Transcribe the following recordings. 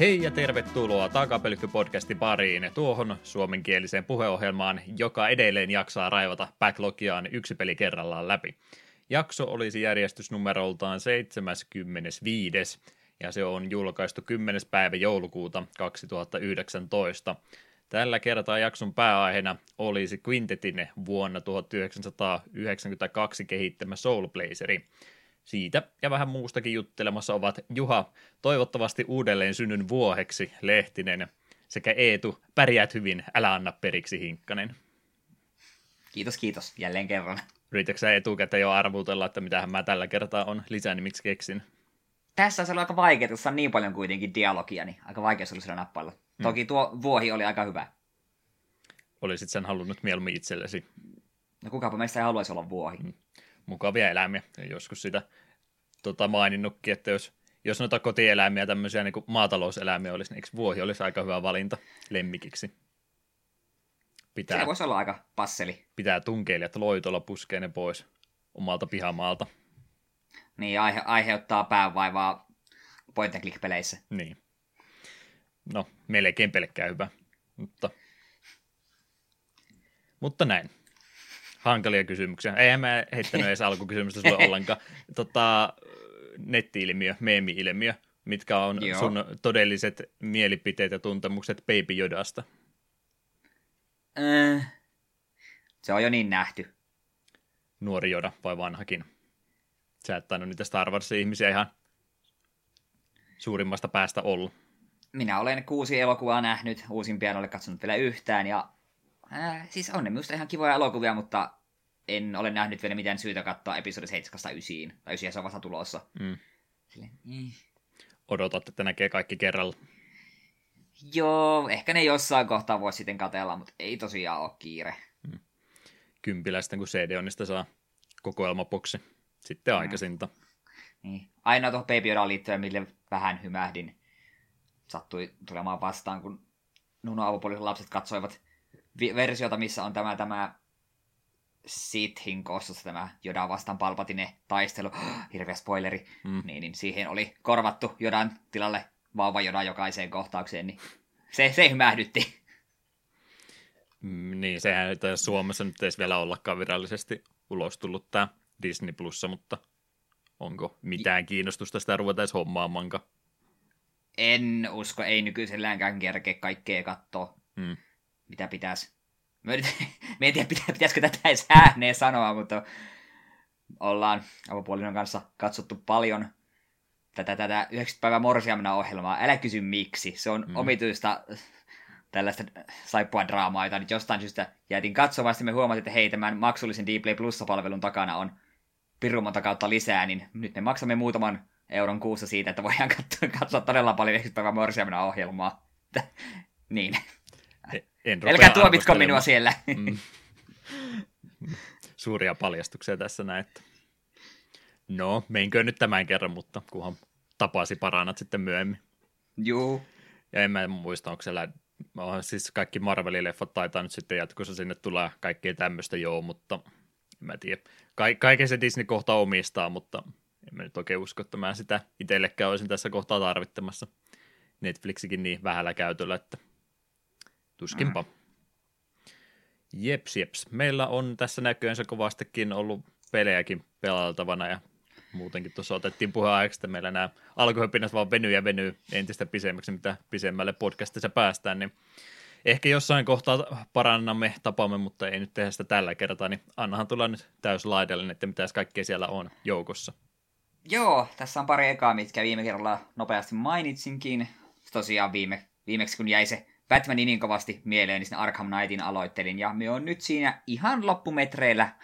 Hei ja tervetuloa Takapölkky-podcastin pariin, tuohon suomenkieliseen puheohjelmaan, joka edelleen jaksaa raivata backlogiaan yksi peli kerrallaan läpi. Jakso olisi järjestysnumeroltaan 75. ja se on julkaistu 10. päivä joulukuuta 2019. Tällä kertaa jakson pääaiheena olisi Quintetin vuonna 1992 kehittämä Soul Blazeri. Siitä ja vähän muustakin juttelemassa ovat Juha, toivottavasti uudelleen synnyn vuoheksi, Lehtinen, sekä Eetu, pärjäät hyvin, älä anna periksi, Hinkkanen. Kiitos, jälleen kerran. Yritätkö sä etukäteen jo arvutella, että mitähän mä tällä kertaa on lisänimiksi keksin? Tässä on aika vaikea, tässä on niin paljon kuitenkin dialogia, niin aika vaikea olisi sillä nappailla. Toki tuo vuohi oli aika hyvä. Olisit sen halunnut mieluummin itsellesi. No kukapa meistä ei haluaisi olla vuohi. Mukavia eläimiä. Joskus sitä maininnutkin, että jos noita kotieläimiä, tämmöisiä niin kuin maatalouseläimiä olisi, niin eikö vuohi olisi aika hyvä valinta lemmikiksi? Se voisi olla aika passeli. Pitää tunkeilijat loitolla puskee ne pois omalta pihamaalta. Niin, aiheuttaa päänvaivaa point and click-peleissä. Niin. No, melkein pelkkää hyvä, mutta näin. Hankalia kysymyksiä. Eihän mä heittänyt edes alkukysymystä sulle ollenkaan. Netti-ilmiö, meemi-ilmiö. Mitkä on sun todelliset mielipiteet ja tuntemukset Baby Yodasta? Se on jo niin nähty. Nuori Yoda vai vanhakin? Sä et tainnut niitä Star Wars-ihmisiä ihan suurimmasta päästä ollut. Minä olen 6 elokuvaa nähnyt, uusimpia en ole katsonut vielä yhtään, ja siis on ne minusta ihan kivoja elokuvia, mutta en ole nähnyt vielä mitään syytä katsoa episodi 7-9, tai 9 se on vasta tulossa. Odotat, että näkee kaikki kerralla. Joo, ehkä ne jossain kohtaa voisi sitten katsella, mutta ei tosiaan ole kiire. Kympillä sitten, kun CD-onnista saa kokoelmaboksi, sitten aikaisinta. Niin. Ainoa tuohon Baby Yodaan liittyen, mille vähän hymähdin, sattui tulemaan vastaan, kun Nuno avopuolisen lapset katsoivat versiota, missä on tämä Sithin koostossa tämä Yoda vastaan Palpatine taistelu, hirveä spoileri, niin siihen oli korvattu Yodan tilalle vauva Yoda jokaiseen kohtaukseen, niin se hymähdytti. Niin, sehän ei Suomessa nyt edes vielä ollakaan virallisesti ulos tullut tämä Disney Plussa, mutta onko mitään kiinnostusta sitä ruveta edes hommaamankaan? En usko, ei nykyiselläänkään kerkeä kaikkea katsoa. Mitä pitäisi. Mä en tiedä, pitäisikö tätä edes ääneen sanoa, mutta ollaan avopuolinen kanssa katsottu paljon tätä 90 päivää morsiamena ohjelmaa. Älä kysy miksi. Se on omituista tällaista saippua draamaa, jota nyt jostain syystä jätin katsomaan. Sitten me huomattiin, että hei, tämän maksullisen Dplay Plus-palvelun takana on pirummonta kautta lisää, niin nyt me maksamme muutaman euron kuussa siitä, että voidaan katsoa todella paljon 90 päivää morsiamena ohjelmaa. Niin. Älkää tuomitko minua siellä. Suuria paljastuksia tässä näin. No, meinkö nyt tämän kerran, mutta kunhan tapasi paranat sitten myöhemmin. Juu. Ja en mä muista, onko siellä, siis kaikki Marvel-leffat taitaa nyt sitten jatkossa sinne tulee kaikkea tämmöistä, mutta en mä tiedä. Kaiken se Disney kohta omistaa, mutta en mä nyt oikein usko, että mä sitä itsellekään olisin tässä kohtaa tarvittamassa. Netflixikin niin vähällä käytöllä, että tuskinpa. Jeps. Meillä on tässä näköjänsä kovastikin ollut pelejäkin pelailtavana ja muutenkin tuossa otettiin puheenaiksi, että meillä nämä alkuhypinät vaan venyy ja venyy entistä pisemmäksi, mitä pisemmälle podcastissa päästään, niin ehkä jossain kohtaa parannamme tapamme, mutta ei nyt tehdä sitä tällä kertaa, niin annahan tulla nyt täyslaidalle, että mitäs kaikkea siellä on joukossa. Joo, tässä on pari ekaa, mitkä viime kerralla nopeasti mainitsinkin. Tosiaan viimeksi kun jäi se Batmanin niin kovasti mieleen, niin sinne Arkham Knightin aloittelin, ja me on nyt siinä ihan loppumetreillä,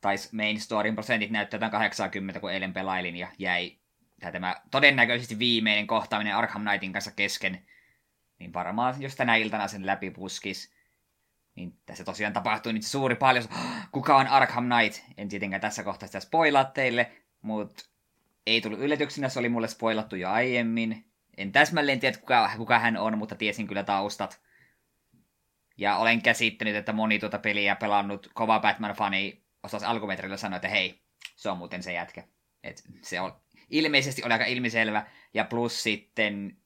tai main storyn prosentit näyttää 80, kun eilen pelailin, ja jäi tämä todennäköisesti viimeinen kohtaaminen Arkham Knightin kanssa kesken, niin varmaan jos tänä iltana sen läpi puskis, niin tässä tosiaan tapahtui nyt suuri paljon, kuka on Arkham Knight, en tietenkään tässä kohtaa sitä spoilaa teille, mutta ei tullut yllätyksenä, se oli mulle spoilattu jo aiemmin. En täsmälleen tiedä, kuka hän on, mutta tiesin kyllä taustat. Ja olen käsittänyt, että moni tuota peliä pelannut kova Batman-fani osasi alkumetrillä sanoa, että hei, se on muuten se jätkä. Et se on, ilmeisesti oli aika ilmiselvä. Ja plus sitten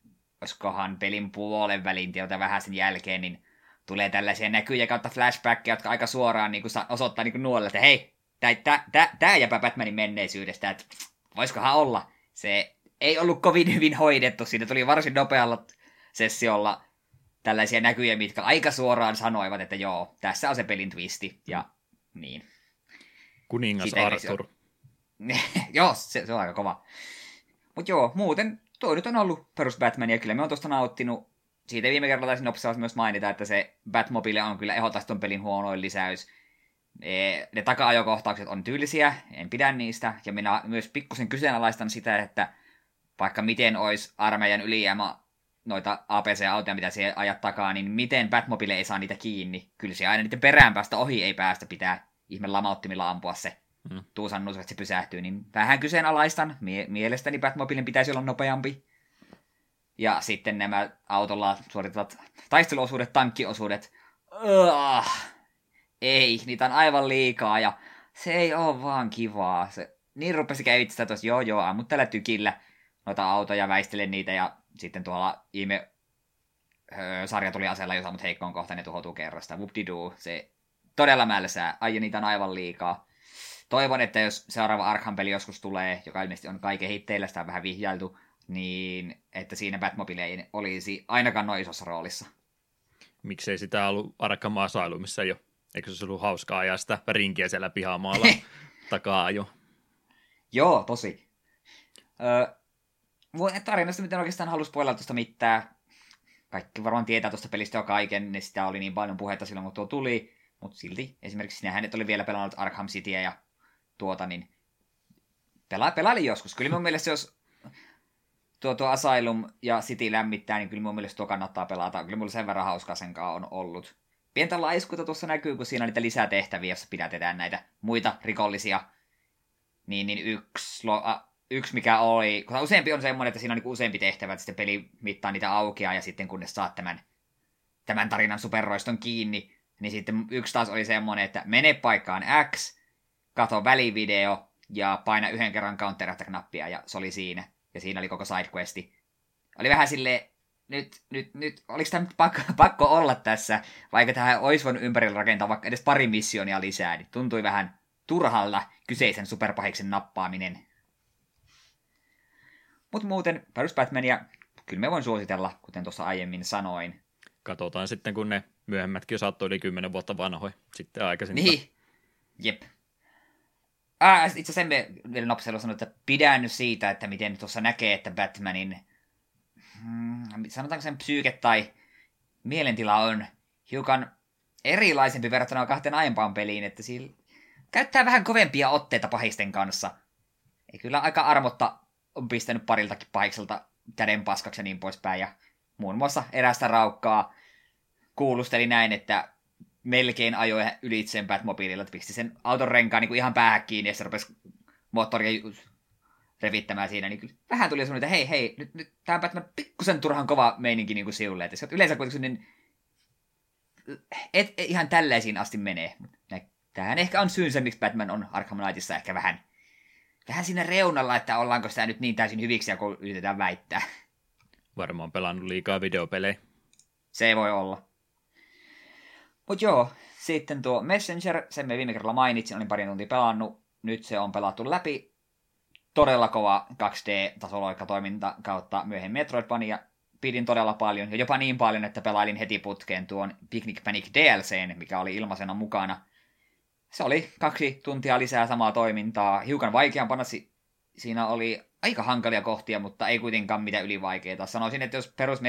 olisikohan pelin puolen välintiota vähän sen jälkeen, niin tulee tällaisia näkyjä kautta flashbackia, jotka aika suoraan niin osoittaa niin nuolella, että hei, tää jäpä Batmanin menneisyydestä, että voisikohan olla. Se ei ollut kovin hyvin hoidettu, siinä tuli varsin nopealla sessiolla tällaisia näkyjä, mitkä aika suoraan sanoivat, että joo, tässä on se pelin twisti, ja niin. Kuningas Arthur. Joo, se on aika kova. Mut joo, muuten tuo nyt on ollut perus Batman, ja kyllä me on tosta nauttinut. Siitä viime kerralla taisin nopsaan myös mainita, että se Batmobile on kyllä ehdottomasti ton pelin huonoin lisäys. Ne taka-ajokohtaukset on tylsiä, en pidä niistä, ja minä myös pikkusen kyseenalaistan sitä, että vaikka miten olisi armeijan ylijäämä noita APC-autoja, mitä siellä ajat takaa, niin miten Batmobile ei saa niitä kiinni. Kyllä se aina niiden perään päästä ohi ei päästä, pitää ihme lamauttimilla ampua se tuusannus, että se pysähtyy, niin vähän kyseenalaistan. Mielestäni Batmobilen pitäisi olla nopeampi. Ja sitten nämä autolla suoritettavat taisteluosuudet, tankkiosuudet. Ei, niitä on aivan liikaa ja se ei oo vaan kivaa. Se, niin rupesi käydä sitä tuossa, joo, ammut tällä tykillä noita autoja, väistele niitä ja sitten tuolla ihme sarjatuliaseella, jos ammut heikkoon kohtaan, ne tuhoutuu kerrasta. Whoop-di-doo, se todella mälsää. Ai, niitä on aivan liikaa. Toivon, että jos seuraava Arkham-peli joskus tulee, joka ilmeisesti on kaiken hitteillä, sitä on vähän vihjailtu, niin että siinä Batmobile ei olisi ainakaan noin isossa roolissa. Miksei sitä ollut Arkham Asylum, missä ei ole? Eikö se ollut hauskaa ajaa sitä rinkiä siellä pihamaalla takaa jo? Joo, tosi. Tarinasta, miten oikeastaan halusi poilla tuosta mitään. Kaikki varmaan tietää tuosta pelistä jo kaiken, niin sitä oli niin paljon puhetta silloin, kun tuo tuli. Mutta silti, esimerkiksi sinähän et oli vielä pelannut Arkham Cityä ja tuota, niin pelaili joskus. Kyllä mun mielestä jos tuo Asylum ja City lämmittää, niin kyllä mun mielestä tuo kannattaa pelata. Kyllä mulla sen verran hauskaa senkaan on ollut. Pientä laiskuta tuossa näkyy, kun siinä on niitä lisätehtäviä, jossa pidätetään näitä muita rikollisia. Yksi mikä oli, koska useampi on semmoinen, että siinä on niin useampi tehtävä, että sitten peli mittaa niitä aukeaa ja sitten kunnes saat tämän tarinan superroiston kiinni, niin sitten yksi taas oli semmoinen, että mene paikkaan X, katso välivideo ja paina yhden kerran counter-attack-nappia ja se oli siinä. Ja siinä oli koko sidequesti. Oli vähän silleen, nyt, oliko tämä nyt pakko olla tässä, vaikka tähän olisi voinut ympärillä rakentaa vaikka edes pari missionia lisää, niin tuntui vähän turhalla kyseisen superpahiksen nappaaminen. Mutta muuten, perus Batmania, kyllä me voin suositella, kuten tuossa aiemmin sanoin. Katsotaan sitten, kun ne myöhemmätkin saattoi yli 10 vuotta vanhoja, sitten aikaisin. Niin, jep. Itse asiassa en vielä nopsella sanoa, että pidän nyt siitä, että miten tuossa näkee, että Batmanin, sanotaanko sen psyyke tai mielentila on hiukan erilaisempi verrattuna kahteen aiempaan peliin, että sillä käyttää vähän kovempia otteita pahisten kanssa. Ja kyllä aika armotta on pistänyt pariltakin pahikselta käden paskaksi ja niin poispäin, ja muun muassa erästä raukkaa kuulusteli näin, että melkein ajoi ylitse sen Batmobiililla, että pisti sen auton renkaan niin kuin ihan päähän kiinni, ja se rupesi moottoria revittämään siinä. Niin kyllä vähän tuli semmoinen, että hei, nyt tämä Batman pikkusen turhan kova meininki niin kuin siulle. Että se yleensä kuitenkin niin et ihan tällaisiin asti menee. Tämähän ehkä on syynsä, miksi Batman on Arkham Knightissa ehkä vähän siinä reunalla, että ollaanko sitä nyt niin täysin hyviksi, kun yritetään väittää. Varmaan pelannut liikaa videopelejä. Se ei voi olla. Mut joo, sitten tuo Messenger, sen me viime kerralla mainitsin, olin pari tuntia pelannut, nyt se on pelattu läpi. Todella kova 2D-tasoloikkatoiminta kautta myöhemmin Metroidvania, pidin todella paljon, ja jopa niin paljon, että pelailin heti putkeen tuon Picnic Panic DLCn, mikä oli ilmaisena mukana. Se oli 2 tuntia lisää samaa toimintaa, hiukan vaikeampana, siinä oli aika hankalia kohtia, mutta ei kuitenkaan mitään ylivaikeita. Sanoisin, että jos perus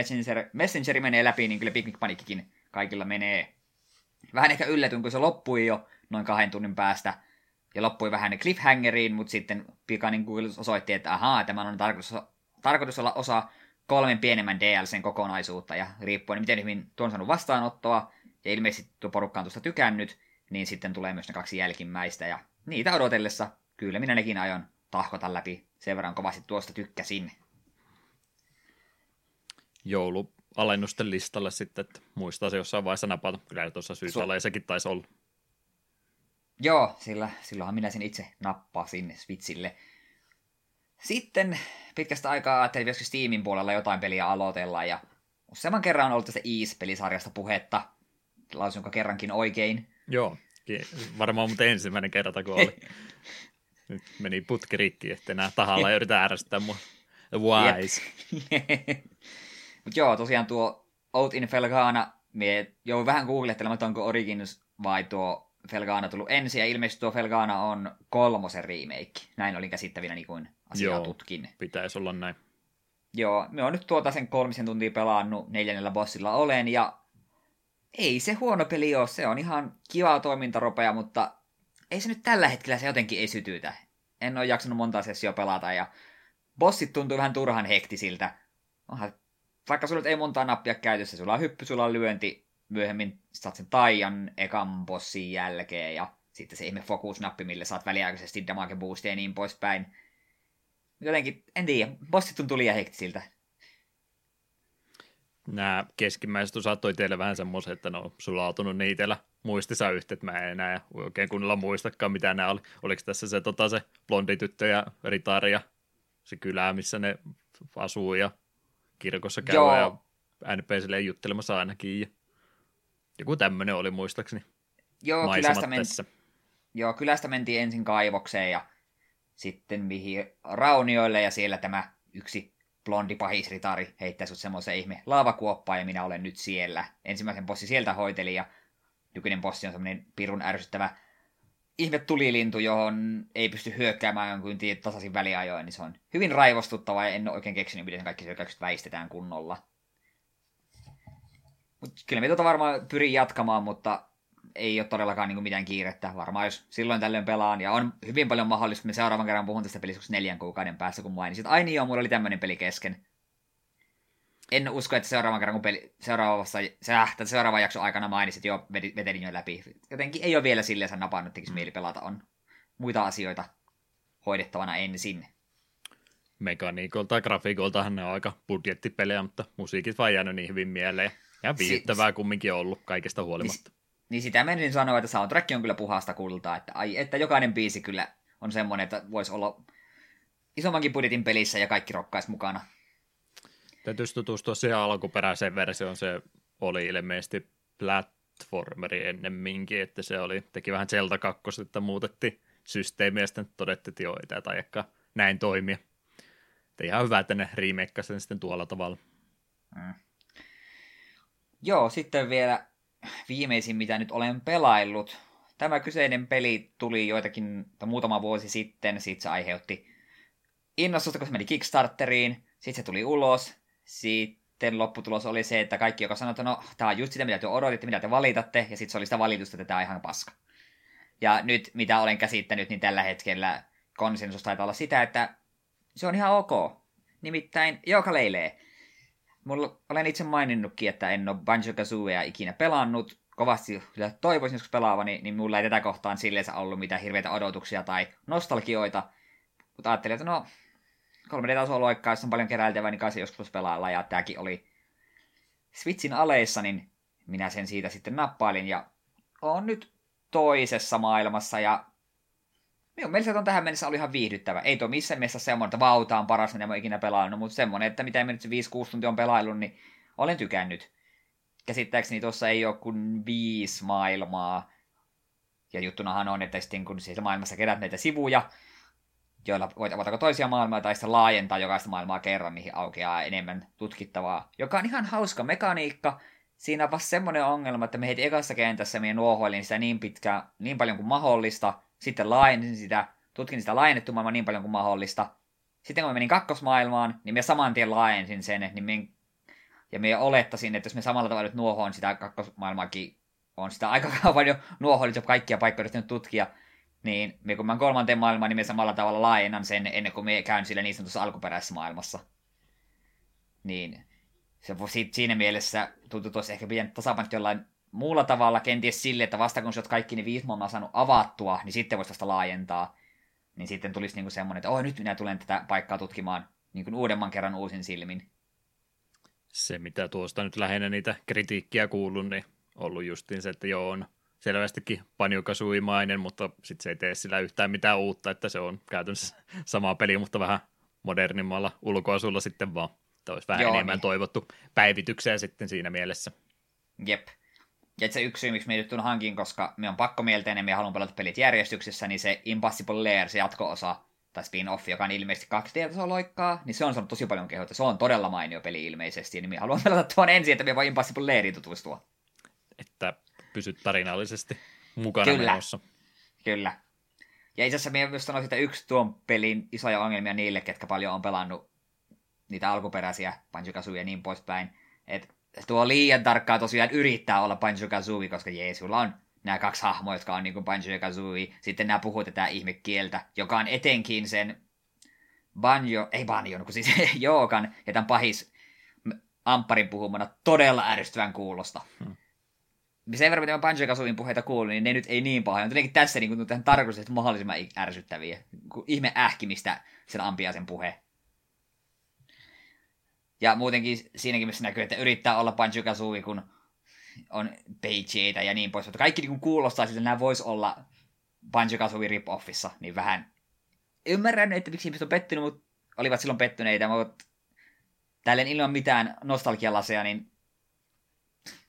Messengeri menee läpi, niin kyllä Picnic Panickin kaikilla menee. Vähän ehkä yllätyn, kun se loppui jo noin 2 tunnin päästä, ja loppui vähän cliffhangeriin, mutta sitten pikainen kuulutus osoitti, että ahaa, tämä on tarkoitus olla osa 3 pienemmän DLCn kokonaisuutta, ja riippuen miten hyvin tuon saanut vastaanottoa, ja ilmeisesti tuo porukka on tuosta tykännyt, niin sitten tulee myös ne 2 jälkimmäistä, ja niitä odotellessa kyllä minä nekin aion tahkota läpi, sen verran kovasti tuosta tykkäsin. Joulu. Alennusten listalle sitten, että muistaa se jossain vaiheessa napata. Kyllä tuossa syysalaisekin taisi olla. Joo, silloinhan minä sen itse nappasin Switchille. Sitten pitkästä aikaa ajattelin joskus Steamin puolella jotain peliä aloitellaan, ja useamman kerran on ollut tästä Ys-pelisarjasta puhetta, lausunko kerrankin oikein. Joo, varmaan mutta ensimmäinen kerta kun oli. Nyt meni putki rikki, että enää tahalla yritän ärsyttää mua. Wise. Mutta joo, tosiaan tuo Out in Felghana, mie jouduin vähän googlettelemaan, että onko Origins vai tuo Felghana tullut ensin, ja ilmeisesti tuo Felghana on 3 remake. Näin olin käsittävinä, niin kuin asiaa tutkin. Pitäisi olla näin. Joo, me on nyt tuota sen 3 tuntia pelannut, 4. bossilla olen, ja ei se huono peli ole, se on ihan kivaa toimintaropea, mutta ei se nyt tällä hetkellä se jotenkin ei sytytä. En ole jaksanut monta sessioa pelata, ja bossit tuntuu vähän turhan hektisiltä. Onhan, vaikka sulla ei montaa nappia käytössä, sulla on hyppy, sulla on lyönti, myöhemmin saat sen taian ekan bossin jälkeen, ja sitten se ihme fokus-nappi, millä saat väliaikaisesti damage boostia ja niin poispäin. Jotenkin, en tiedä, bossit tuntuu liian hektisiltä. Nämä keskimmäiset saattoi teille vähän semmoisen, että no, sulla on tullut niitellä muistissa yhtä, että mä en enää oikein kunnolla muistakaan, mitä nämä oli. Oliko tässä se blondi tyttö ja ritari ja se kylä, missä ne asuu ja kirkossa käy ja NPClle juttelemassa ainakin. Ja joku tämmöinen oli muistaakseni. Joo, kylästä mentiin ensin kaivokseen ja sitten mihin raunioille ja siellä tämä yksi blondi pahisritari heittää sut semmoisen ihme laavakuoppaan ja minä olen nyt siellä. Ensimmäisen bossi sieltä hoiteli ja nykyinen bossi on semmoinen pirun ärsyttävä ihme tulilintu, johon ei pysty hyökkäämään kuin tasaisin väliajoin, niin se on hyvin raivostuttava ja en ole oikein keksinyt, miten kaikki hyökkäykset väistetään kunnolla. Mut kyllä me varmaan pyrin jatkamaan, mutta ei ole todellakaan niin mitään kiirettä. Varmaan jos silloin tällöin pelaan, ja on hyvin paljon mahdollista, että me seuraavan kerran puhun tästä pelistä 4 kuukauden päässä, kun mainitsin. Ai niin joo, mulla oli tämmöinen peli kesken. En usko, että seuraavan kerran, kun seuraavan jakson aikana mainitsit, joo, vetelin jo läpi. Jotenkin ei ole vielä silleen napannut, tekisi mieli pelata. On muita asioita hoidettavana ensin. Mekaniikolta ja grafiikoltahan ne on aika budjettipelejä, mutta musiikit vaan jäänyt niin hyvin mieleen. Ja viihdyttävää kumminkin on ollut kaikesta huolimatta. Niin sitä menisin sanoa, että soundtrack on kyllä puhasta kultaa, että jokainen biisi kyllä on semmoinen, että voisi olla isommankin budjetin pelissä ja kaikki rokkaisi mukana. Täytyisi tutustua siihen alkuperäiseen versioon, se oli ilmeisesti platformeri ennemminkin, että se oli, teki vähän Zelda 2, että muutettiin systeemiä ja sitten todettiin, että joo, ei tämä taidekkaan näin toimia. Että ihan hyvä, että ne remakeasivat sitten tuolla tavalla. Mm. Joo, sitten vielä viimeisin, mitä nyt olen pelaillut. Tämä kyseinen peli tuli muutama vuosi sitten, siitä se aiheutti innostusta, kun se meni Kickstarteriin, sitten se tuli ulos, sitten lopputulos oli se, että kaikki, joka sanoi, että no, tämä on just sitä, mitä te odotitte, mitä te valitatte, ja sitten se oli sitä valitusta, että tämä on ihan paska. Ja nyt, mitä olen käsittänyt, niin tällä hetkellä konsensus taitaa olla sitä, että se on ihan ok. Nimittäin joka leilee. Olen itse maininnutkin, että en ole Banjo-Kazooiea ikinä pelannut. Kovasti toivoisin joskus pelaavani, niin mulla ei tätä kohtaan silleen ollut mitään hirveitä odotuksia tai nostalgioita. Mutta ajattelin, että no, 3D-tasoloikkaa, jos on paljon keräiltävää, niin kai se joskus pelailla. Ja tämäkin oli Switchin aleissa, niin minä sen siitä sitten nappailin. Ja on nyt toisessa maailmassa. Ja minun mielestä on tähän mennessä ollut ihan viihdyttävä. Ei tuo missään mielessä semmoinen, että vauta on paras, mitä en ole ikinä pelannut, mutta semmoinen, että mitä minä nyt se 5-6 tuntia on pelaillut, niin olen tykännyt. Käsittääkseni tuossa ei ole kuin 5 maailmaa. Ja juttunahan on, että sitten kun siellä maailmassa kerät näitä sivuja, joilla voit avata toisia maailmaa tai sitten laajentaa jokaista maailmaa kerran, niihin aukeaa enemmän tutkittavaa. Joka on ihan hauska mekaniikka. Siinä on vaan semmoinen ongelma, että me heti ekassa kentässä minä nuohoilin sitä niin pitkään, niin paljon kuin mahdollista. Sitten tutkin sitä laajennettua maailmaa niin paljon kuin mahdollista. Sitten kun menin kakkosmaailmaan, niin minä saman tien laajensin sen. Ja minä olettaisin, että jos me samalla tavalla nyt nuohoon sitä kakkosmaailmaakin, on sitä aika kauan jo nuohoillut jo kaikkia paikkoja yrittänyt tutkia, niin kun minä olen kolmanteen maailmaan, niin minä samalla tavalla laajennan sen ennen kuin minä käyn sillä niin sanotussa alkuperäisessä maailmassa. Niin siinä mielessä tuntuu tuossa ehkä pitänyt tasapainot jollain muulla tavalla, kenties sille, että vasta kun sä oot kaikki ne 5 maailmaa saanut avattua, niin sitten voisi vasta laajentaa. Niin sitten tulisi niinku semmoinen, että nyt minä tulen tätä paikkaa tutkimaan niinku uudemman kerran uusin silmin. Se, mitä tuosta nyt lähinnä niitä kritiikkiä kuullut, niin ollut justiin se, että joo, on selvästikin Banjo-Kazooiemainen, mutta sitten se ei tee sillä yhtään mitään uutta, että se on käytännössä sama peli, mutta vähän modernimmalla ulkoasulla sitten vaan. Että olisi vähän enemmän toivottu päivityksiä sitten siinä mielessä. Jep. Ja se yksi syy, miksi minä nyt tuun hankin, koska me on pakkomielteinen ja minä haluan pelata pelit järjestyksessä, niin se Impossible Lair, se jatko-osa, tai spin-off, joka on ilmeisesti 2D-tasoa loikkaa, niin se on saanut tosi paljon kehoa, että se on todella mainio peli ilmeisesti, niin minä haluan pelata tuon ensin, että minä voi Impossible Lairiin tutustua. Että pysyt tarinallisesti mukana menossa. Kyllä. Ja itse asiassa minä myös sanoisin, että yksi tuon pelin isoja ongelmia niille, ketkä paljon on pelannut niitä alkuperäisiä Banjo-Kazooie ja niin poispäin, että tuo liian tarkkaa tosiaan yrittää olla Banjo-Kazooie, koska sulla on nämä kaksi hahmoa, jotka on niin kuin Banjo-Kazooie. Sitten nämä puhuu tätä ihmekieltä, joka on etenkin sen Joukan ja tämän pahis ampparin puhumana todella ärsyttävän kuulosta. Sen verran, mitä Banjo-Kazooien puheita kuuluu, niin ne nyt ei niin pahoja. On tietenkin tässä niin kuin, tarkoituksesta mahdollisimman ärsyttäviä. Ihme ähkimistä sen ampiaisen puhe. Ja muutenkin siinäkin missä näkyy, että yrittää olla Banjo-Kazooie, kun on Pageitä ja niin pois. Mutta kaikki niin kuulostaa siltä, että nämä vois olla Banjo-Kazooie rip-offissa, niin vähän. Ymmärrän, että miksi ihmiset on pettynyt, mutta olivat silloin pettyneitä, mutta tälleen ilman mitään nostalgialaseja, niin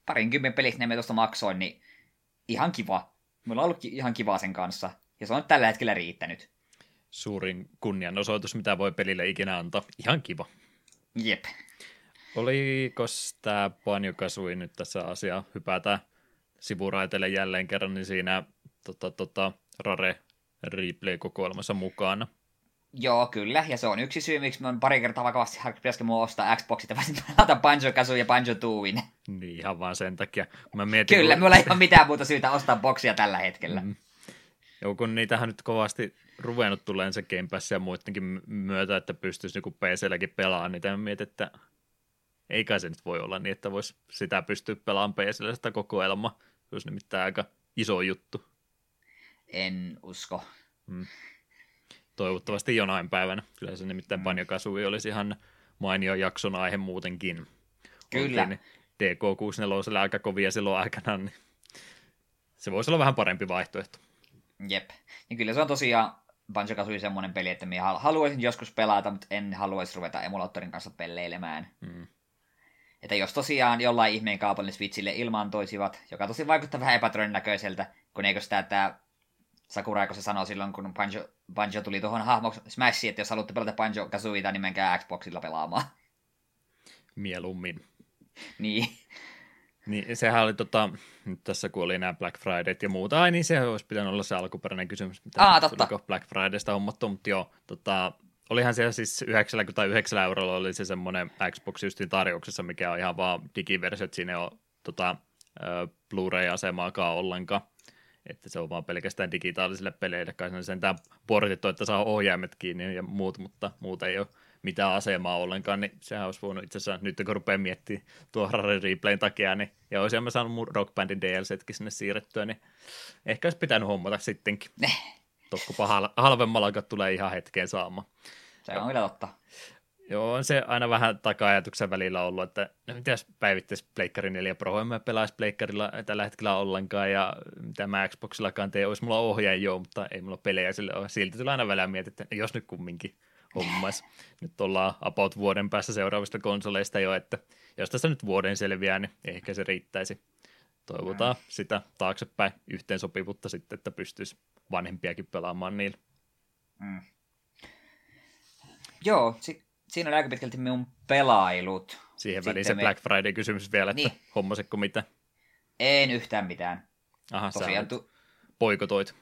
parinkymmenen pelistä nämä tuosta maksoin, niin ihan kiva. Mulla on ollut ihan kivaa sen kanssa, ja se on tällä hetkellä riittänyt. Suurin kunnianosoitus, mitä voi pelille ikinä antaa. Ihan kiva. Jep. Olikos tämä Banjo-Kazooie nyt tässä asiaa? Hypätään sivuraiteille jälleen kerran, niin siinä Rare Replay-kokoelmassa mukana. Joo, kyllä. Ja se on yksi syy, miksi mä oon pari kertaa vakavasti pitäisikö mua ostaa Xboxit ja pääsin pelata Banjo-Kazooie ja Banjo-Tooin. Niin, ihan vaan sen takia. Mietin, kyllä, mulla ei ole mitään muuta syytä ostaa boksia tällä hetkellä. Joo, kun niitähän nyt kovasti ruvennut tulee se Game Pass ja muidenkin myötä, että pystyisi niin PC-lläkin pelaamaan, niin tämän mietin, että ei kai se nyt voi olla niin, että voisi sitä pystyä pelaamaan PC-llä sitä kokoelmaa. Se olisi nimittäin aika iso juttu. En usko. Toivottavasti jonain päivänä. Kyllä se nimittäin Banjo-Kazooie olisi ihan mainio jakson aihe muutenkin. Kyllä. Oltiin DK64 aika kovia silloin aikanaan, niin se voisi olla vähän parempi vaihtoehto. Jep. Ja kyllä se on tosiaan Banjo-Kazooie semmoinen peli, että minä haluaisin joskus pelata, mutta en haluaisi ruveta emulaattorin kanssa pelleilemään. Että jos tosiaan jollain ihmeen kaupallinen Switchille ilmaantoisivat, joka tosi vaikuttaa vähän epätodennäköiseltä, kun eikö sitä tämä Sakurai, kun se sanoi silloin, kun Banjo tuli tuohon hahmoksi Smashiin, että jos haluatte pelata Banjo-Kazooieta, niin menkää Xboxilla pelaamaan. Mieluummin. Niin, sehän oli nyt tässä kun oli nämä Black Fridayt ja muuta, niin sehän olisi pitänyt olla se alkuperäinen kysymys, mitä tuliko Black Fridaysta hommattu, mutta joo, olihan siellä siis 99 € oli se semmoinen Xbox justiin tarjouksessa, mikä on ihan vaan digiversio, että siinä ei ole Blu-ray-asemaakaan ollenkaan, että se on vaan pelkästään digitaalisille peleille, kai sen sentään portittu, että saa ohjaimet kiinni ja muut, mutta muuta ei ole mitään asemaa ollenkaan, niin sehän olisi voinut itse asiassa, nyt kun rupeaa miettimään tuon Rare Replayn takia, niin, ja olisin mä saanut mun Rock Bandin DLCtkin sinne siirrettyä, niin ehkä olisi pitänyt hommata sittenkin. Tokkopa halvemmalla tulee ihan hetkeen saamaan. Se on kyllä totta. Joo, on se aina vähän taka-ajatuksen välillä ollut, että mitä jos päivittäisi Pleikkari 4 Pro, en mä pelaisi Pleikkarilla tällä hetkellä ollenkaan, ja mitä mä Xboxillakaan teen, olisi mulla ohjaajia, joo, mutta ei mulla pelejä sille ole. Silti tulee aina välillä miettiä, että jos nyt kumminkin hommas. Nyt ollaan about vuoden päässä seuraavista konsoleista jo, että jos tässä nyt vuoden selviää, niin ehkä se riittäisi. Toivotaan sitä taaksepäin yhteensopivuutta sitten, että pystyisi vanhempiakin pelaamaan niillä. Joo, siinä on aika pitkälti minun pelailut. Siihen väliin se Black Friday-kysymys vielä, että hommasitko mitä? En yhtään mitään. Aha, tosiaan poikotoit.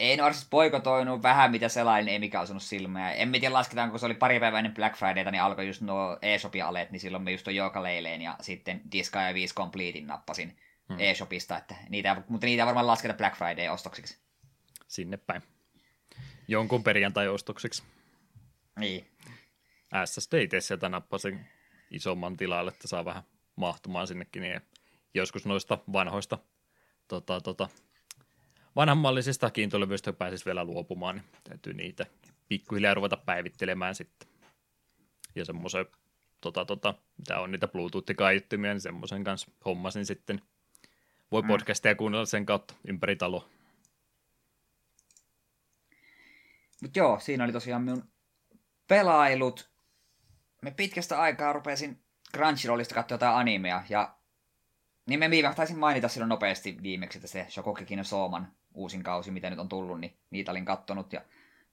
En varsinaisesti poikotoinut, vähän mitä selailin, ei mikään osunut silmää. En tiedä lasketaan, kun se oli pari päivää ennen Black Fridayta, niin alkoi just nuo eShop-aleet, niin silloin me just tuon Joukaleileen ja sitten Disca ja 5 Completein nappasin eShopista. Että mutta niitä varmaan lasketa Black Friday-ostoksiksi. Sinne päin. Jonkun perjantai-ostoksiksi. Niin. SSD itse sieltä nappasin isomman tilalle, että saa vähän mahtumaan sinnekin. Niin joskus noista vanhoista vanhammallisista kiintolevyistä pääsisi vielä luopumaan, niin täytyy niitä pikkuhiljaa ruveta päivittelemään sitten. Ja semmoisen, mitä on niitä Bluetooth-kaiuttimia, niin semmoisen kanssa hommasin sitten. Voi podcasteja kuunnella sen kautta ympäri taloa. Mut joo, siinä oli tosiaan minun pelailut. Me pitkästä aikaa rupesin Crunchyrollista katsoa jotain animea, ja niin me taisin mainita silloin nopeasti viimeksi, että se Shokugeki no Souman uusin kausi, mitä nyt on tullut, niin niitä olin kattonut, ja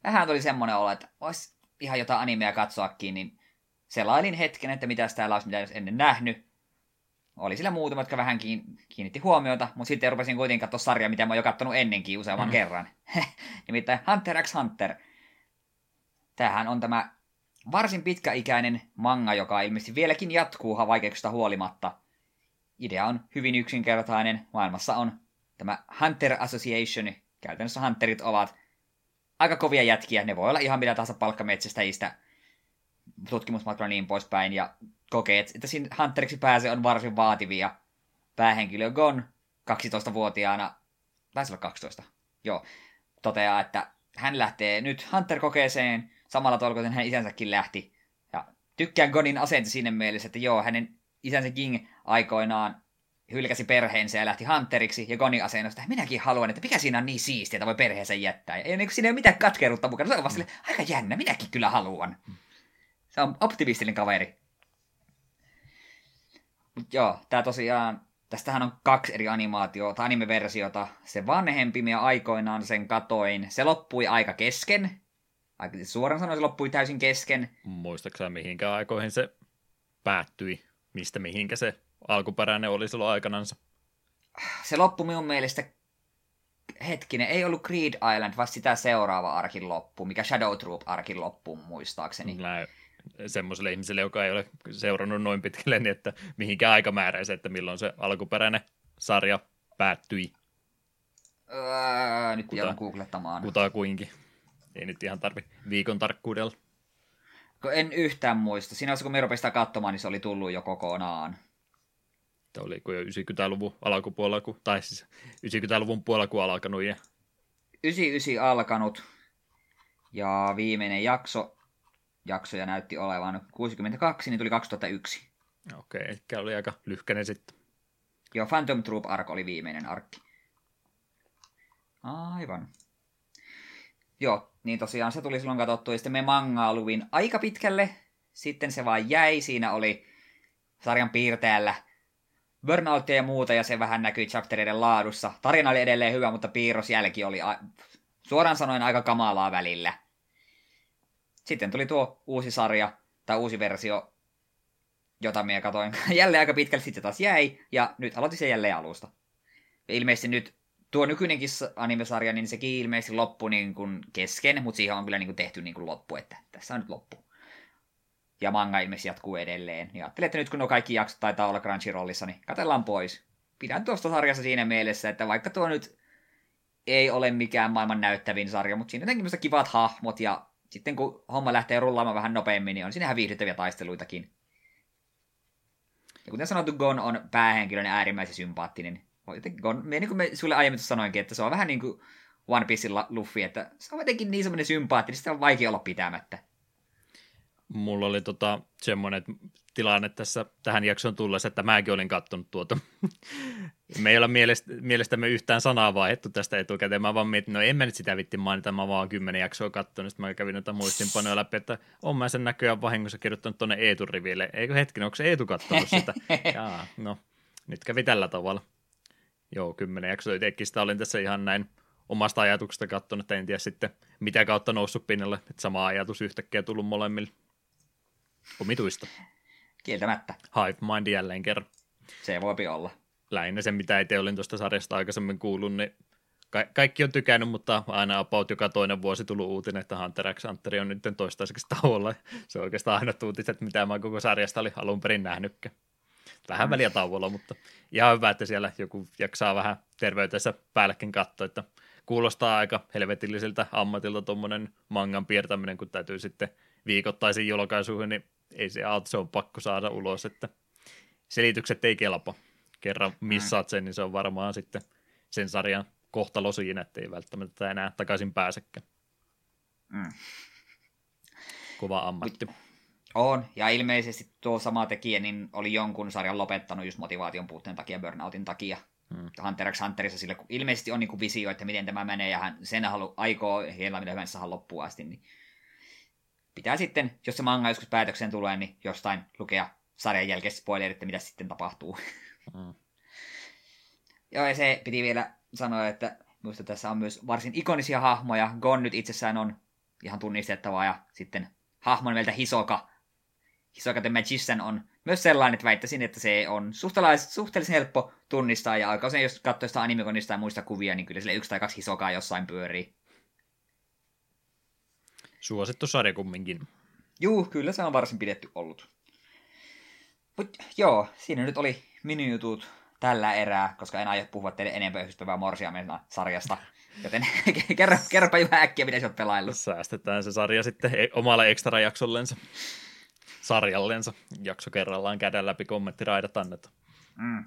vähän tuli semmoinen olla, että olisi ihan jotain animea katsoakin, niin selailin hetken, että mitäs täällä olisi, mitä jos ennen nähnyt. Oli sillä muutama, jotka vähän kiinnitti huomiota, mutta sitten rupesin kuitenkin katsoa sarjaa, mitä mä oon jo kattonut ennenkin useamman kerran. Nimittäin Hunter x Hunter. Tämähän on tämä varsin pitkäikäinen manga, joka ilmeisesti vieläkin jatkuu vaikeuksista huolimatta. Idea on hyvin yksinkertainen. Maailmassa on tämä Hunter Association. Käytännössä Hunterit ovat aika kovia jätkiä. Ne voi olla ihan mitä tahansa palkkametsästäjistä, tutkimusmatkalla niin poispäin. Ja kokeet, että sinne Hunteriksi pääsee, on varsin vaativia. Päähenkilö Gon 12-vuotiaana, taisi olla 12, joo, toteaa, että hän lähtee nyt Hunter-kokeeseen samalla tolkoisen hän isänsäkin lähti. Ja tykkään Gonin asente siinä mielessä, että joo, hänen isänsä King aikoinaan hylkäsi perheensä ja lähti Hunteriksi, ja Gonin asennosta, että minäkin haluan, että mikä siinä on niin siistiä, että voi perheensä jättää. Ja siinä ei ole mitään katkeruutta mukana, se on vasta silleen, aika jännä, minäkin kyllä haluan. Se on optimistinen kaveri. Mut joo, tää tosiaan, tästähän on 2 eri animaatiota, anime-versiota. Se vanhempi, minä aikoinaan sen katoin, se loppui aika kesken. Suoraan sanoen se loppui täysin kesken. Muistaaksä mihinkä aikoihin se päättyi? Mistä mihinkä se alkuperäinen oli silloin aikanansa? Se loppui minun mielestä, hetkinen, ei ollut Creed Island, vaan sitä seuraava arkin loppu, mikä Shadow Troop-arkin loppu muistaakseni. Näin. Semmoiselle ihmiselle, joka ei ole seurannut noin pitkälle, niin että mihinkään aikamääräin se, että milloin se alkuperäinen sarja päättyi. Nyt joudun googlettamaan. Kutakuinkin. Ei nyt ihan tarvi viikon tarkkuudella. En yhtään muista. Siinä vaiheessa, kun me rupesin sitä katsomaan, niin se oli tullut jo kokonaan. Tämä oli jo 90-luvun alkupuolella, tai siis 90-luvun puolella, kun alkanut. Ja 99 alkanut. Ja viimeinen jaksoja näytti olevan 62, niin tuli 2001. Okei, eli oli aika lyhkäinen sitten. Joo, Phantom Troupe Arc oli viimeinen arkki. Aivan. Joo, niin tosiaan se tuli silloin katsottua, ja sitten me mangaa luvin aika pitkälle. Sitten se vaan jäi, siinä oli sarjan piirteellä burnoutia ja muuta, ja se vähän näkyi chapteriden laadussa. Tarina oli edelleen hyvä, mutta piirrosjälki oli suoraan sanoen aika kamalaa välillä. Sitten tuli tuo uusi sarja, tai uusi versio, jota minä katoin jälleen aika pitkälle, sitten taas jäi, ja nyt aloitin sen jälleen alusta. Ja ilmeisesti nyt tuo nykyinenkin anime-sarja, niin sekin ilmeisesti loppui niin kuin kesken, mutta siihen on kyllä niin kuin tehty niin kuin loppu, että tässä on nyt loppu. Ja manga ilmeisesti jatkuu edelleen. Ja ajattelin, että nyt kun nuo kaikki jaksot taitaa olla Crunchyrollissa, niin katsellaan pois. Pidän tuosta sarjassa siinä mielessä, että vaikka tuo nyt ei ole mikään maailman näyttävin sarja, mutta siinä on jotenkin kivat hahmot ja sitten kun homma lähtee rullaamaan vähän nopeammin, niin on sinähän viihdyttäviä taisteluitakin. Ja kuten sanottu, Gon on päähenkilön äärimmäisen sympaattinen. Gon, niin kuin me sulle aiemmin sanoinkin, että se on vähän niin kuin One Piecella Luffy, että se on jotenkin niin semmoinen sympaattinen, sitä on vaikea olla pitämättä. Mulla oli semmoinen tilanne tässä tähän jaksoon tullessa, että mäkin olin katsonut tuota. Me ei olla mielestämme yhtään sanaa vaihdettu tästä etukäteen. Mä vaan mietin, no en mä nyt sitä vitti mainita, mä vaan 10 jaksoa katsonut. Sitten mä kävin noita muistinpanoja läpi, että on mä sen näköjään vahingossa kirjoittanut tuonne Eetun riville. Eikö hetken, onko se Eetu katsonut sitä? Jaa, no nyt kävi tällä tavalla. Joo, 10 jaksoa itsekin sitä olin tässä ihan näin omasta ajatuksesta katsonut, että en tiedä sitten mitä kautta noussut pinnalle. Että sama ajatus yhtäkkiä tullut molemmille. Omituista. Kieltämättä. Hive Mind jälleen kerran. Se voipi olla. Lähinnä sen, mitä itse olin tuosta sarjasta aikaisemmin kuullut, niin kaikki on tykännyt, mutta aina about joka toinen vuosi tullut uutinen, että Hunter x Hunter on nyt toistaiseksi tauolla. Se on oikeastaan aina uutiset, mitä mä koko sarjasta olin alun perin nähnytkään. Vähän väliä tauolla, mutta ihan hyvä, että siellä joku jaksaa vähän terveytensä päällekin katsoa, että kuulostaa aika helvetilliseltä ammatilta tuommoinen mangan piirtäminen, kun täytyy sitten viikoittaisiin julkaisuihin, niin ei se auta, se on pakko saada ulos, että selitykset ei kelpa. Kerran missaat sen, niin se on varmaan sitten sen sarjan kohtalo siinä, että ei välttämättä enää takaisin pääsekään. Kova ammatti. On, ja ilmeisesti tuo sama tekijä niin oli jonkun sarjan lopettanut just motivaation puutteen takia, burnoutin takia. Hunter x Hunterissa sillä ilmeisesti on niinku visio, että miten tämä menee, ja hän sen aikoo, heillä mitä hyvänsä loppuun asti, niin pitää sitten, jos se manga joskus päätökseen tulee, niin jostain lukea sarjan jälkeen spoilerit, että mitä sitten tapahtuu. Mm. Joo, ja se piti vielä sanoa, että minusta tässä on myös varsin ikonisia hahmoja. Gon nyt itsessään on ihan tunnistettavaa, ja sitten hahmon nimeltä Hisoka. Hisoka the Magician on myös sellainen, että väittäisin, että se on suhteellisen helppo tunnistaa, ja aika usein, jos katsoo sitä animekonista tai muista kuvia, niin kyllä sille 1 tai 2 Hisokaa jossain pyörii. Suosittu sarja kumminkin. Juu, kyllä se on varsin pidetty ollut. Mut joo, siinä nyt oli minijutut tällä erää, koska en aio puhua teille enempää yhdyspäivää morsiamena sarjasta. Joten kerropa Juha äkkiä, mitä sä oot pelaillut. Säästetään se sarja sitten omalle extra-jaksollensa. Sarjallensa. Jakso kerrallaan käydään läpi kommenttiraidat annetaan. Mm.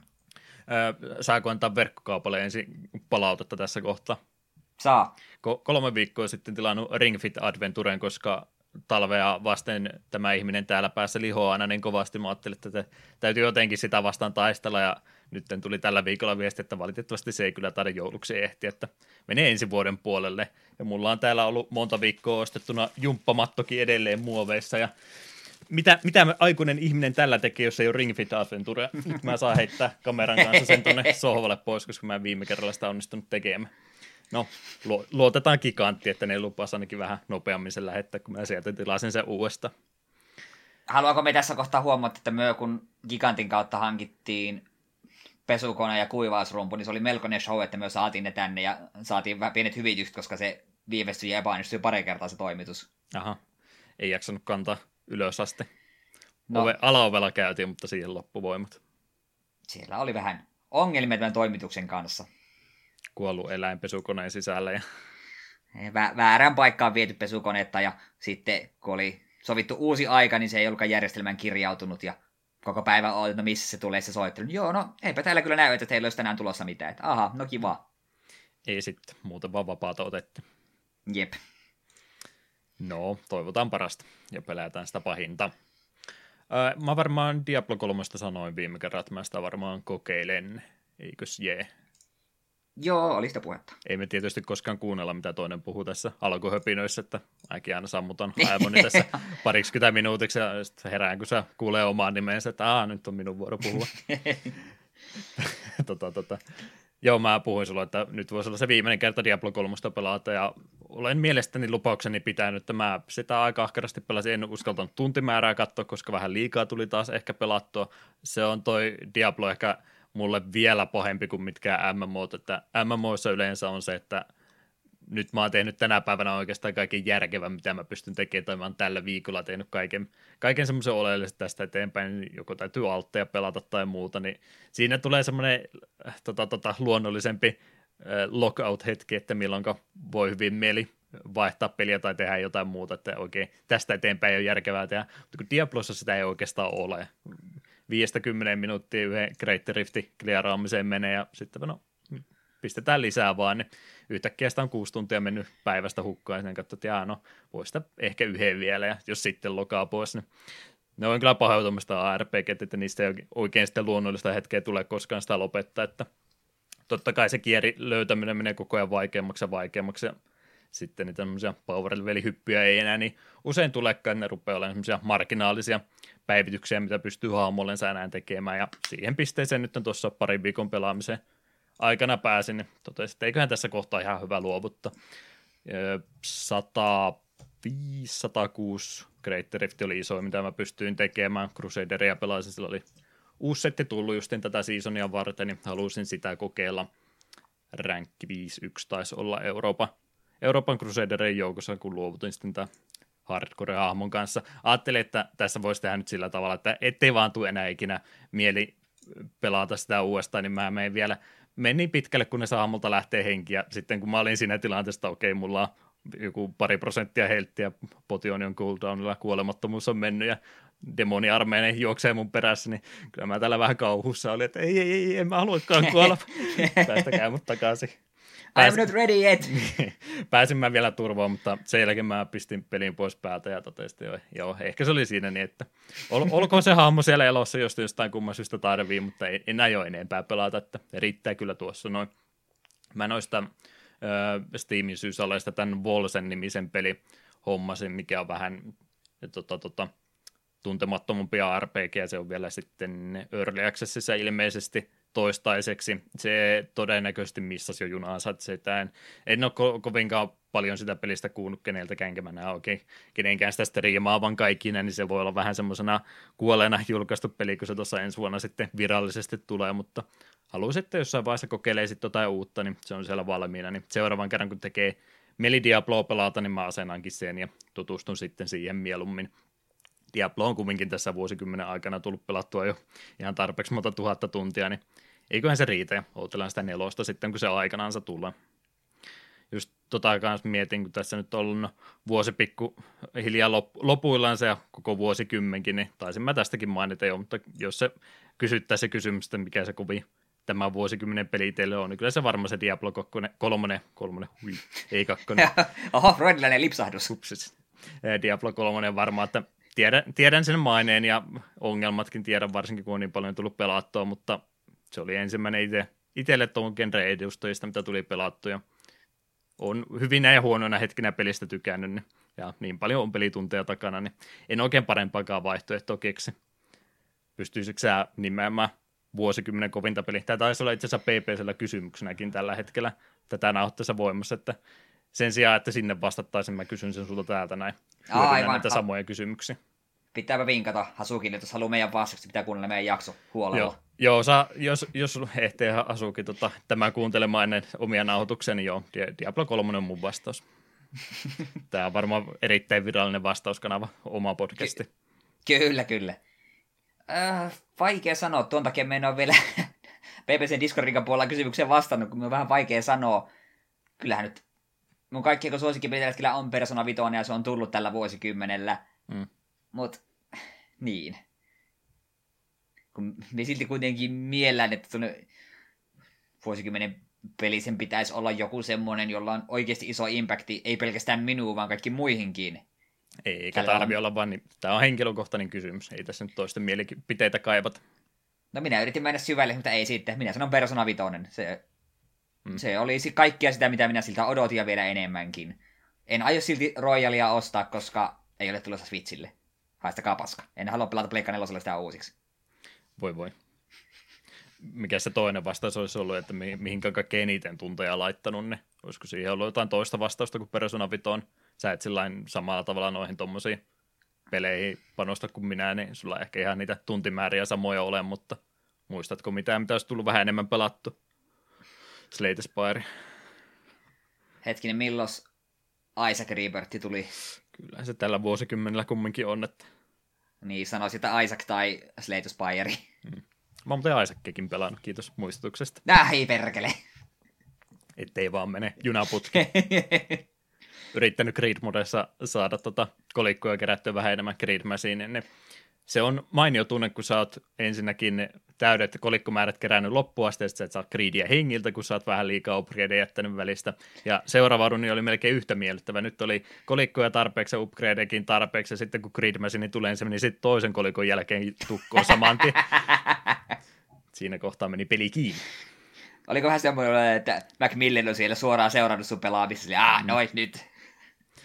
Saako antaa verkkokaupalle ensin palautetta tässä kohtaa? Saa. 3 viikkoa sitten tilannut Ring Fit Adventuren, koska talvea vasten tämä ihminen täällä päässä lihoa aina niin kovasti. Mä ajattelin, että täytyy jotenkin sitä vastaan taistella, ja nyt tuli tällä viikolla viesti, että valitettavasti se ei kyllä taida jouluksi ehtiä, että menee ensi vuoden puolelle. Ja mulla on täällä ollut monta viikkoa ostettuna jumppamattokin edelleen muoveissa, ja mitä aikuinen ihminen tällä tekee, jos ei ole Ring Fit Adventurea? Nyt mä saan heittää kameran kanssa sen tonne sohvalle pois, koska mä en viime kerralla sitä onnistunut tekemään. No, luotetaan Giganttiin, että ne lupas ainakin vähän nopeammin sen lähettää, kun mä sieltä tilasin sen uudestaan. Haluanko me tässä kohtaa huomata, että me kun Gigantin kautta hankittiin pesukone ja kuivausrumpu, niin se oli melkoinen show, että me saatiin ne tänne ja saatiin vähän pienet hyvitykset, koska se viivästyi ja epäonnistui pari kertaa se toimitus. Aha, ei jaksanut kantaa ylös asti. No. Alaovella käytiin, mutta siihen loppuvoimat. Siellä oli vähän ongelmia tämän toimituksen kanssa. Kuollut eläin pesukoneen sisällä. Ja väärään paikkaan viety pesukonetta, ja sitten kun oli sovittu uusi aika, niin se ei ollutkaan järjestelmään kirjautunut, ja koko päivän oli, että missä se tulee se soittelu. Joo, no eipä täällä kyllä näy, että teillä olisi tänään tulossa mitään. Että, aha, no kiva. Ei sitten, muuta vaan vapaata otetta. Jep. No, toivotaan parasta ja pelätään sitä pahinta. Mä varmaan Diablo 3 sanoin viime kerran, että mä sitä varmaan kokeilen. Eikös jee? Joo, oli sitä puhetta. Ei me tietysti koskaan kuunnella, mitä toinen puhuu tässä alkuhöpinöissä, että mäkin aina sammutan aivoni tässä 20 minuutiksi, ja sitten herään, kun se kuulee omaan nimensä, että nyt on minun vuoro puhua. Joo, mä puhuin sulle, että nyt voisi olla se viimeinen kerta Diablo 3 pelata, ja olen mielestäni lupaukseni pitänyt, että mä sitä aika ahkerasti pelasin, en uskaltanut tuntimäärää katsoa, koska vähän liikaa tuli taas ehkä pelattua. Se on toi Diablo ehkä mulle vielä pahempi kuin mitkään MMOt, että MMOissa yleensä on se, että nyt mä oon tehnyt tänä päivänä oikeastaan kaiken järkevän, mitä mä pystyn tekemään, tai mä oon tällä viikolla tehnyt kaiken semmoisen oleellisen tästä eteenpäin, niin joko täytyy altteja pelata tai muuta, niin siinä tulee semmoinen luonnollisempi lockout-hetki, että milloinka voi hyvin mieli vaihtaa peliä tai tehdä jotain muuta, että oikein tästä eteenpäin ei ole järkevää tehdä, mutta kun Diablossa sitä ei oikeastaan ole. 5-10 minuuttia yhden Great Riftin clearaamiseen menee, ja sitten pistetään lisää vaan, niin yhtäkkiä sitä on 6 tuntia mennyt päivästä hukkaan, ja sitten katsot, että voi sitä ehkä yhden vielä, ja jos sitten lokaa pois, niin ne on kyllä paheutumista ARPG:t, että niistä ei oikein sitä luonnollista hetkeä tule koskaan sitä lopettaa, että totta kai se kierri löytäminen menee koko ajan vaikeammaksi, ja sitten niitä tämmöisiä power-level-hyppyjä ei enää niin usein tulekaan, ne rupeaa olemaan semmoisia marginaalisia päivityksiä, mitä pystyy hahmollensa enää tekemään, ja siihen pisteeseen nyt on tuossa parin viikon pelaamisen aikana pääsin, niin totesin, että eiköhän tässä kohtaa ihan hyvä luovuttaa. 105-106 Great Rift oli iso, mitä mä pystyin tekemään, Crusaderia pelasin, sillä oli uusi setti tullut justin tätä seasonia varten, niin halusin sitä kokeilla. Rank 5.1 taisi olla Euroopan Crusaderin joukossa, kun luovutin sitten tämän hardcore-hahmon kanssa. Ajattelin, että tässä voisi tehdä nyt sillä tavalla, että ettei vaan tule enää ikinä mieli pelata sitä uudestaan, niin mä menin niin pitkälle, kun se hahmolta lähtee henki, ja sitten kun mä olin siinä tilanteessa, okei, mulla on joku 2% helttiä, potionion cooldownilla kuolemattomuus on mennyt, ja demoniarmeinen juoksee mun perässä, niin kyllä mä täällä vähän kauhussa olin, että ei, en mä haluakaan kuolla, päästäkää mut takaisin. I'm not ready yet. Pääsin mä vielä turvaan, mutta sen jälkeen mä pistin pelin pois päältä ja totesin, että joo, ehkä se oli siinä niin, että olkoon se hahmo siellä elossa, jos jostain kumman syystä tarvii, mutta enää jo enempää pelata, että riittää kyllä tuossa noin. Mä noista Steamin syysaleista tämän Wolcen-nimisen peli hommasin, mikä on vähän tuntemattomampia RPG, se on vielä sitten Early Accessissa ilmeisesti toistaiseksi. Se todennäköisesti missasi jo junaansa, että sitä en ole kovinkaan paljon sitä pelistä kuunnut keneltäkään, enkä mä näe oikein kenenkään sitä striimaavan kaikina, niin se voi olla vähän semmoisena kuolleena julkaistu peli, kun se tuossa ensi vuonna sitten virallisesti tulee, mutta haluaisin, että jossain vaiheessa kokeilee sitten jotain uutta, niin se on siellä valmiina, niin seuraavan kerran kun tekee mieli Diabloa pelata, niin mä asenankin sen ja tutustun sitten siihen mieluummin. Diablo on kumminkin tässä vuosikymmenen aikana tullut pelattua jo ihan tarpeeksi monta 1000 tuntia, niin eiköhän se riitä ja odotellaan sitä 4 sitten, kun se aikanaansa tulee. Just kanssa mietin, kun tässä nyt on ollut vuosi pikku hiljaa lopuillaan se ja koko vuosikymmenkin, niin taisin mä tästäkin mainita jo, mutta jos se kysyttäisiin kysymystä, mikä se kovin tämä vuosikymmenen peli teille on, niin kyllä se varmaan se Diablo 2. Oho, freudilainen lipsahdus. Upsis. Diablo 3 varmaan, että tiedän sen maineen ja ongelmatkin tiedän, varsinkin kun on niin paljon tullut pelattua, mutta se oli ensimmäinen itselle tuon genren edustajista, mitä tuli pelattua. On hyvinä ja huonoina hetkinä pelistä tykännyt ja niin paljon on pelitunteja takana, niin en oikein parempaakaan vaihtoehtoa keksi. Pystyisikö sä nimeämään vuosikymmenen kovinta peliä? Tämä taisi olla itse asiassa PP:llä kysymyksenäkin tällä hetkellä tätä nauhoitteessa voimassa, että sen sijaan, että sinne vastattaisin, mä kysyn sen sulta täältä näin. Hyödynnän näitä samoja kysymyksiä. Pitääpä vinkata Hasukin, jos haluaa meidän vastauksia, pitää kuunnella meidän jakso huolella. Joo jos ehtii Hasukin tämän kuuntelemaan ennen omia nauhoituksia, niin joo, Diablo 3 on mun vastaus. Tämä on varmaan erittäin virallinen vastauskanava, oma podcasti. Kyllä. Vaikea sanoa, tuon takia me en ole vielä PPCn Discordin puolella kysymykseen vastannut, kun me on vähän vaikea sanoa. Kyllähän nyt mun kaikkien suosikin tällä hetkellä on Persona 5 ja se on tullut tällä vuosikymmenellä. Mm. Mut, niin. Kun me silti kuitenkin miellään, että tuonne vuosikymmenen peli sen pitäisi olla joku semmoinen, jolla on oikeasti iso impakti, ei pelkästään minuun, vaan kaikki muihinkin. Eikä tarvitse olla vaan, niin, tämä on henkilökohtainen kysymys, ei tässä nyt toisten mielipiteitä kaivata. No minä yritin mennä syvälle, mutta ei sitten. Minä sanon Persona 5. Se olisi kaikkea sitä, mitä minä siltä odotin ja vielä enemmänkin. En aio silti Royalia ostaa, koska ei ole tulossa Switchille. Haistakaa paska. En halua pelata Pleikka 4:llä sitä uusiksi. Voi. Mikä se toinen vastaus olisi ollut, että mihinkä kaikkein eniten tunteja laittanut ne? Olisiko siihen ollut jotain toista vastausta kuin Persona 5? Sä et sillain samalla tavalla noihin tommosiin peleihin panosta kuin minä, niin sulla ehkä ihan niitä tuntimääriä samoja ole, mutta muistatko mitään, mitä olisi tullut vähän enemmän pelattu? Slate Spire. Hetkinen, milloin Isaac Rebirth tuli? Kyllä se tällä vuosikymmenellä kumminkin on, että... Niin, sanoisin, että Isaac tai Slate Spire. Mä oon muuten Isaaciakin pelannut, kiitos muistutuksesta. Ei perkele! Ettei vaan mene junaputki. Yrittänyt Creed Modessa saada kolikkoja kerättyä vähän enemmän Creed Machineen. Se on mainio tunne, kun sä oot ensinnäkin täydet kolikkomäärät kerännyt loppuun asti, ja sitten sä oot Creedia hengiltä, kun sä oot vähän liikaa upgradeja jättänyt välistä. Ja seuraava runi oli melkein yhtä miellyttävä. Nyt oli kolikkoja tarpeeksi ja upgradejakin tarpeeksi, ja sitten kun Creed Machine tulee, se meni sitten toisen kolikon jälkeen tukkoon samantien. Siinä kohtaa meni peli kiinni. Oliko vähän semmoinen, että Macmillan on siellä suoraan seurannut sun pelaamista, ja noit nyt.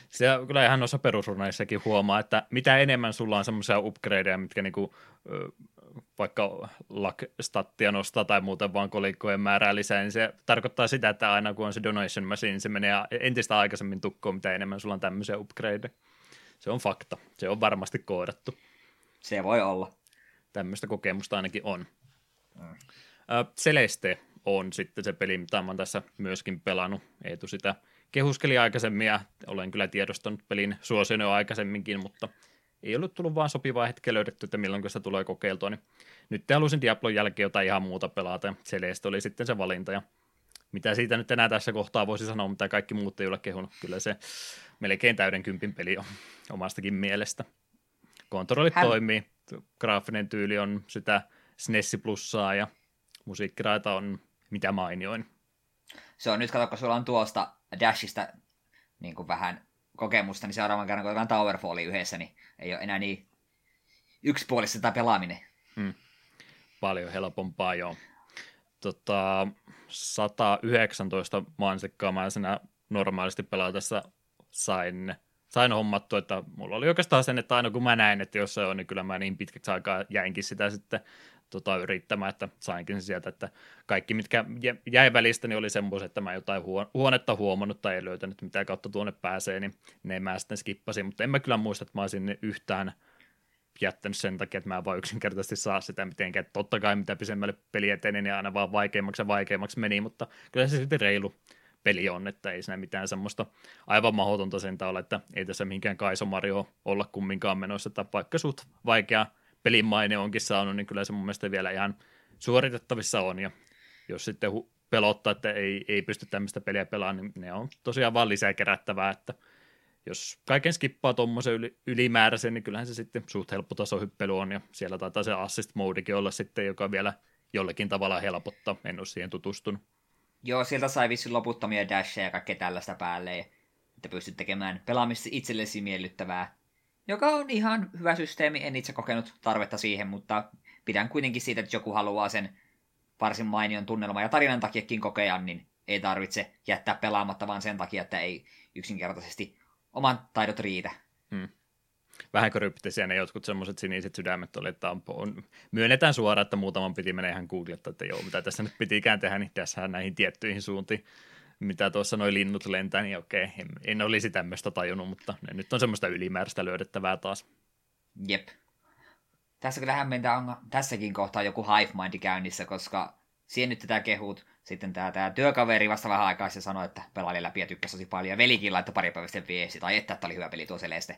Se kyllä ihan noissa perusruneissakin huomaa, että mitä enemmän sulla on semmoisia upgradeja, mitkä niinku, vaikka luck-stattia nostaa tai muuten vaan kolikkojen määrää lisää, niin se tarkoittaa sitä, että aina kun on se donation machine, se menee entistä aikaisemmin tukkoon, mitä enemmän sulla on tämmöisiä upgradeja. Se on fakta. Se on varmasti koodattu. Se voi olla. Tämmöistä kokemusta ainakin on. Celeste on sitten se peli, mitä mä oon tässä myöskin pelannut. Eetu sitä kehuskeli aikaisemmin ja olen kyllä tiedostanut pelin suosion jo aikaisemminkin, mutta ei ollut tullut vaan sopivaa hetkeä löydetty, että milloin sitä tulee kokeiltua. Niin nyt halusin Diablon jälkeen jotain ihan muuta pelata ja Celeste oli sitten se valinta. Ja mitä siitä nyt enää tässä kohtaa voisi sanoa, mitä kaikki muut ei ole kehunut. Kyllä se melkein täyden kympin peli on omastakin mielestä. Kontrollit toimii, graafinen tyyli on sitä SNES-plussaa ja musiikkiraita on mitä mainioin. Se on nyt, katsokko sulla on tuosta Dashista niin kuin vähän kokemusta, niin seuraavan kerran, kun otetaan Towerfallia yhdessä, niin ei ole enää niin yksipuolista tämä pelaaminen. Paljon helpompaa, joo. 119 mansikkaa mä normaalisti pelaan tässä sain sain hommattua, että mulla oli oikeastaan sen, että aina kun mä näin, että jos se on, niin kyllä mä niin pitkäksi aikaa jäinkin sitä sitten yrittämään, että sainkin sen sieltä, että kaikki, mitkä jäi välistä, niin oli semmoiset, että mä jotain huonetta huomannut tai ei löytänyt, mitä kautta tuonne pääsee, niin ne mä sitten skippasin, mutta en mä kyllä muista, että mä olisin yhtään jättänyt sen takia, että mä en vaan yksinkertaisesti saa sitä mitenkään. Totta kai mitä pisemmälle peli eteni, niin aina vaan vaikeammaksi ja vaikeammaksi meni, mutta kyllä se sitten reilu peli on, että ei siinä mitään semmoista aivan mahdotonta sentään ole, että ei tässä mihinkään Kaiso Mario olla kumminkaan menossa, tai vaikka suht vaikea pelin maine onkin saanut, niin kyllä se mun mielestä vielä ihan suoritettavissa on, ja jos sitten pelottaa, että ei pysty tämmöistä peliä pelaamaan, niin ne on tosiaan vaan lisää kerättävää, että jos kaiken skippaa tuommoisen ylimääräisen, niin kyllähän se sitten suht helppo tasohyppely on, ja siellä taitaa se assist-moodikin olla sitten, joka vielä jollakin tavalla helpottaa, en ole siihen tutustunut. Joo, sieltä sai vissiin loputtomia dashia ja kaikkea tällaista päälle, että pystyt tekemään pelaamista itsellesi miellyttävää, joka on ihan hyvä systeemi, en itse kokenut tarvetta siihen, mutta pidän kuitenkin siitä, että joku haluaa sen varsin mainion tunnelman ja tarinan takiakin kokea, niin ei tarvitse jättää pelaamatta, vaan sen takia, että ei yksinkertaisesti oman taidot riitä. Vähän kryptisiä ne jotkut semmoiset siniset sydämet oli, että on, myönnetään suoraan, että muutaman piti mennä ihan googlettaa, että joo, mitä tässä nyt pitikään tehdä, niin tässähän näihin tiettyihin suuntiin, mitä tuossa noi linnut lentää, niin okei, en olisi tämmöistä tajunnut, mutta ne nyt on semmoista ylimääräistä löydettävää taas. Jep. Tässä kyllähän meitä on tässäkin kohtaa joku hive-mindi käynnissä, koska siihen nyt tätä kehut, sitten tämä työkaveri vasta vähän aikaa se sanoi, että pelaili läpi ja tykkäsi tosi paljon, ja velikin laittoi pari päivisten viesti, tai että oli hyvä peli tuo Celeste.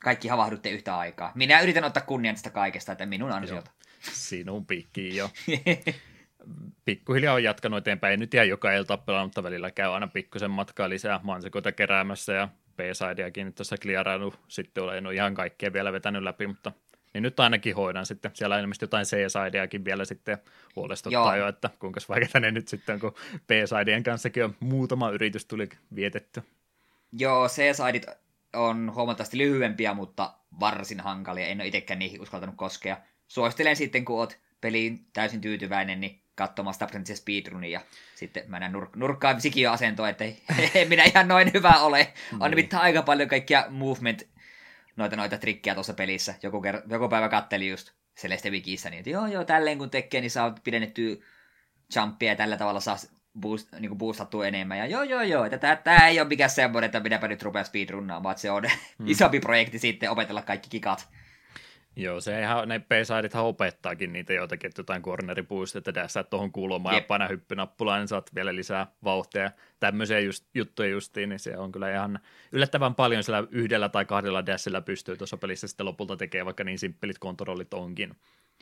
Kaikki havahdutte yhtä aikaa. Minä yritän ottaa kunnian tästä kaikesta, että minun ansiota. Sinun piikkiin jo. Pikkuhiljaa on jatkanut eteenpäin. En nyt ihan joka ilta pelannut, mutta välillä käy aina pikkusen matkaa lisää mansikoita keräämässä ja B-sideiakin tuossa kliaraillut. Sitten olen ihan kaikkea vielä vetänyt läpi, mutta niin nyt ainakin hoidan sitten. Siellä on ilmeisesti jotain C-sideiakin vielä sitten huolestuttaa jo, että kuinka vaikeita ne nyt sitten on, kun B-sideen kanssakin on muutama yritys tuli vietetty. Joo, C-sideit on huomattavasti lyhyempiä, mutta varsin hankalia. En ole itsekään niihin uskaltanut koskea. Suosittelen sitten, kun oot peliin täysin tyytyväinen, niin katsomaan sitä Princess Speedrunia. Ja sitten mä näen nurkkaan sikiöasentoa, että en minä ihan noin hyvä ole. On nimittäin aika paljon kaikkia movement, noita trikkejä tuossa pelissä. Joku päivä katteli just Celeste Wikissä, niin että joo, tälleen kun tekee, niin saa pidennettyä jumpia ja tällä tavalla saa niin boostattua enemmän, ja joo, tämä ei ole mikään semmoinen, että minäpä nyt rupeaa speedrunnaan, vaan se on isompi projekti sitten opetella kaikki kikat. Joo, ne P-sidethan opettaakin niitä joitakin, että jotain corneripuista, että tässä tuohon kulmaan ja paina hyppynappulaan, niin saat vielä lisää vauhtia ja tämmöisiä juttuja justiin, niin se on kyllä ihan yllättävän paljon sillä yhdellä tai kahdella dashillä pystyy tuossa pelissä sitten lopulta tekemään, vaikka niin simppelit kontrollit onkin.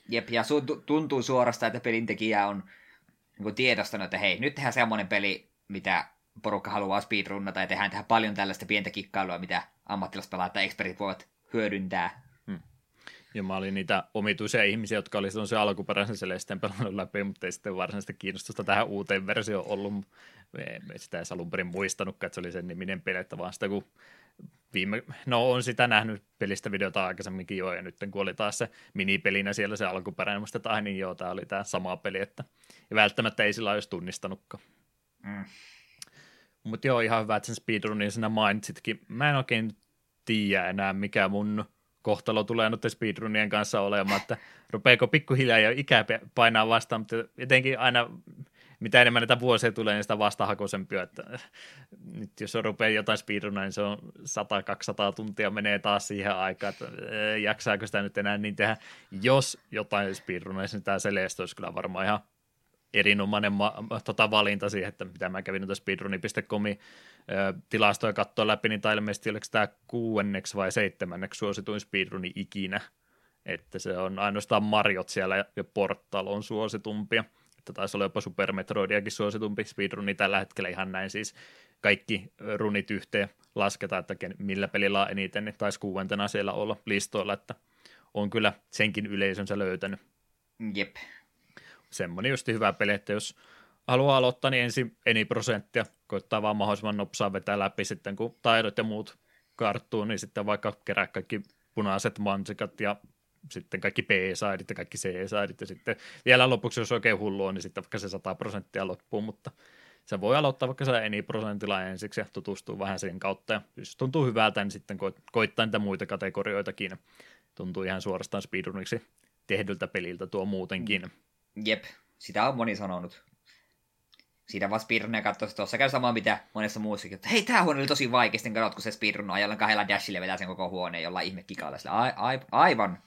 Jep, ja tuntuu suorastaan, että pelintekijä on niin tiedostanut, että hei, nyt tehdään semmoinen peli, mitä porukka haluaa speedrunnata, ja tehdään paljon tällaista pientä kikkailua, mitä ammattilaispelaajat tai expertit voivat hyödyntää. Ja mä olin niitä omituisia ihmisiä, jotka oli se alkuperäisen Celesten pelannut läpi, mutta ei sitten varsinaista kiinnostusta tähän uuteen versioon ollut. Sitä ei alun perin muistanutkaan, että se oli sen niminen peli, että vaan sitä kun on sitä nähnyt pelistä videota aikaisemminkin jo, ja nyt kun oli taas se minipelinä siellä se alkuperäinen, musta tai niin joo, tämä oli tämä sama peli, että ja välttämättä ei sillä olisi tunnistanutkaan. Mutta joo, ihan hyvä, että sen speedrunin sinä mainitsitkin. Mä en oikein tiedä enää, mikä mun kohtalo tulee noiden speedrunien kanssa olemaan, että rupeeko pikkuhiljaa jo ikää painaa vastaan, mutta jotenkin aina mitä enemmän näitä vuosia tulee, niin sitä vastahakoisempia, että nyt jos rupeaa jotain speedrunaa, niin se on 100-200 tuntia menee taas siihen aikaan, että jaksaako sitä nyt enää niin tehdä. Jos jotain speedrunaa, niin tämä Celeste olisi kyllä varmaan ihan erinomainen valinta siihen, että mitä mä kävin noita speedruni.comin tilastoja katsoa läpi, niin tai ilmeisesti oliko tämä 6. vai 7. suosituin speedruni ikinä, että se on ainoastaan Mariot siellä ja Portal on suositumpia. Että taisi olla jopa Super Metroidiakin suositumpi speedruni tällä hetkellä ihan näin siis. Kaikki runit yhteen lasketaan, että millä pelillä on eniten, niin taisi 6. siellä olla listoilla, että on kyllä senkin yleisönsä löytänyt. Jep. Semmoinen just hyvä peli, että jos haluaa aloittaa, niin ensin prosenttia koittaa vaan mahdollisimman nopsaa vetää läpi sitten, kun taidot ja muut karttuu, niin sitten vaikka kerää kaikki punaiset mansikat ja sitten kaikki B-sideit ja kaikki C-sideit ja sitten vielä lopuksi, jos oikein hullu on, niin sitten vaikka se 100% loppuu, mutta se voi aloittaa vaikka se Any% ensiksi ja tutustuu vähän sen kautta. Ja jos tuntuu hyvältä, niin sitten koittaa niitä muita kategorioitakin. Tuntuu ihan suorastaan speedruniksi tehdyltä peliltä tuo muutenkin. Jep, sitä on moni sanonut. Siitä vaan speedrunia katsoisi tuossa. Käy samaa mitä monessa muussakin. Että hei, tää huone oli tosi vaikea. Sitten katsot, kun se speedrun ajallaan kahdella dashille vetää sen koko huoneen jollain ihme kikalla. Aivan.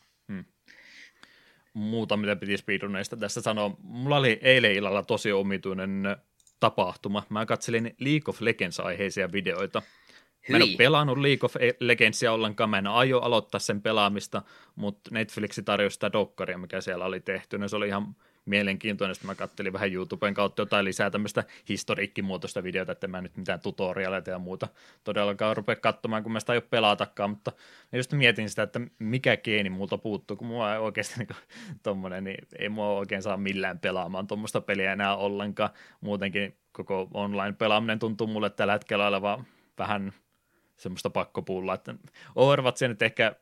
Muuta, mitä piti speedruneista tässä sanoa. Mulla oli eilen illalla tosi omituinen tapahtuma. Mä katselin League of Legends-aiheisia videoita. Hyi. Mä en ole pelannut League of Legendsia ollenkaan. Mä en aio aloittaa sen pelaamista, mutta Netflixi tarjosi sitä dokkaria, mikä siellä oli tehty. Se oli ihan mielenkiintoinen. Sitten mä katselin vähän YouTuben kautta jotain lisää tämmöistä historiikkimuotoista videota, että mä nyt mitään tutoriaaleita ja muuta todellakaan rupea katsomaan, kun mä sitä ei ole pelatakaan, mutta just mietin sitä, että mikä geeni multa puuttuu, kun mua ei oikeasti niin tommoinen, niin ei mua oikein saa millään pelaamaan tuommoista peliä enää ollenkaan. Muutenkin koko online-pelaaminen tuntuu mulle tällä hetkellä olevan vähän semmoista pakkopullaa, että Overwatchia nyt ehkä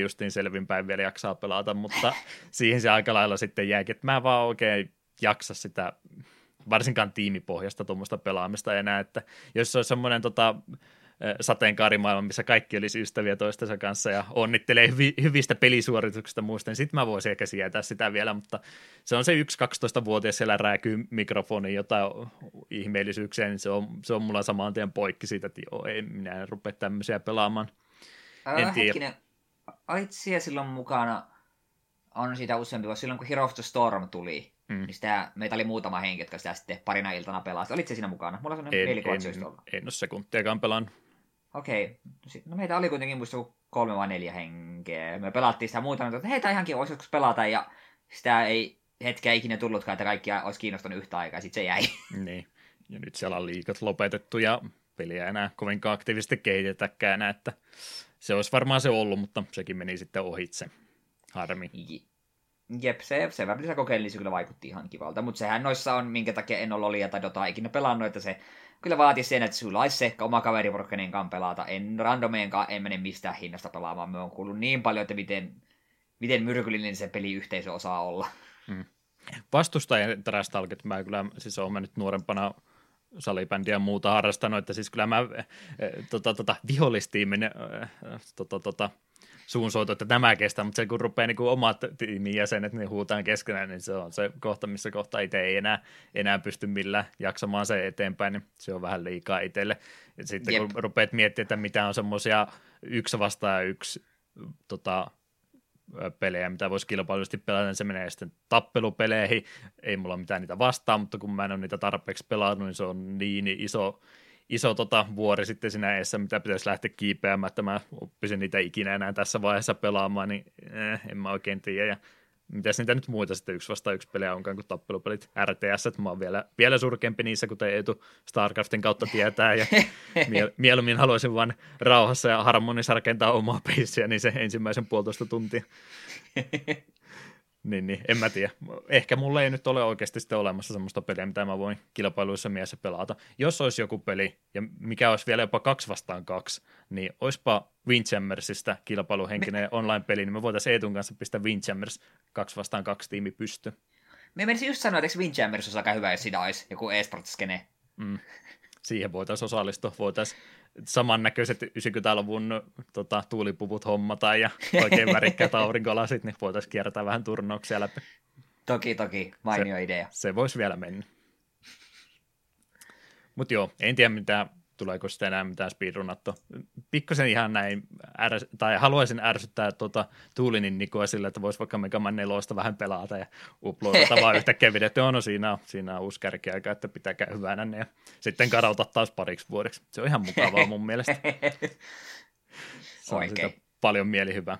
justiin selvinpäin vielä jaksaa pelata, mutta siihen se aika lailla sitten jääkin, että mä vaan oikein jaksa sitä, varsinkaan tiimipohjasta tuommoista pelaamista enää, että jos se olisi semmoinen sateenkaarimaailma, missä kaikki olisi ystäviä toistensa kanssa ja onnittelee hyvistä pelisuorituksista muista, niin sitten mä voisin ehkä sietää sitä vielä, mutta se on se 1-12-vuotias, siellä rääkyy mikrofoni jotain ihmeellisyyksiä, niin se on mulla saman tien poikki siitä, että joo, ei minä rupea tämmöisiä pelaamaan. Hetkinen, olit siellä silloin mukana, on siitä useampi, vaan silloin kun Hero of the Storm tuli, niin sitä, meitä oli muutama henki, jotka sitä sitten parina iltana pelasi. Olitko siinä mukana? Mulla on semmoinen mielikuvaisuista olla. En ole sekuntiakaan pelannut. Okei. No meitä oli kuitenkin muista 3 vai 4 henkeä. Me pelattiin sitä muutama, että hei, tämä ihan kiva, olisi joskus pelata. Ja sitä ei hetkeä ikinä tullutkaan, että kaikki olisi kiinnostunut yhtä aikaa. Sitten se jäi. Niin. Ja nyt siellä on liikat lopetettu ja peliä enää kovinkaan aktiivisesti kehitetäkään enää. Että se olisi varmaan se ollut, mutta sekin meni sitten ohitse. Harmi. Jep, se välissä kokeilisi kyllä vaikutti ihan kivalta, mutta sehän noissa on, minkä takia en ole Lolia tai Dotaa ikinä pelannut, että se kyllä vaatii sen, että sulla olisi se oma kaveriporukkanenkaan pelata, en randomeenkaan, en mene mistään hinnasta pelaamaan, me on kuullut niin paljon, että miten myrkyllinen se peliyhteisö osaa olla. Vastustajien terästalkit, mä kyllä, siis oon mä nyt nuorempana salibändiä ja muuta harrastanut, että siis kyllä mä vihollistiimin suunsoitu, että tämä kestää, mutta se kun rupeaa niin kuin omat tiimin jäsenet niin huutaan keskenään, niin se on se kohta, missä kohta itse ei enää pysty millään jaksamaan se eteenpäin, niin se on vähän liikaa itselle. Ja sitten kun rupeat miettimään, että mitä on semmoisia 1 vastaan 1 pelejä, mitä voisi kilpailullisesti pelata, niin se menee sitten tappelupeleihin. Ei mulla mitään niitä vastaan, mutta kun mä en ole niitä tarpeeksi pelannut, niin se on niin iso vuori sitten siinä edessä, mitä pitäisi lähteä kiipeämään, että mä oppisin niitä ikinä enää tässä vaiheessa pelaamaan, niin en mä oikein tiedä. Ja mitäs niitä nyt muita sitten 1 vastaan 1 pelejä onkaan kuin tappelupelit, RTS, että mä oon vielä surkeampi niissä, kuten Eetu Starcraftin kautta tietää, ja mieluummin haluaisin vaan rauhassa ja harmonissa rakentaa omaa peissiä, niin se ensimmäisen 1,5 tuntia. Niin, en mä tiedä. Ehkä mulla ei nyt ole oikeasti sitten olemassa semmoista peliä, mitä mä voin kilpailuissa mielessä pelata. Jos olisi joku peli, ja mikä olisi vielä jopa 2 vastaan 2, niin oispa Windjammersista kilpailuhenkinen online-peli, niin me voitaisiin Eetun kanssa pistää Windjammers 2 vastaan 2 tiimi pysty. Me menisin just sanoa, että Windjammers olisi aika hyvä, jos siinä olisi joku e-sportskene. Siihen voitaisiin osallistua, voitaisiin samannäköiset 90-luvun tuulipuvut hommata ja oikein värikkäät aurinkolasit, niin voitaisiin kiertää vähän turnauksia läpi. Toki, mainio idea. Se voisi vielä mennä. Mutta joo, en tiedä tuleeko sitä enää mitään speedrunattua. Pikkusen ihan näin, tai haluaisin ärsyttää Tuulinin Nikoa sillä, että voisi vaikka Mega Man 4:stä vähän pelata ja uploadata vaan yhtäkkiä videoita. No, siinä on uusi kärkiaika, että pitääkää hyvänä ne ja sitten kadota taas pariksi vuodeksi. Se on ihan mukavaa mun mielestä. Se on sitä paljon mielihyvää.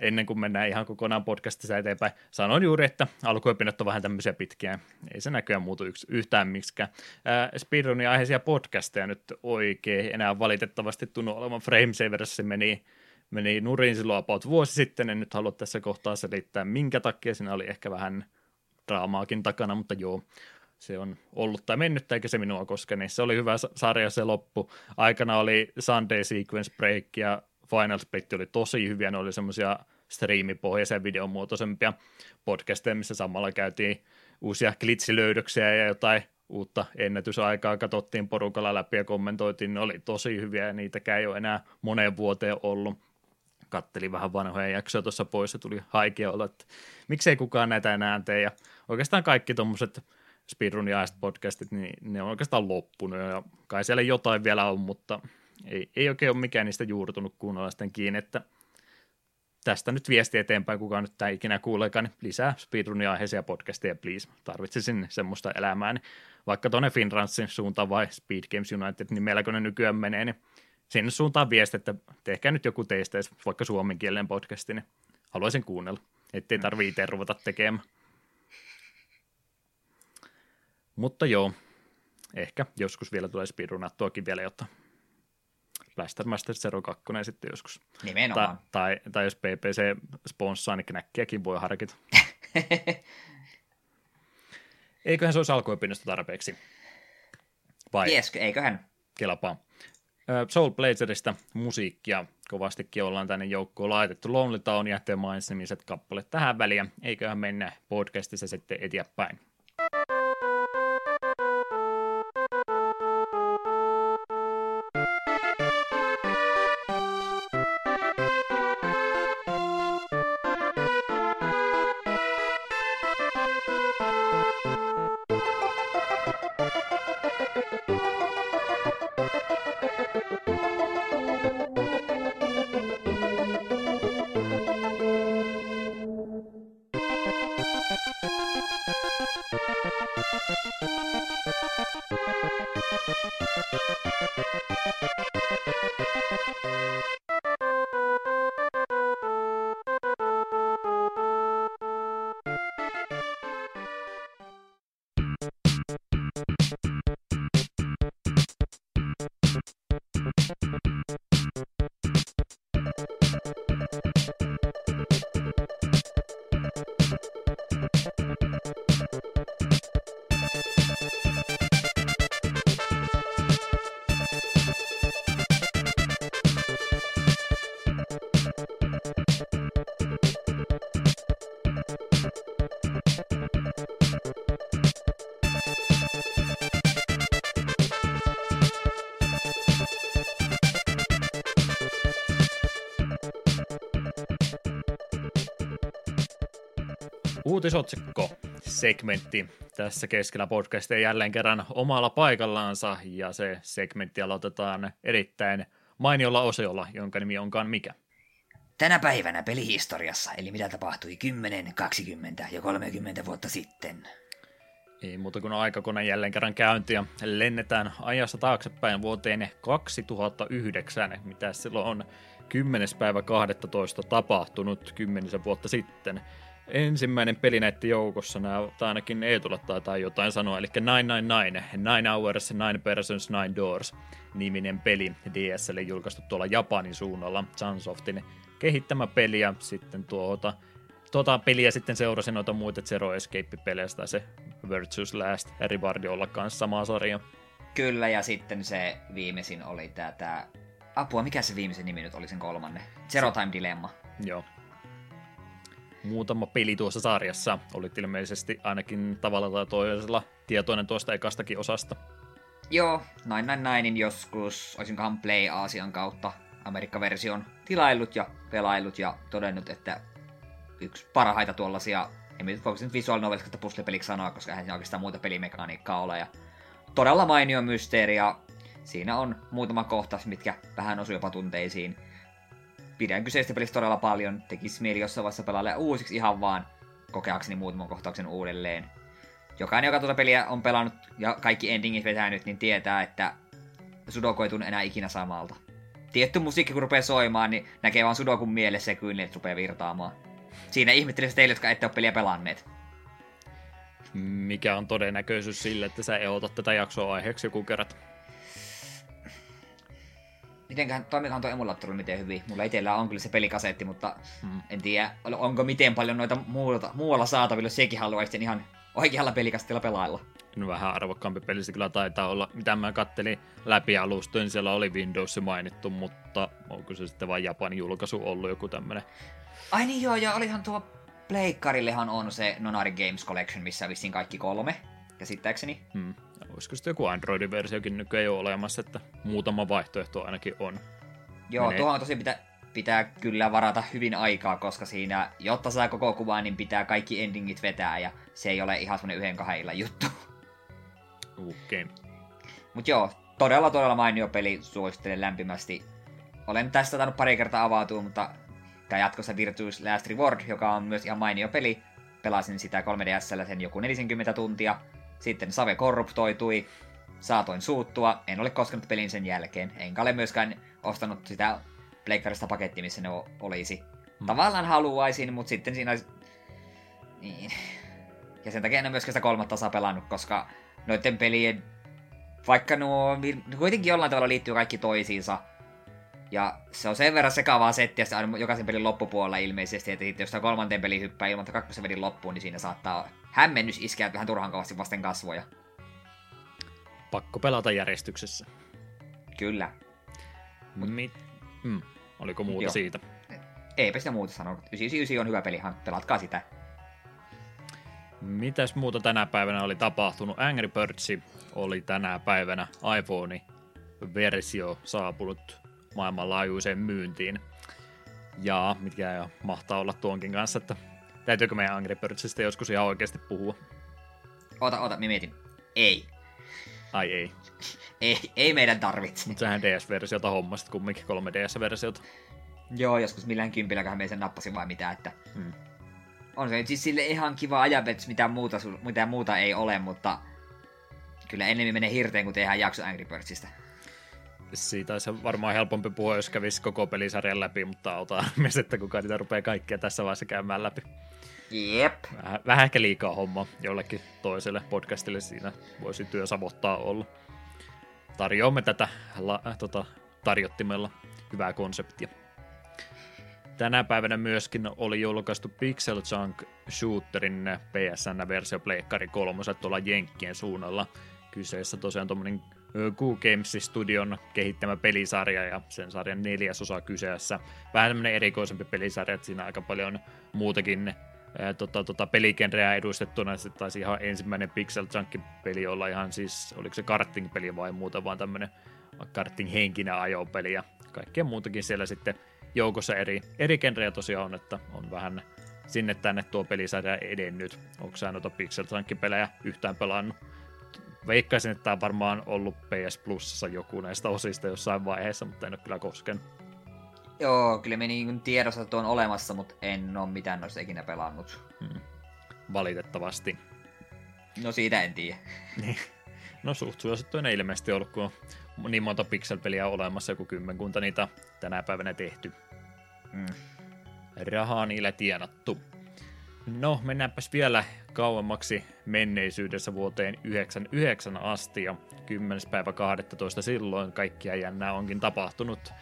Ennen kuin mennään ihan kokonaan podcastissa eteenpäin, sanoin juuri, että alkuopinnot on vähän tämmöisiä pitkiä. Ei se näköjään muutu yhtään miksikään. Speedrunin aiheisia podcasteja nyt oikein enää valitettavasti tunnu olevan. Framesaverissa meni nurin silloin about vuosi sitten. En nyt halua tässä kohtaa selittää minkä takia. Siinä oli ehkä vähän draamaakin takana, mutta joo. Se on ollut tai mennyt, eikä se minua koske. Se oli hyvä sarja, se loppu. Aikana oli Sunday Sequence Break ja Final Split oli tosi hyviä, ne oli semmoisia striimipohjaisia videomuotoisempia podcasteja, missä samalla käytiin uusia glitsilöydöksiä ja jotain uutta ennätysaikaa katsottiin porukalla läpi ja kommentoitiin, ne oli tosi hyviä ja niitäkään ei ole enää moneen vuoteen ollut. Kattelin vähän vanhoja jaksoja tuossa pois ja tuli haikea olla, että miksei kukaan näitä enää tee. Ja oikeastaan kaikki tuommoiset speedrun ja podcastit, niin ne on oikeastaan loppunut ja kai siellä jotain vielä on, mutta ei oikein ole mikään niistä juurtunut kuunnella sitten kiinni, että tästä nyt viesti eteenpäin, kukaan nyt tämä ikinä kuuleekaan, niin lisää speedrunia aiheisia podcasteja, please. Tarvitsisin semmoista elämää, niin vaikka tuonne Finransin suuntaan vai Speed Games United nimellä, kun ne nykyään menee, niin sinne suuntaan viesti, että tehkää nyt joku teistä, vaikka suomenkielinen podcasti, niin haluaisin kuunnella, ettei tarvitse itse ruveta tekemään. Mutta joo, ehkä joskus vielä tulee speedrunattuakin vielä jotain. Blaster Master 02 sitten joskus. Nimenomaan. Tai jos PPC sponssaa, niin knäkkiäkin voi harkita. Eiköhän se olisi alkuopinnosta tarpeeksi? Vai? Tiesikö, eiköhän. Kelpaa. Soul Blazerista musiikkia kovastikin ollaan tänne joukkoon laitettu. Lonely Town ja The Minds-nimiset kappaleet tähän väliin. Eiköhän mennä podcastissa sitten eteenpäin. Uutisotsikko segmentti tässä keskellä podcastia jälleen kerran omalla paikallaansa, ja se segmentti aloitetaan erittäin mainiolla osiolla, jonka nimi onkaan mikä. Tänä päivänä pelihistoriassa, eli mitä tapahtui 10, 20 ja 30 vuotta sitten. Ei muuta kuin aikakone jälleen kerran käynti ja lennetään ajassa taaksepäin vuoteen 2009, mitä silloin on 10.12. tapahtunut 10 vuotta sitten. Ensimmäinen peli näiden joukossa, tai ainakin Eetulla taitaa jotain sanoa, eli 999, 9 Hours, 9 Persons, 9 Doors niminen peli DS:lle julkaistu tuolla Japanin suunnalla, Sunsoftin kehittämä peli, ja sitten tuota peliä sitten seurasi noita muita Zero Escape-pelejä, tai se Virtue's Last Reward olla kanssa sama sarja. Kyllä, ja sitten se viimeisin oli tämä apua, mikä se viimeisin nimi nyt oli sen kolmannen? Zero Time Dilemma. Joo. Muutama peli tuossa sarjassa. Olit ilmeisesti ainakin tavalla tai toisella tietoinen tuosta ekastakin osasta. Joo, 999 joskus, olisinkohan Play Aasian kautta Amerikka-version tilaillut ja pelaillut ja todennut, että yksi parhaita tuollaisia, en nyt voiko se nyt visual novelista puzzle-peliksi sanoa, koska eihän siinä oikeastaan muuta pelimekaniikkaa ole. Ja todella mainio mysteeri ja siinä on muutama kohta, mitkä vähän osuu jopa tunteisiin. Pidän kyseistä pelistä todella paljon, tekisi mieli jossain vaiheessa pelailla uusiksi ihan vaan kokeakseni muutaman kohtauksen uudelleen. Jokainen, joka tuota peliä on pelannut ja kaikki endingit vetänyt, niin tietää, että sudoku ei tunne enää ikinä samalta. Tietty musiikki, kun rupeaa soimaan, niin näkee vaan sudokun mielessä ja kyyneet rupeaa virtaamaan. Siinä ihmettelisi teille, jotka ette ole peliä pelanneet. Mikä on todennäköisyys sille, että sä eotat tätä jaksoa aiheeksi joku kerrat? Mitenköhän toimikaan tuo emulaattori miten hyvin. Mulla itsellä on kyllä se pelikasetti, mutta en tiedä, onko miten paljon noita muualla saatavilla, jos sekin haluaisit ihan oikealla pelikasetilla pelailla. No vähän arvokkaampi pelistä kyllä taitaa olla. Mitä mä kattelin läpi alustoin, siellä oli Windows mainittu, mutta onko se sitten vain Japanin julkaisu ollut joku tämmönen? Ai niin joo, ja olihan tuo Pleikkarillehan on se Nonari Games Collection, missä on vissiin kaikki kolme, käsittääkseni. Olisiko sitten joku Android-versiokin nykyään jo olemassa, että muutama vaihtoehto ainakin on. Joo, tuohon tosi pitää kyllä varata hyvin aikaa, koska siinä, jotta saa koko kuvaa, niin pitää kaikki endingit vetää, ja se ei ole ihan semmoinen 1-2 illan juttu. Okei. Okay. Mut joo, todella mainio peli, suosittelen lämpimästi. Olen tästä tainnut pari kertaa avautua, mutta tämä jatkossa Virtue's Last Reward, joka on myös ihan mainio peli. Pelasin sitä 3DS:llä sen joku 40 tuntia. Sitten Save korruptoitui, saatoin suuttua, en ole koskenut pelin sen jälkeen. Enkä ole myöskään ostanut sitä pleikkarista pakettia, missä ne olisi. Tavallaan haluaisin, mutta sitten siinä olisi... Niin. Ja sen takia en ole myöskään sitä kolmatta osaa pelannut, koska noiden pelien... Vaikka nuo kuitenkin jollain tavalla liittyy kaikki toisiinsa. Ja se on sen verran sekavaa settiä se aina jokaisen pelin loppupuolella ilmeisesti, että jos tämä kolmanteen peli hyppää ilman, että kakkosen pelin loppuun, niin siinä saattaa hämmennys iskeä vähän turhan kovasti vasten kasvoja. Pakko pelata järjestyksessä. Kyllä. Oliko muuta siitä? Eipä sitä muuta sanoa. 999 on hyvä peli, pelatkaa sitä. Mitäs muuta tänä päivänä oli tapahtunut? Angry Birds oli tänä päivänä iPhone-versio saapunut maailmanlaajuiseen myyntiin. Ja mitkä mahtaa olla tuonkin kanssa, että täytyykö meidän Angry Birdsista joskus ihan oikeasti puhua? Oota, minä mietin. Ei. Ai ei. ei meidän tarvitse. Mutta sehän DS-versiota hommasit kumminkin, 3DS-versiota. Joo, joskus millään kympilläköhän me sen nappasin vai mitä, että... On se siis sille ihan kiva ajanvets, mitään muuta ei ole, mutta... Kyllä enemmän menee hirteen, kun tehdään jakso Angry Birdsista. Siitä olisi varmaan helpompi puhua, jos kävisi koko pelisarjan läpi, mutta autaan myös, että kukaan niitä rupeaa kaikkia tässä vaiheessa käymään läpi. Jep. Vähän ehkä liikaa homma jollekin toiselle podcastille, siinä voisi työsavottaa olla. Tarjoamme tätä tarjottimella hyvää konseptia. Tänä päivänä myöskin oli julkaistu Pixel Junk Shooterin PSN-versio Pleikkari 3 tuolla Jenkkien suunnalla. Kyseessä tosiaan tuommoinen Q Games-studion kehittämä pelisarja ja sen sarjan 4. osa kyseessä. Vähän tämmöinen erikoisempi pelisarja, että siinä on aika paljon muutakin peligenreä edustettuna. Sitten taisi ihan ensimmäinen Pixel Junk-peli olla ihan siis, oliko se karting-peli vai muuta, vaan tämmöinen karting-henkinen ajopeli ja kaikkea muutakin siellä sitten joukossa eri genrejä tosiaan on, että on vähän sinne tänne tuo pelisarja edennyt. Onko sä noita Pixel Junk-pelejä yhtään pelannut? Veikkaisin, että tämä on varmaan ollut PS Plusassa joku näistä osista jossain vaiheessa, mutta en ole kyllä koskenut. Joo, kyllä me niin tiedossa, että on olemassa, mutta en ole mitään noista ikinä pelannut. Valitettavasti. No siitä en tiedä. No suht suosittuinen ilmeisesti ollut, kun on niin monta pikselpeliä olemassa, joku 10 niitä tänä päivänä tehty. Rahaa niillä tienattu. No, mennäänpäs vielä kauemmaksi menneisyydessä vuoteen 99 asti, ja 10.12. silloin kaikkia jännää onkin tapahtunut.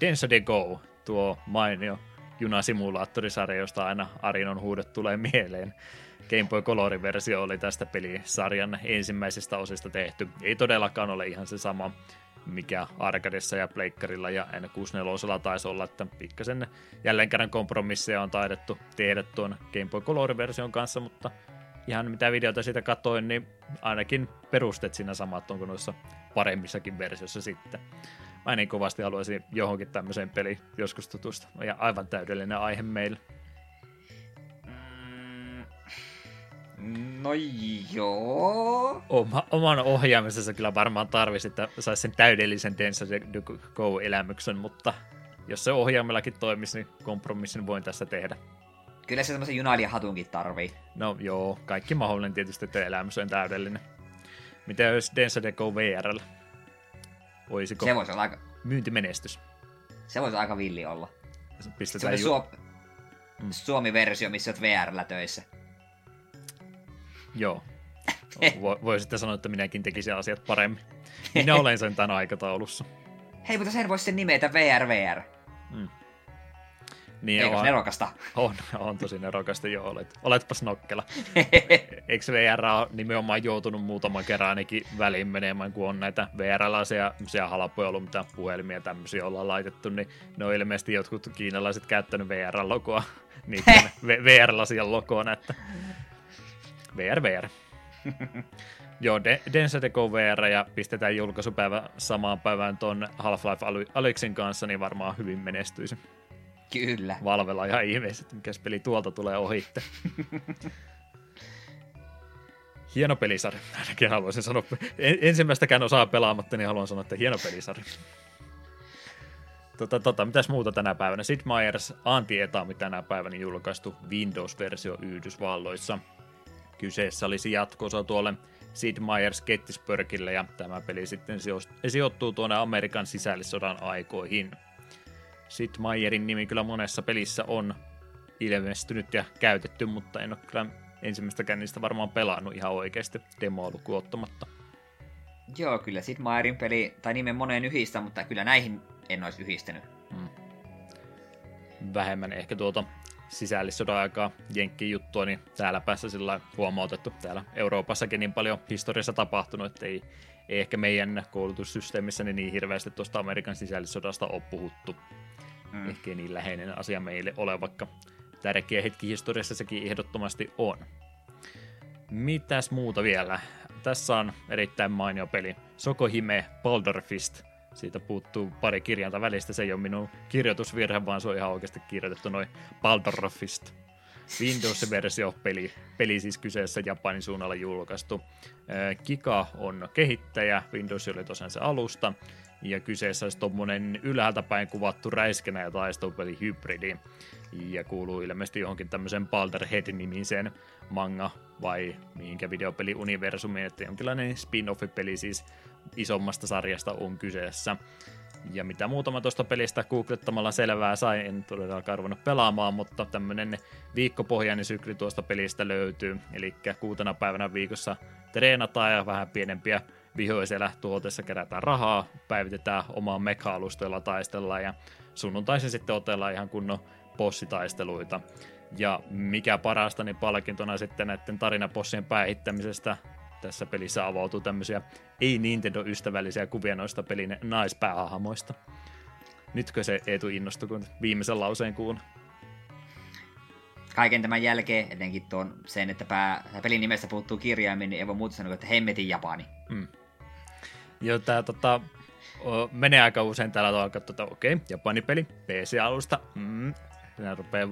Densha de Go, tuo mainio junasimulaattorisarja, josta aina Arinon huudet tulee mieleen. Game Boy Color-versio oli tästä pelisarjan ensimmäisistä osista tehty. Ei todellakaan ole ihan se sama, mikä Arcadessa ja Pleikkarilla ja N64 taisi olla, että pikkasen jälleen kerran kompromisseja on taidettu tehdä tuon Game Boy Color-version kanssa, mutta ihan mitä videota siitä katsoin, niin ainakin perusteet siinä samat, onko noissa paremmissakin versioissa sitten. Mä niin kovasti haluaisin johonkin tämmöiseen peliin joskus tutusta, ja aivan täydellinen aihe meillä. No joo. Oman ohjaamisessa kyllä varmaan tarvisi, että saisi sen täydellisen Densha de Go-elämyksen, mutta jos se ohjaimellakin toimisi, niin kompromissin voin tässä tehdä. Kyllä se semmoisen junailijan hatunkin tarvii. No joo, kaikki mahdollinen tietysti, että elämys on täydellinen. Mitä jos Densha de Go VR:llä? Olisiko se voisi olla aika... myyntimenestys? Se voisi aika villi olla. Pistetään se Suomi-versio, missä olet VR:llä töissä. Joo. Voi sitten sanoa, että minäkin tekisin asiat paremmin. Minä olen sen tämän aikataulussa. Hei, mutta sen voisi sen nimetä VRVR. Niin, eikös nerokasta? On tosi nerokasta, joo. Oletpas nokkela. Eikö VR ole nimenomaan joutunut muutaman kerran ainakin väliin menemään, kun on näitä VR-laisia halpoja ollut, mitä puhelimia tämmöisiä ollaan laitettu, niin ne on ilmeisesti jotkut kiinalaiset käyttänyt VR-logoa, niiden VR-lasien logoon, että VR. Joo, Densha de Go VR ja pistetään julkaisupäivä samaan päivään ton Half-Life Alyxin kanssa, niin varmaan hyvin menestyisi. Kyllä. Valvella ihan ihmeessä, että mikäs peli tuolta tulee ohitte. Hieno pelisarja, ainakin haluaisin sanoa. Ensimmäistäkään osaa pelaamatta, niin haluan sanoa, että hieno pelisarja. Mitäs muuta tänä päivänä? Sid Meier's Anti-Etami tänä päivänä julkaistu Windows-versio Yhdysvalloissa. Kyseessä olisi jatko-osa tuolle Sid Meier's Gettysburgille, ja tämä peli sitten sijoittuu tuonne Amerikan sisällissodan aikoihin. Sid Meierin nimi kyllä monessa pelissä on ilmestynyt ja käytetty, mutta en ole kyllä ensimmäistäkään niistä varmaan pelannut ihan oikeasti demoa lukuun ottamatta. Joo, kyllä Sid Meierin peli, tai nimen moneen yhdistä, mutta kyllä näihin en olisi yhdistänyt. Mm. Vähemmän ehkä tuota sisällissodan aikaa jenkkiin juttua, niin täällä päässä sillä huomautettu. Täällä Euroopassakin niin paljon historiassa tapahtunut, että ei ehkä meidän koulutussysteemissä niin hirveästi tuosta Amerikan sisällissodasta ole puhuttu. Ehkä niin läheinen asia meille ole, vaikka tärkeä hetki historiassa sekin ehdottomasti on. Mitäs muuta vielä? Tässä on erittäin mainio peli. Sokohime Boulder Fist. Siitä puuttuu pari kirjainta välistä, se ei ole minun kirjoitusvirhe, vaan se on ihan oikeasti kirjoitettu noin Baldur's Fist. Windows-versio peli siis kyseessä Japanin suunnalla julkaistu. Kika on kehittäjä, Windows oli tosiaan se alusta, ja kyseessä olisi tuommoinen ylhäältä päin kuvattu räiskenä ja taistopeli hybridi, ja kuuluu ilmeisesti johonkin tämmöiseen Baldur Head-nimiseen manga vai mihinkä videopeliuniversumiin, että jonkinlainen spin-off-peli siis isommasta sarjasta on kyseessä. Ja mitä muutama tuosta pelistä googlettamalla selvää sai, en todellakaan ruvennut pelaamaan, mutta tämmöinen viikkopohjainen sykli tuosta pelistä löytyy. Eli 6 päivänä viikossa treenataan ja vähän pienempiä vihoja siellä tuhotessa kerätään rahaa, päivitetään omaa meka-alustoilla taistellaan ja sunnuntaisin sitten otellaan ihan kunnon bossitaisteluita. Ja mikä parasta, niin palkintona sitten näiden tarinabossien päihittämisestä tässä pelissä avautuu tämmöisiä ei-Nintendo-ystävällisiä kuvia noista pelin naispäähahmoista. Nytkö se Eetu innostui, kun viimeisen lauseen kuun? Kaiken tämän jälkeen, etenkin tuon sen, että pelin nimessä puuttuu kirjaimin, niin ei voi muuta sanoa, että hemmetin Japani. Mm. Joo, tää menee aika usein täällä tavalla, että okei, Japani-peli, PC-alusta, siinä rupeaa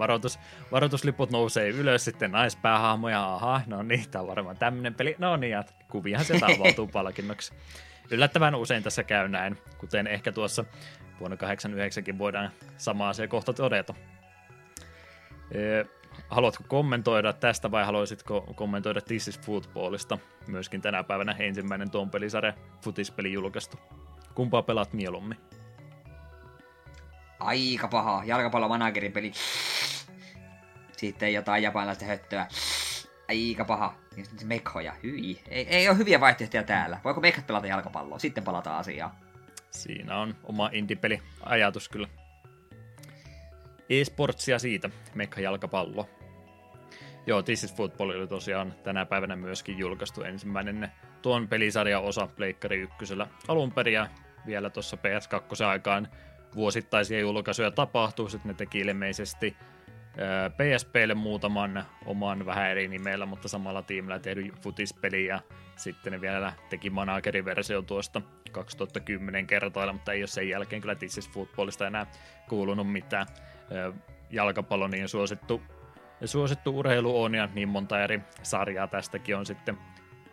varoitusliput nousee ylös, sitten naispäähahmoja, aha, no niin, tämä on varmaan tämmöinen peli, no niin, ja kuviahan sieltä avautuu palkinnoksi. Yllättävän usein tässä käy näin, kuten ehkä tuossa vuonna 89kin voidaan sama asia kohta todeta. Haluatko kommentoida tästä vai haluaisitko kommentoida This is Footballista? Myöskin tänä päivänä ensimmäinen tuon pelisarja futispeli julkaistu. Kumpaa pelaat mieluummin? Aika paha. Jalkapallomanagerin peli. Sitten jotain japanilaista höttöä. Aika paha. Mekhoja. Hyi. Ei ole hyviä vaihtoehtoja täällä. Voiko mekat pelata jalkapalloa? Sitten palataan asiaan. Siinä on oma indie-peli. Ajatus kyllä. E-sportsia siitä. Mekha-jalkapallo. Joo, This is Football oli tosiaan tänä päivänä myöskin julkaistu ensimmäinen tuon pelisarjan osa Pleikkari 1:llä alunperin ja vielä tuossa PS2 aikaan vuosittaisia julkaisuja tapahtuu, sitten ne teki ilmeisesti PSPlle muutaman oman vähän eri nimellä, mutta samalla tiimillä tehdy futispeli ja sitten ne vielä teki manageriversio tuosta 2010 kertailla, mutta ei ole sen jälkeen kyllä This is Footballista enää kuulunut mitään. Jalkapallo niin suosittu urheilu on ja niin monta eri sarjaa tästäkin on sitten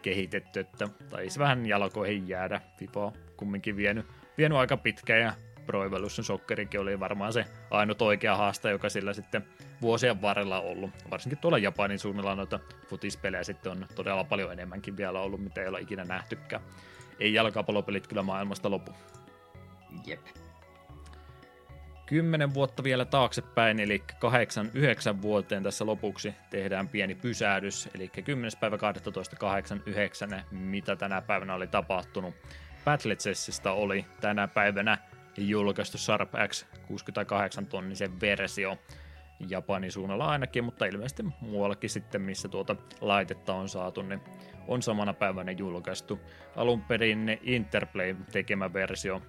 kehitetty, että taisi vähän jalkoihin jäädä. Fipo kumminkin vienyt aika pitkään ja Pro Evolution Soccerikin oli varmaan se ainut oikea haaste, joka sillä sitten vuosien varrella on ollut. Varsinkin tuolla Japanin suunnilla noita futispelejä sitten on todella paljon enemmänkin vielä ollut, mitä ei ole ikinä nähtykään. Ei jalkapallopelit kyllä maailmasta lopu. Jep. 10 vuotta vielä taaksepäin, eli 8-9 vuoteen tässä lopuksi tehdään pieni pysähdys, eli 10.12.89, mitä tänä päivänä oli tapahtunut. Battle Chessista oli tänä päivänä julkaistu Sharp X 68-tonnisen versio Japanin suunnalla ainakin, mutta ilmeisesti muuallakin sitten, missä tuota laitetta on saatu, niin on samana päivänä julkaistu. Alun perin Interplay tekemä versio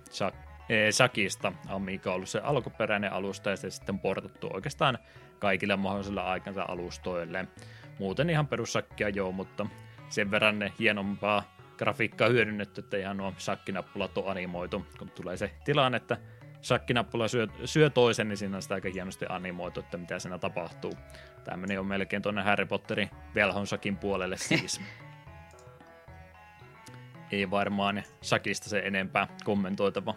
Shakista, Amiga on ollut se alkuperäinen alusta ja se sitten portattu oikeastaan kaikille mahdollisille aikansa alustoille. Muuten ihan perussakkia joo, mutta sen verran hienompaa grafiikkaa hyödynnetty, että ihan nuo shakkinappulat on animoitu. Kun tulee se tilanne, että shakkinappula syö toisen, niin siinä on sitä aika hienosti animoitu, että mitä siinä tapahtuu. Tämmöinen on melkein tuonne Harry Potterin velhonsakin puolelle siis. Ei varmaan shakista se enempää kommentoitava.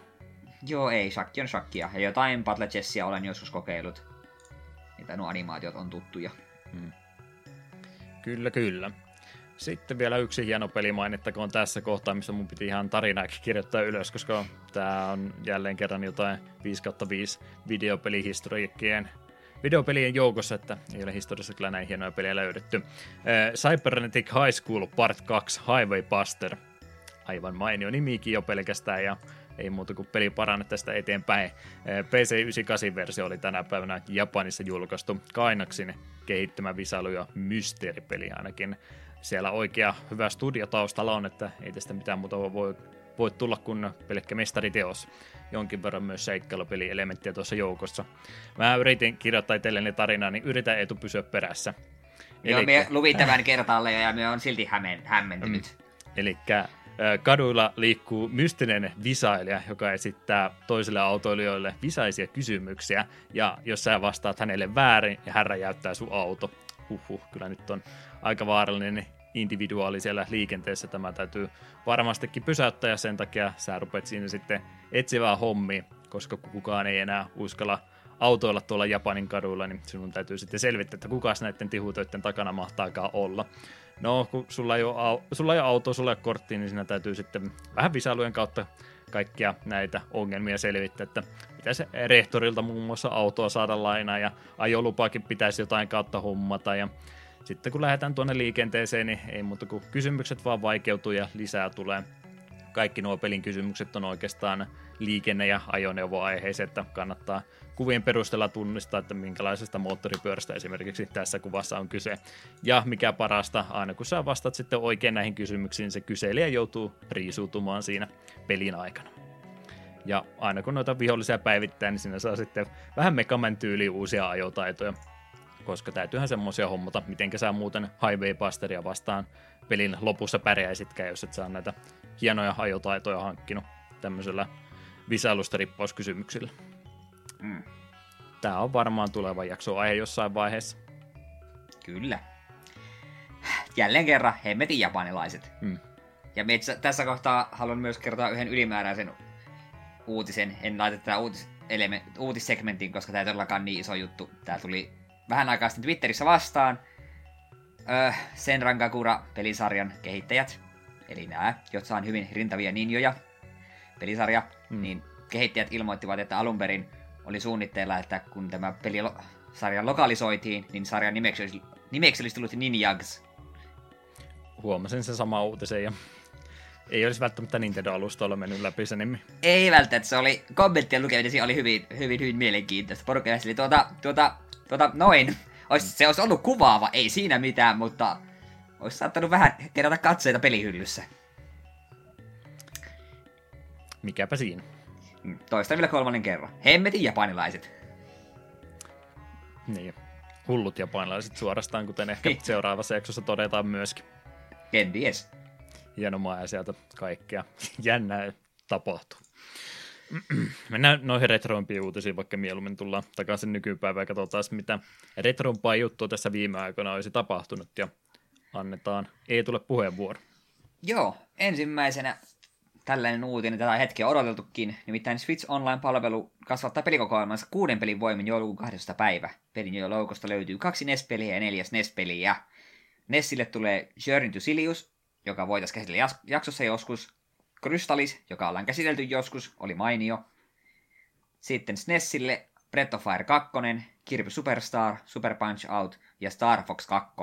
Joo, ei. Shakki on shakkia. Ja jotain Battle Chessia olen joskus kokeillut. Niitä nuo animaatiot on tuttuja. Hmm. Kyllä, kyllä. Sitten vielä yksi hieno peli mainittakoon tässä kohtaa, missä mun piti ihan tarinaakin kirjoittaa ylös, koska tää on jälleen kerran jotain 5/5 videopelien joukossa, että ei ole historiassa kyllä näin hienoja pelejä löydetty. Cybernetic High School Part 2 Highway Buster. Aivan mainio nimikin jo pelkästään ja ei muuta kuin peli paranne tästä eteenpäin. PC98-versio oli tänä päivänä Japanissa julkaistu Kainaksin kehittämä visailu- ja mysteeripeli ainakin. Siellä oikea hyvä studio taustalla on, että ei tästä mitään muuta voi tulla kuin pelkkä mestariteos. Jonkin verran myös seikkailupelielementtiä tuossa joukossa. Mä yritin kirjoittaa itselleni tarinaa, niin yritän Eetu pysyä perässä. Joo, me luvin tämän kertaalle ja me on silti hämmentynyt. Elikkä kaduilla liikkuu mystinen visailija, joka esittää toisille autoilijoille visaisia kysymyksiä. Ja jos sä vastaat hänelle väärin, ja hän räjäyttää sun auto. Huhhuh, kyllä nyt on aika vaarallinen individuaali siellä liikenteessä. Tämä täytyy varmastikin pysäyttää ja sen takia sä rupeat siinä sitten etsivää hommia, koska kukaan ei enää uskalla autoilla tuolla Japanin kaduilla, niin sinun täytyy sitten selvittää, että kukas näiden tihutöiden takana mahtaakaan olla. No, kun sulla ei ole autoa, sulla ei ole korttia, niin siinä täytyy sitten vähän visailujen kautta kaikkia näitä ongelmia selvittää, että pitäisi rehtorilta muun muassa autoa saada lainaa ja ajolupaakin pitäisi jotain kautta hommata ja sitten kun lähdetään tuonne liikenteeseen, niin ei muuta kuin kysymykset vaan vaikeutuu ja lisää tulee. Kaikki nuo pelin kysymykset on oikeastaan liikenne- ja ajoneuvoaiheeseen, että kannattaa kuvien perusteella tunnistaa, että minkälaisesta moottoripyörästä esimerkiksi tässä kuvassa on kyse. Ja mikä parasta, aina kun sä vastaat sitten oikein näihin kysymyksiin, niin se kyselijä joutuu riisuutumaan siinä pelin aikana. Ja aina kun noita vihollisia päivittää, niin siinä saa sitten vähän Megaman tyyliin uusia ajotaitoja. Koska täytyyhän semmoisia hommata, mitenkä sä muuten Highway Busteria vastaan pelin lopussa pärjäisitkään, jos et saa näitä hienoja ajotaitoja hankkinut tämmöisellä visailusta rippauskysymyksillä. Mm. Tää on varmaan tuleva jakso aihe jossain vaiheessa. Kyllä. Jälleen kerran hemmetin japanilaiset. Mm. Ja tässä kohtaa haluan myös kertoa yhden ylimääräisen uutisen. En laita tätä uutissegmentin, koska tää ei todellakaan niin iso juttu. Tää tuli vähän aikaa sitten Twitterissä vastaan. Senrankakura-pelisarjan kehittäjät, eli nämä, jotka on hyvin rintavia ninjoja, pelisarja, niin kehittäjät ilmoittivat, että alunperin oli suunnitteilla, että kun tämä pelisarja lokalisoitiin, niin sarjan nimeksi olisi tullut Ninjags. Huomasin sen saman uutisen ja ei olisi välttämättä Nintendo-alustoilla mennyt läpi se nimi. Ei välttämättä, se oli kommenttien lukeminen, siinä oli hyvin mielenkiintoista. Porukkaisesti oli noin. Se olisi ollut kuvaava, ei siinä mitään, mutta olisi saattanut vähän kerätä katseita pelihyllyssä. Mikäpä siinä. Toistan vielä kolmannen kerran. Hemmetin japanilaiset. Niin, hullut japanilaiset suorastaan, kuten ehkä seuraavassa jaksossa todetaan myöskin. Kenties. Hienomaa ja sieltä kaikkea jännää tapahtuu. Mennään noihin retroimpiin uutisiin, vaikka mieluummin tullaan takaisin nykypäivään ja katsotaan, mitä retrompaa juttua tässä viime aikoina olisi tapahtunut ja annetaan Eetulle puheenvuoro. Joo, ensimmäisenä tällainen uutinen, tätä on hetkeä odoteltukin, nimittäin Switch Online-palvelu kasvattaa pelikokoelmansa 6 pelin voimin joulukuun 12. päivä. Pelin jo loukosta löytyy 2 NES-peliä ja 4 NES-peliä. NESille tulee Journey to Silius, joka voitaisiin käsitellä jaksossa joskus. Crystallis, joka ollaan käsitelty joskus, oli mainio. Sitten SNESille Breath of Fire 2, Kirby Superstar, Super Punch Out ja Star Fox 2.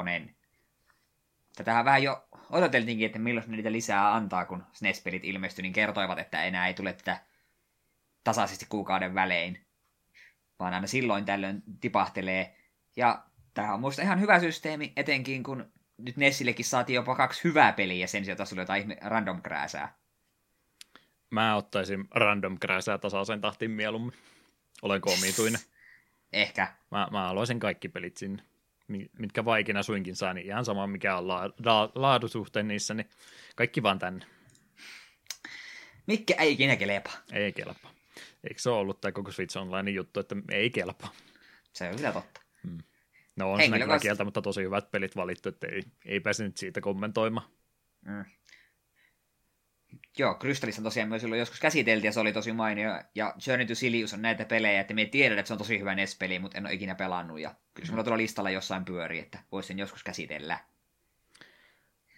Tätähän vähän jo odoteltiinkin, että milloin ne niitä lisää antaa, kun SNES-pelit ilmestyi, niin kertoivat, että enää ei tule tätä tasaisesti kuukauden välein. Vaan aina silloin tällöin tipahtelee. Ja tämä on musta ihan hyvä systeemi, etenkin kun nyt NESillekin saatiin jopa 2 hyvää peliä sen sijaan, että sulla jotain random krääsää. Mä ottaisin random crashää tasaisen tahtiin mieluummin. Olenko omituinen? Ehkä. Mä haluaisin kaikki pelit sinne. mitkä vaikina suinkin saa, niin ihan sama mikä on laadusuhteen niissä, niin kaikki vaan tänne. Mikä ei ikinä kelpaa. Ei kelpaa. Eikö se ole ollut tämä koko Switch Online juttu, että ei kelpaa? Se on kyllä totta. Mm. No on siinä kyllä kieltä, mutta tosi hyvät pelit valittu, että ei pääse nyt siitä kommentoimaan. Mm. Joo, Crystalissa tosiaan myös silloin joskus käsiteltiin, ja se oli tosi mainio. Ja Journey to Silius on näitä pelejä, että me tiedän, että se on tosi hyvä NES-peli, mutta en ole ikinä pelannut. Ja kyllä se mulla tuolla listalla jossain pyörii, että voisi sen joskus käsitellä.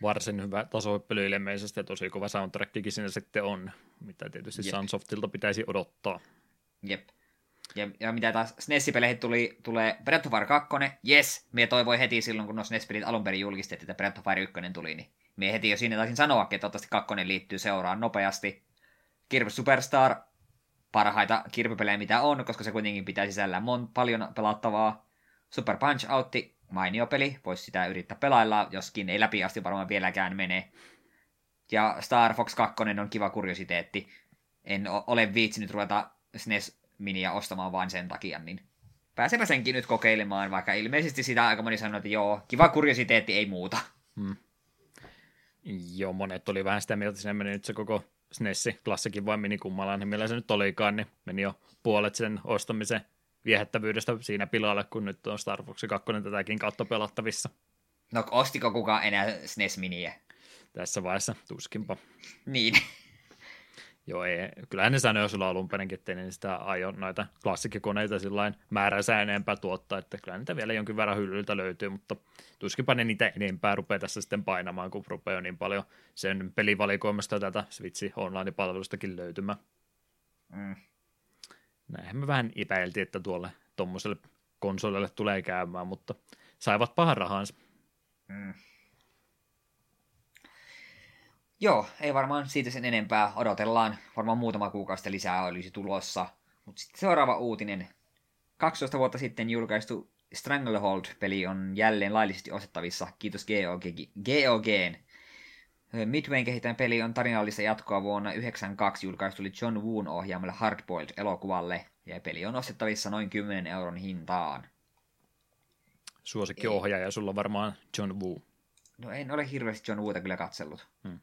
Varsin hyvä tasohyppely ilmeisesti, ja tosi kova soundtrackikin siinä sitten on, mitä tietysti Sunsoftilta pitäisi odottaa. Jep. Ja mitä taas SNES-peleihin tulee Breath of Fire 2, jes, me toivoi heti silloin, kun nuo SNES-pelit alun perin julkistettiin, että Breath of Fire 1 tuli, niin me heti jo siinä taisin sanoakin, että toivottavasti 2 liittyy seuraan nopeasti. Kirby Superstar, parhaita kirpypelejä mitä on, koska se kuitenkin pitää sisällään paljon pelattavaa. Super Punch Outti, mainio peli, voisi sitä yrittää pelailla, joskin ei läpi asti varmaan vieläkään mene. Ja Star Fox 2 on kiva kuriositeetti. En ole viitsinyt ruveta SNES-miniä ostamaan vain sen takia, niin pääsepä senkin nyt kokeilemaan, vaikka ilmeisesti sitä aika moni sanoi, että joo, kiva kuriositeetti, ei muuta. Hmm. Joo, monet oli vähän sitä mieltä, että sinne meni nyt se koko SNESi, klassikin vai minikummalla, niin millä se nyt olikaan, niin meni jo puolet sen ostamisen viehättävyydestä siinä pilalle, kun nyt on Star Fox 2 tätäkin kautta pelattavissa. No ostiko kukaan enää SNES-miniä? Tässä vaiheessa tuskinpa. Niin. Joo, ei. Kyllähän ne sanoi sulla alunperinkin, ettei ne sitä aio noita klassikkikoneita sillain määränsä enempää tuottaa, että kyllä niitä vielä jonkin verran hyllyltä löytyy, mutta tuskinpa ne niitä enempää rupeaa tässä sitten painamaan, kun rupeaa niin paljon sen pelivalikoimasta tätä Switchin online-palvelustakin löytymään. Mm. Näinhän me vähän ipäiltiin, että tuolle tuommoiselle konsolille tulee käymään, mutta saivat pahan rahansa. Mm. Joo, ei varmaan siitä sen enempää. Odotellaan. Varmaan muutama kuukausi lisää olisi tulossa. Mutta sitten seuraava uutinen. 12 vuotta sitten julkaistu Stranglehold-peli on jälleen laillisesti ostettavissa. Kiitos GOG:n. Midwayn kehittämän peli on tarinallista jatkoa vuonna 1992 julkaistulle John Woon ohjaamalle Hardboiled-elokuvalle. Ja peli on ostettavissa noin 10 euron hintaan. Suosikki ohjaaja, sulla on varmaan John Woo. No en ole hirveästi John Woota kyllä katsellut. Hmm.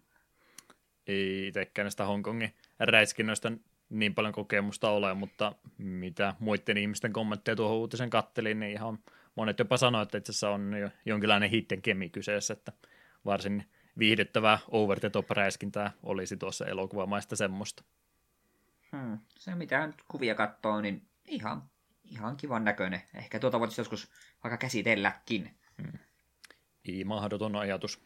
Ei itsekään sitä Hongkongin räiskinnöistä niin paljon kokemusta ole, mutta mitä muiden ihmisten kommentteja tuohon uutisen kattelin, niin ihan monet jopa sanoi, että itse asiassa on jonkinlainen hidden gem kyseessä, että varsin viihdyttävää over the top räiskintää olisi tuossa elokuvamaista semmoista. Se mitä nyt kuvia katsoo, niin ihan kivan näköinen. Ehkä tuota voitaisiin joskus vaikka käsitelläkin. Ei mahdoton ajatus.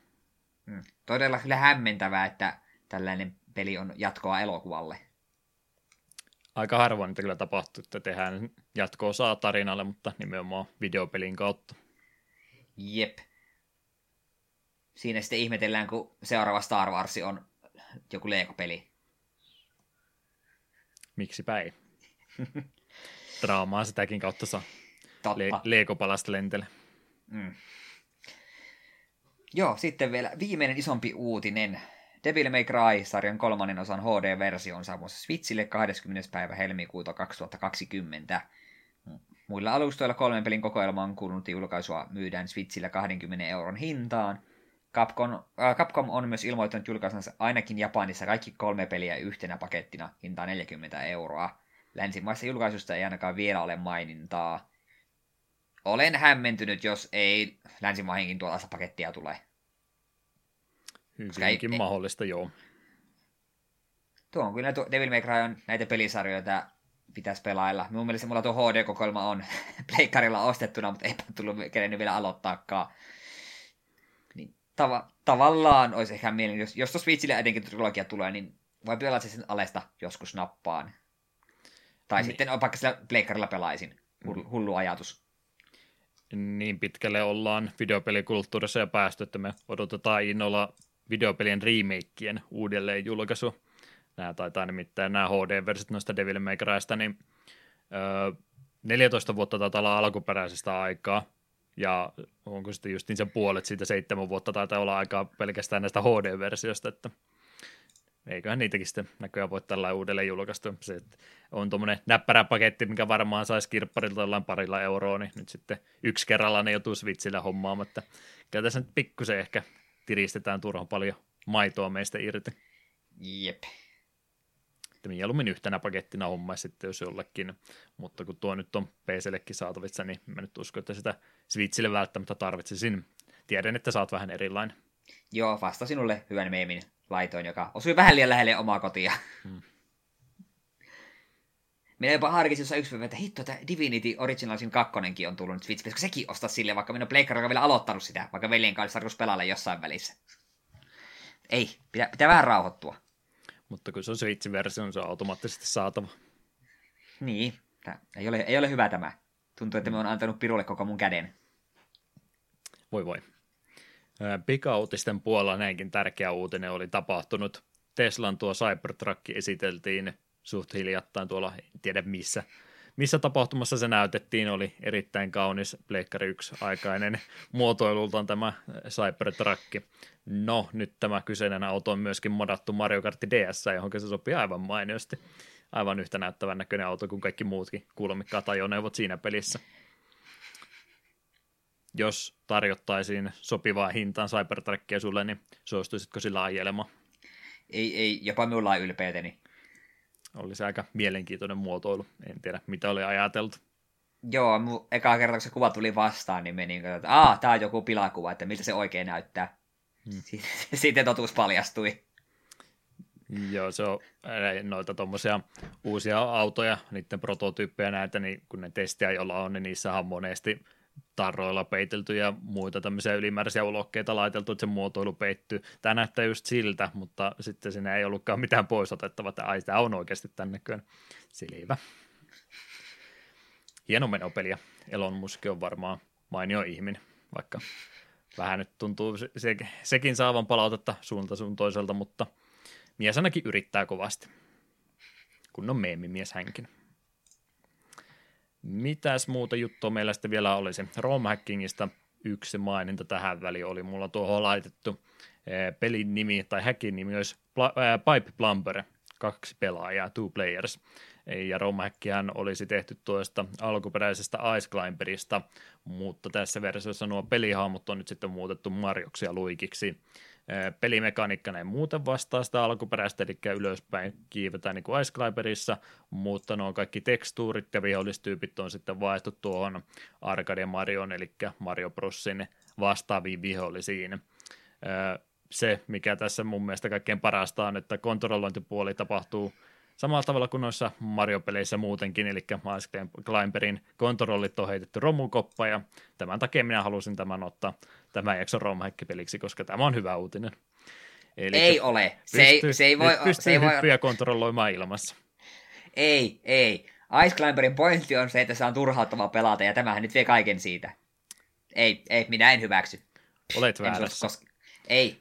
Todella kyllä hämmentävää, että tällainen peli on jatkoa elokuvalle. Aika harvoin niitä kyllä tapahtuu, että tehdään jatko-osaa tarinalle, mutta nimenomaan videopelin kautta. Jep. Siinä sitten ihmetellään, kun seuraava Star Wars on joku Lego-peli. Miksipä ei. Draamaa sitäkin kautta saa. Lego-palasta lentele. Mm. Joo, sitten vielä viimeinen isompi uutinen. Devil May Cry-sarjan 3. osan HD-versio on saamassa Switchille 20. päivä helmikuuta 2020. Muilla alustoilla 3 pelin kokoelma on kuulunut julkaisua myydään Switchillä 20 euron hintaan. Capcom on myös ilmoittanut julkaisensa ainakin Japanissa kaikki 3 peliä yhtenä pakettina hintaan 40 euroa. Länsimaissa julkaisusta ei ainakaan vielä ole mainintaa. Olen hämmentynyt, jos ei länsimaihinkin tuollaista pakettia tule. Hyvinkin mahdollista, joo. Tuo on kyllä, Devil May Cry on näitä pelisarjoja, joita pitäisi pelailla. Mun mielestä mulla tuo HD-kokoelma on pleikkarilla ostettuna, mutta eipä tullut kerennyt vielä aloittaakaan. Niin, tavallaan olisi ehkä mielenkiintoinen, jos tuossa Switchillä etenkin trilogia tulee, niin voi pelata sen alesta joskus nappaan. Tai sitten vaikka sillä pleikkarilla pelaisin. Hullu ajatus. Niin pitkälle ollaan videopelikulttuurissa ja päästy, että me odotetaan innolla videopelien remakeien uudelleen julkaisu. Nämä taitaa nimittäin nämä HD-versiot noista Devil May Crysta, niin 14 vuotta taitaa olla alkuperäisestä aikaa, ja onko sitten justiin sen puolet siitä 7 vuotta taitaa olla aikaa pelkästään näistä HD-versioista, että eiköhän niitäkin sitten näköjään voi tällä uudelleen julkaista. Se on tuommoinen näppärä paketti, mikä varmaan saisi kirpparilta jollain parilla euroa, niin nyt sitten yksi kerrallaan ne joutuu Switchillä hommaamatta. Kyllä tässä nyt pikkusen ehkä tiristetään turhan paljon maitoa meistä irti. Jep. Että mieluummin yhtenä pakettina hommaisi sitten jos jollekin, mutta kun tuo nyt on PC:llekin saatavissa, niin mä nyt uskon, että sitä Switchille välttämättä tarvitsisin. Tiedän, että sä oot vähän erilainen. Joo, vasta sinulle hyvän meemin laitoin, joka osui vähän liian lähelle omaa kotia. Minä jopa harkisin jossain yksi päivä, että hitto, että Divinity Original Sin 2:kin on tullut nyt Switch, koska sekin ostaa silleen, vaikka minä pleikkarilla vielä aloittanut sitä, vaikka veljen kanssa tarkoitus pelailla jossain välissä. Ei, pitää vähän rauhoittua. Mutta kun se on Switch-versio, niin se on automaattisesti saatava. Niin, ei ole hyvä tämä. Tuntuu, että me on antanut pirulle koko mun käden. Voi. Pikautisten puolella näinkin tärkeä uutinen oli tapahtunut. Teslan tuo Cybertruck esiteltiin suht hiljattain tuolla, en tiedä missä tapahtumassa se näytettiin, oli erittäin kaunis Pleikkari 1-aikainen muotoilultaan tämä Cybertruck. No, nyt tämä kyseinen auto on myöskin modattu Mario Kart DS, johon se sopii aivan mainiosti. Aivan yhtä näyttävän näköinen auto kuin kaikki muutkin kulmikkaat ajoneuvot siinä pelissä. Jos tarjottaisiin sopivaa hintaan Cybertruckia sulle, niin suostuisitko sillä ajelemaan? Ei, jopa minulla on ylpeyteni. Oli se aika mielenkiintoinen muotoilu. En tiedä, mitä oli ajateltu. Joo, mun ekaa kertaa, kun se kuva tuli vastaan, niin menin, että tää on joku pilakuva, että miltä se oikein näyttää. Sitten totuus paljastui. Joo, se on noita tommosia uusia autoja, niiden prototyyppejä näitä, niin kun ne testiä jolla on, niin niissähän on monesti tarroilla peitelty ja muita tämmöisiä ylimääräisiä ulokkeita laiteltu, että se muotoilu peittyy. Tämä näyttää just siltä, mutta sitten siinä ei ollutkaan mitään pois otettavaa. Ai, tämä on oikeasti tämän näköinen. Selvä. Hieno menopeliä. Elon Musk on varmaan mainio ihminen, vaikka vähän nyt tuntuu sekin saavan palautetta suunta sun toiselta, mutta mies ainakin yrittää kovasti. Kun on meemimies hänkin. Mitäs muuta juttua meillä sitten vielä olisi? ROM-hackingista yksi maininta tähän väliin oli mulla tuohon laitettu. Pelin nimi tai hackin nimi olisi Pipe Plumber, 2 pelaajaa, 2 players. Ja ROM-hackihän olisi tehty tuosta alkuperäisestä Ice Climberista, mutta tässä versiossa nuo pelihaamut on nyt sitten muutettu Marjoksi ja Luikiksi. Pelimekaniikkana ei muuten vastaa sitä alkuperäistä, eli ylöspäin kiivetään niin kuin Ice Climberissa, mutta nuo kaikki tekstuurit ja vihollistyypit on sitten vaihtu tuohon Arcade Marion, eli Mario Brosin vastaaviin vihollisiin. Se, mikä tässä mun mielestä kaikkein parasta on, että kontrollointipuoli tapahtuu samalla tavalla kuin noissa Mario-peleissä muutenkin, eli Ice Climberin kontrollit on heitetty romukoppa, ja tämän takia minä halusin tämän ottaa tämän jakson ROM-häkkipeliksi, koska tämä on hyvä uutinen. Eli ei ole. Se ei voi hyppyjä kontrolloimaan ilmassa. Ei. Ice Climberin pointti on se, että se on turhauttavaa pelata, ja tämähän nyt vie kaiken siitä. Ei, minä en hyväksy. Olet väärässä. Ei.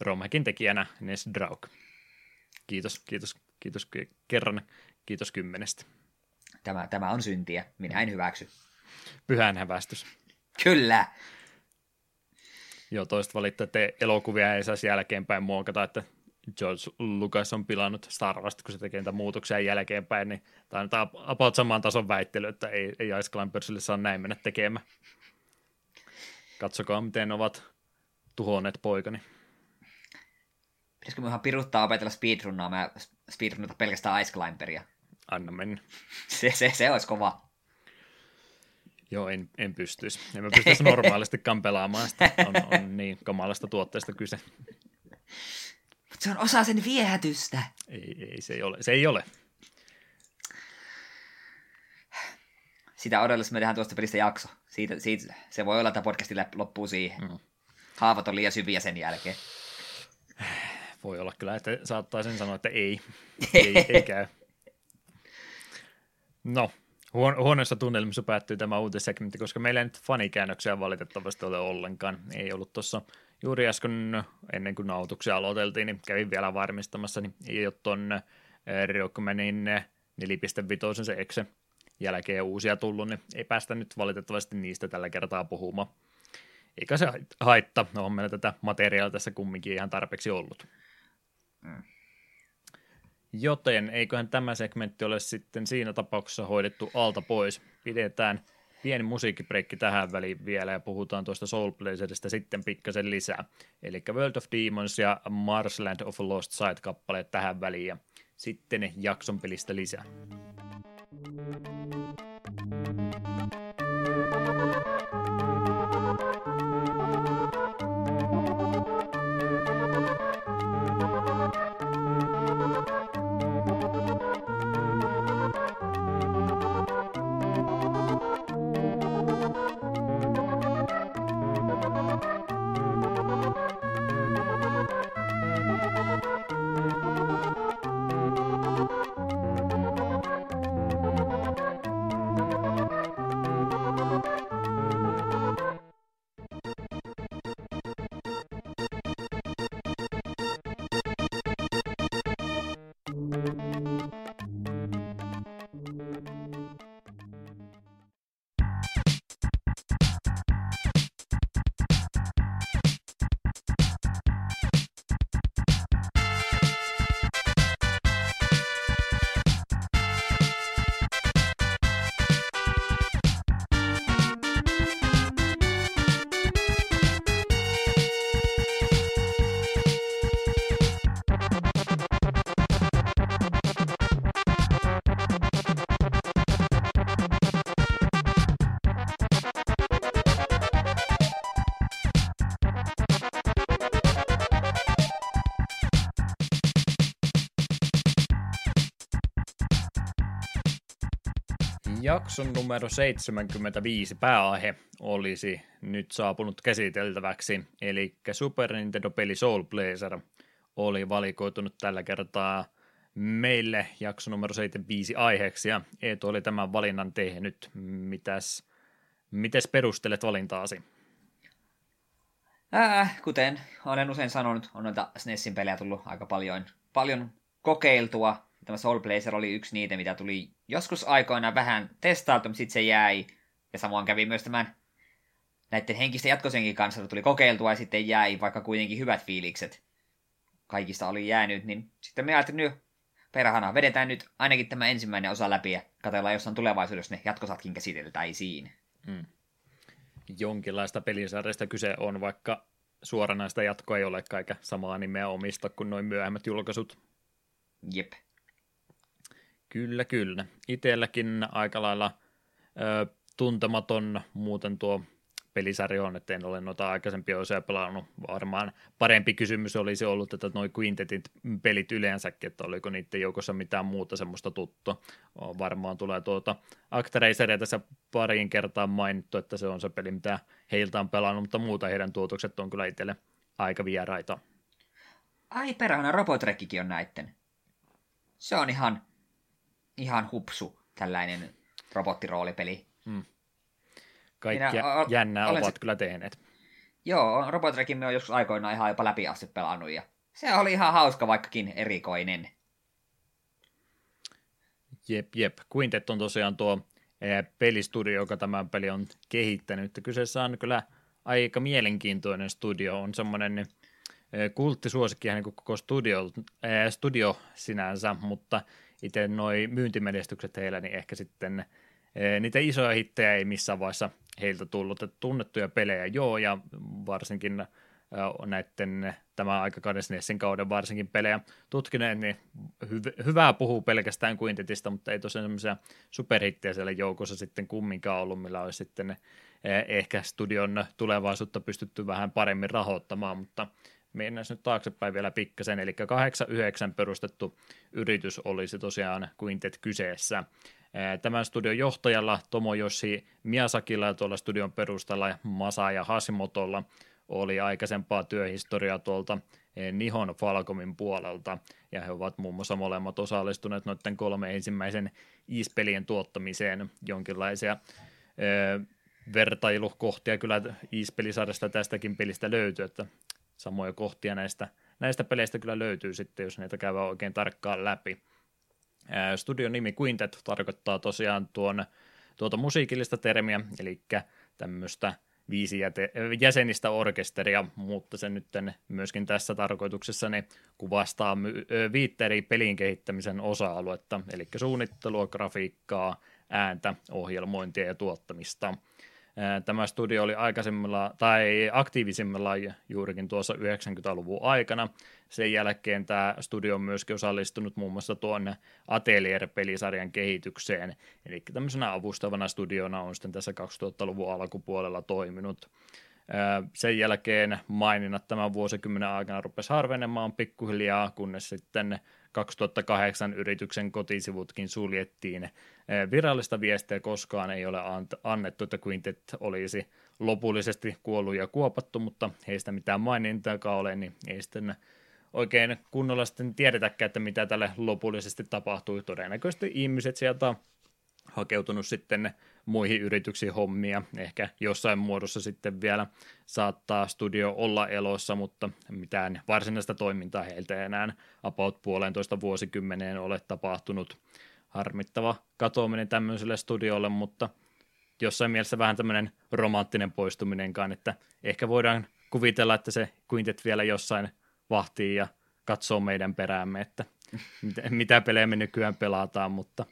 ROM-häkin tekijänä Nes Draug. Kiitos kerran. Kiitos 10. Tämä on syntiä. Minä en hyväksy. Pyhän hävästys. Kyllä. Joo, toista valittaa, että elokuvia ei saisi jälkeenpäin muokata, että George Lucas on pilannut Star Wars, kun se tekee niitä muutoksia jälkeenpäin, niin tämä on about saman tason väittely, että ei Ice Climbersille saa näin mennä tekemään. Katsokaa, miten ovat tuhonneet poikani. Pitäisikö minun ihan piruttaa opetella speedrunnaa? Mä speedrunnata pelkästään Ice Climberia. Anna mennä. Se olisi kova. Joo, en pystyisi. En mä pystyisi normaalistikaan pelaamaan sitä. On niin kamalasta tuotteesta kyse. Mutta se on osa sen viehätystä. Ei, se ei ole. Se ei ole. Sitä odellessa me tehdään tuosta pelistä jakso. Siitä, se voi olla, että podcastilla loppuu siihen. Haavat on liian syviä sen jälkeen. Voi olla kyllä, että saattaa sen sanoa, että ei käy. No, huonoissa tunnelmissa päättyy tämä uutissegmentti, koska meillä ei nyt fanikäännöksiä valitettavasti ole ollenkaan. Ei ollut tuossa juuri äsken, ennen kuin nautuksia aloiteltiin, niin kävin vielä varmistamassa, niin ei ole tuon Rockmanin 4.5 se exe jälkeen uusia tullut, niin ei päästä nyt valitettavasti niistä tällä kertaa puhumaan. Eikä se haittaa, on meillä tätä materiaalia tässä kumminkin ihan tarpeeksi ollut. Mm. Joten eiköhän tämä segmentti ole sitten siinä tapauksessa hoidettu alta pois. Pidetään pieni musiikkibreikki tähän väliin vielä ja puhutaan tuosta Soul Blazerista sitten pikkasen lisää. Eli World of Demons ja Marsland of Lost Sight-kappaleet tähän väliin ja sitten jakson pelistä lisää. Jakson numero 75 pääaihe olisi nyt saapunut käsiteltäväksi, eli Super Nintendo-peli Soul Blazer oli valikoitunut tällä kertaa meille jakson numero 75 aiheeksi, ja Eetu oli tämän valinnan tehnyt. Mites perustelet valintaasi? Kuten olen usein sanonut, on noita SNESin pelejä tullut aika paljon kokeiltua. Tämä Soul Blazer oli yksi niitä, mitä tuli joskus aikoina vähän testailtu, mutta sitten se jäi. Ja samoin kävi myös tämän näiden henkisten jatkosenkin kanssa, tuli kokeiltua ja sitten jäi, vaikka kuitenkin hyvät fiilikset kaikista oli jäänyt. Niin sitten me ajattelin nyt perhana, vedetään nyt ainakin tämä ensimmäinen osa läpi ja katsellaan jossain tulevaisuudessa ne jatkosatkin käsiteltäisiin. Mm. Jonkinlaista pelisarjasta kyse on, vaikka suoranaista jatkoa ei ole eikä samaa nimeä omista kuin noin myöhemmät julkaisut. Jep. Kyllä. Itselläkin aika lailla tuntematon muuten tuo pelisarja on, että en ole noita aikaisempia osia pelannut. Varmaan parempi kysymys olisi ollut, että nuo Quintetin pelit yleensäkin, että oliko niiden joukossa mitään muuta semmoista tuttua. Varmaan tulee tuota Actraiseria tässä pariin kertaan mainittu, että se on se peli, mitä heiltä on pelannut, mutta muuta heidän tuotokset on kyllä itselle aika vieraita. Ai perhana, Robotrekkikin on näitten. Se on ihan hupsu tällainen robottiroolipeli. Mm. Kaikkia jännää ovat kyllä tehneet. Joo, Robotrekin me on joskus aikoinaan ihan jopa läpi asti pelannut ja se oli ihan hauska, vaikkakin erikoinen. Jep. Quintet on tosiaan tuo pelistudio, joka tämän peli on kehittänyt. Kyseessä on kyllä aika mielenkiintoinen studio. On semmoinen kulttisuosikkihan niin kuin koko studio sinänsä, mutta itse noi myyntimenestykset heillä, niin ehkä sitten niitä isoja hittejä ei missään vaiheessa heiltä tullut. Että tunnettuja pelejä joo, ja varsinkin näiden tämän aikakauden SNESin kauden varsinkin pelejä tutkineet, niin hyvää puhuu pelkästään Quintetista, mutta ei tosiaan semmoisia superhittejä siellä joukossa sitten kumminkaan ollut, millä olisi sitten ehkä studion tulevaisuutta pystytty vähän paremmin rahoittamaan, mutta mennään nyt taaksepäin vielä pikkasen, eli 89 perustettu yritys olisi tosiaan Quintet kyseessä. Tämän studion johtajalla Tomoyoshi Miyazakilla ja tuolla studion perustalla Masaya Hashimotolla oli aikaisempaa työhistoriaa tuolta Nihon Falcomin puolelta, ja he ovat muun muassa molemmat osallistuneet noiden 3 ensimmäisen Ys-pelien tuottamiseen. Jonkinlaisia vertailukohtia kyllä Ys-pelisarjasta tästäkin pelistä löytyy, että samoja kohtia näistä peleistä kyllä löytyy sitten, jos näitä käydään oikein tarkkaan läpi. Studion nimi Quintet tarkoittaa tosiaan tuota musiikillista termiä, eli tämmöistä 5 jäsenistä orkesteria, mutta se nyt myöskin tässä tarkoituksessa ne kuvastaa 5 eri pelin kehittämisen osa-aluetta, eli suunnittelua, grafiikkaa, ääntä, ohjelmointia ja tuottamista. Tämä studio oli aikaisemmilla tai aktiivisimmilla juurikin tuossa 90-luvun aikana. Sen jälkeen tämä studio on myöskin osallistunut muun muassa tuon Atelier-pelisarjan kehitykseen. Eli tämmöisenä avustavana studiona on sitten tässä 2000-luvun alkupuolella toiminut. Sen jälkeen maininnat tämän vuosikymmenen aikana rupesi harvenemaan pikkuhiljaa, kunnes sitten 2008 yrityksen kotisivutkin suljettiin. Virallista viestiä koskaan ei ole annettu, että Quintet olisi lopullisesti kuollut ja kuopattu, mutta heistä mitään mainintaakaan ole, niin ei sitten oikein kunnolla sitten tiedetäkään, että mitä tälle lopullisesti tapahtui. Todennäköisesti ihmiset sieltä on hakeutunut sitten muihin yrityksiin hommia. Ehkä jossain muodossa sitten vielä saattaa studio olla elossa, mutta mitään varsinaista toimintaa heiltä enää about 1,5 vuosikymmeneen ole tapahtunut. Harmittava katoaminen tämmöiselle studiolle, mutta jossain mielessä vähän tämmöinen romanttinen poistuminenkaan, että ehkä voidaan kuvitella, että se Quintet vielä jossain vahtii ja katsoo meidän peräämme, että mitä pelejä me nykyään pelataan, mutta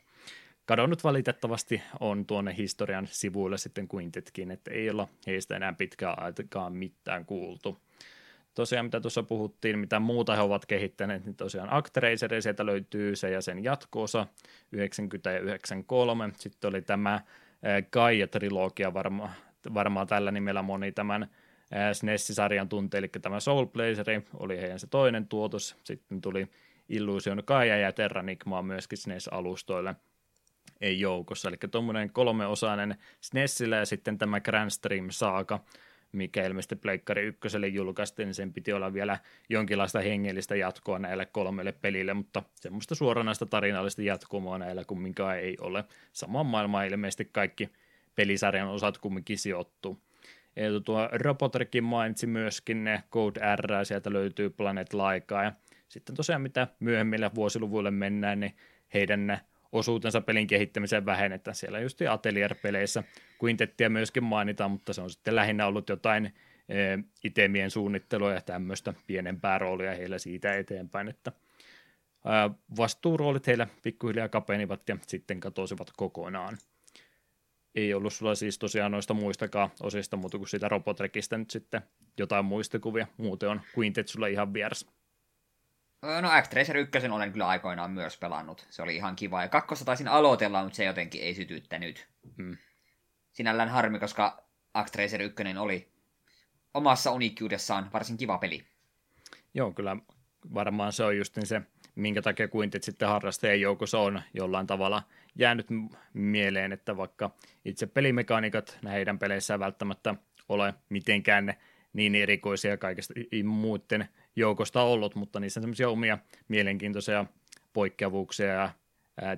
kadonnut valitettavasti on tuonne historian sivuille sitten Quintetkin, että ei olla heistä enää pitkään aikaan mitään kuultu. Tosiaan mitä tuossa puhuttiin, mitä muuta he ovat kehittäneet, niin tosiaan Actraiser, sieltä löytyy se ja sen jatko-osa 90 ja 93. Sitten oli tämä Gaia-trilogia, varmaan tällä nimellä moni tämän SNES-sarjan tuntee, eli tämä Soul Blazer oli heidän se toinen tuotos. Sitten tuli Illusion of Gaia ja Terranigmaa myöskin SNES-alustoille joukossa, eli tuommoinen 3-osainen SNESillä ja sitten tämä Grand Stream-saaga, mikä ilmeisesti Pleikkari 1 julkaistiin, niin sen piti olla vielä jonkinlaista hengellistä jatkoa näille 3 pelille, mutta semmoista suoranaista tarinallista jatkumoa näillä kumminkaan ei ole. Samaan maailmaan ilmeisesti kaikki pelisarjan osat kumminkin sijoittuu. Eli tuo Robotrekin mainitsi myöskin ne Code R, sieltä löytyy Planet Laikaa, ja sitten tosiaan mitä myöhemmillä vuosiluvuille mennään, niin heidän osuutensa pelin kehittämiseen vähennetään. Siellä just Atelier-peleissä Quintettiä myöskin mainitaan, mutta se on sitten lähinnä ollut jotain itemien suunnittelua ja tämmöistä pienempää roolia heillä siitä eteenpäin, että vastuuroolit heillä pikkuhiljaa kapenivat ja sitten katosivat kokonaan. Ei ollut sulla siis tosiaan noista muistakaan osista muuta kuin siitä Robotrekistä nyt sitten jotain muistikuvia, muuten on Quintet sulla ihan vieras. No Actraiser 1 olen kyllä aikoinaan myös pelannut. Se oli ihan kiva. Ja 2 taisin aloitella, mutta se jotenkin ei sytyttänyt. Sinällään harmi, koska Actraiser 1 oli omassa uniikkiudessaan varsin kiva peli. Joo, kyllä varmaan se on justin se, minkä takia Quintet sitten harrastajien joukossa on jollain tavalla jäänyt mieleen, että vaikka itse pelimekaniikat heidän peleissään välttämättä ole mitenkään niin erikoisia kaikista muuten joukosta ollut, mutta niissä on semmoisia omia mielenkiintoisia poikkeavuuksia ja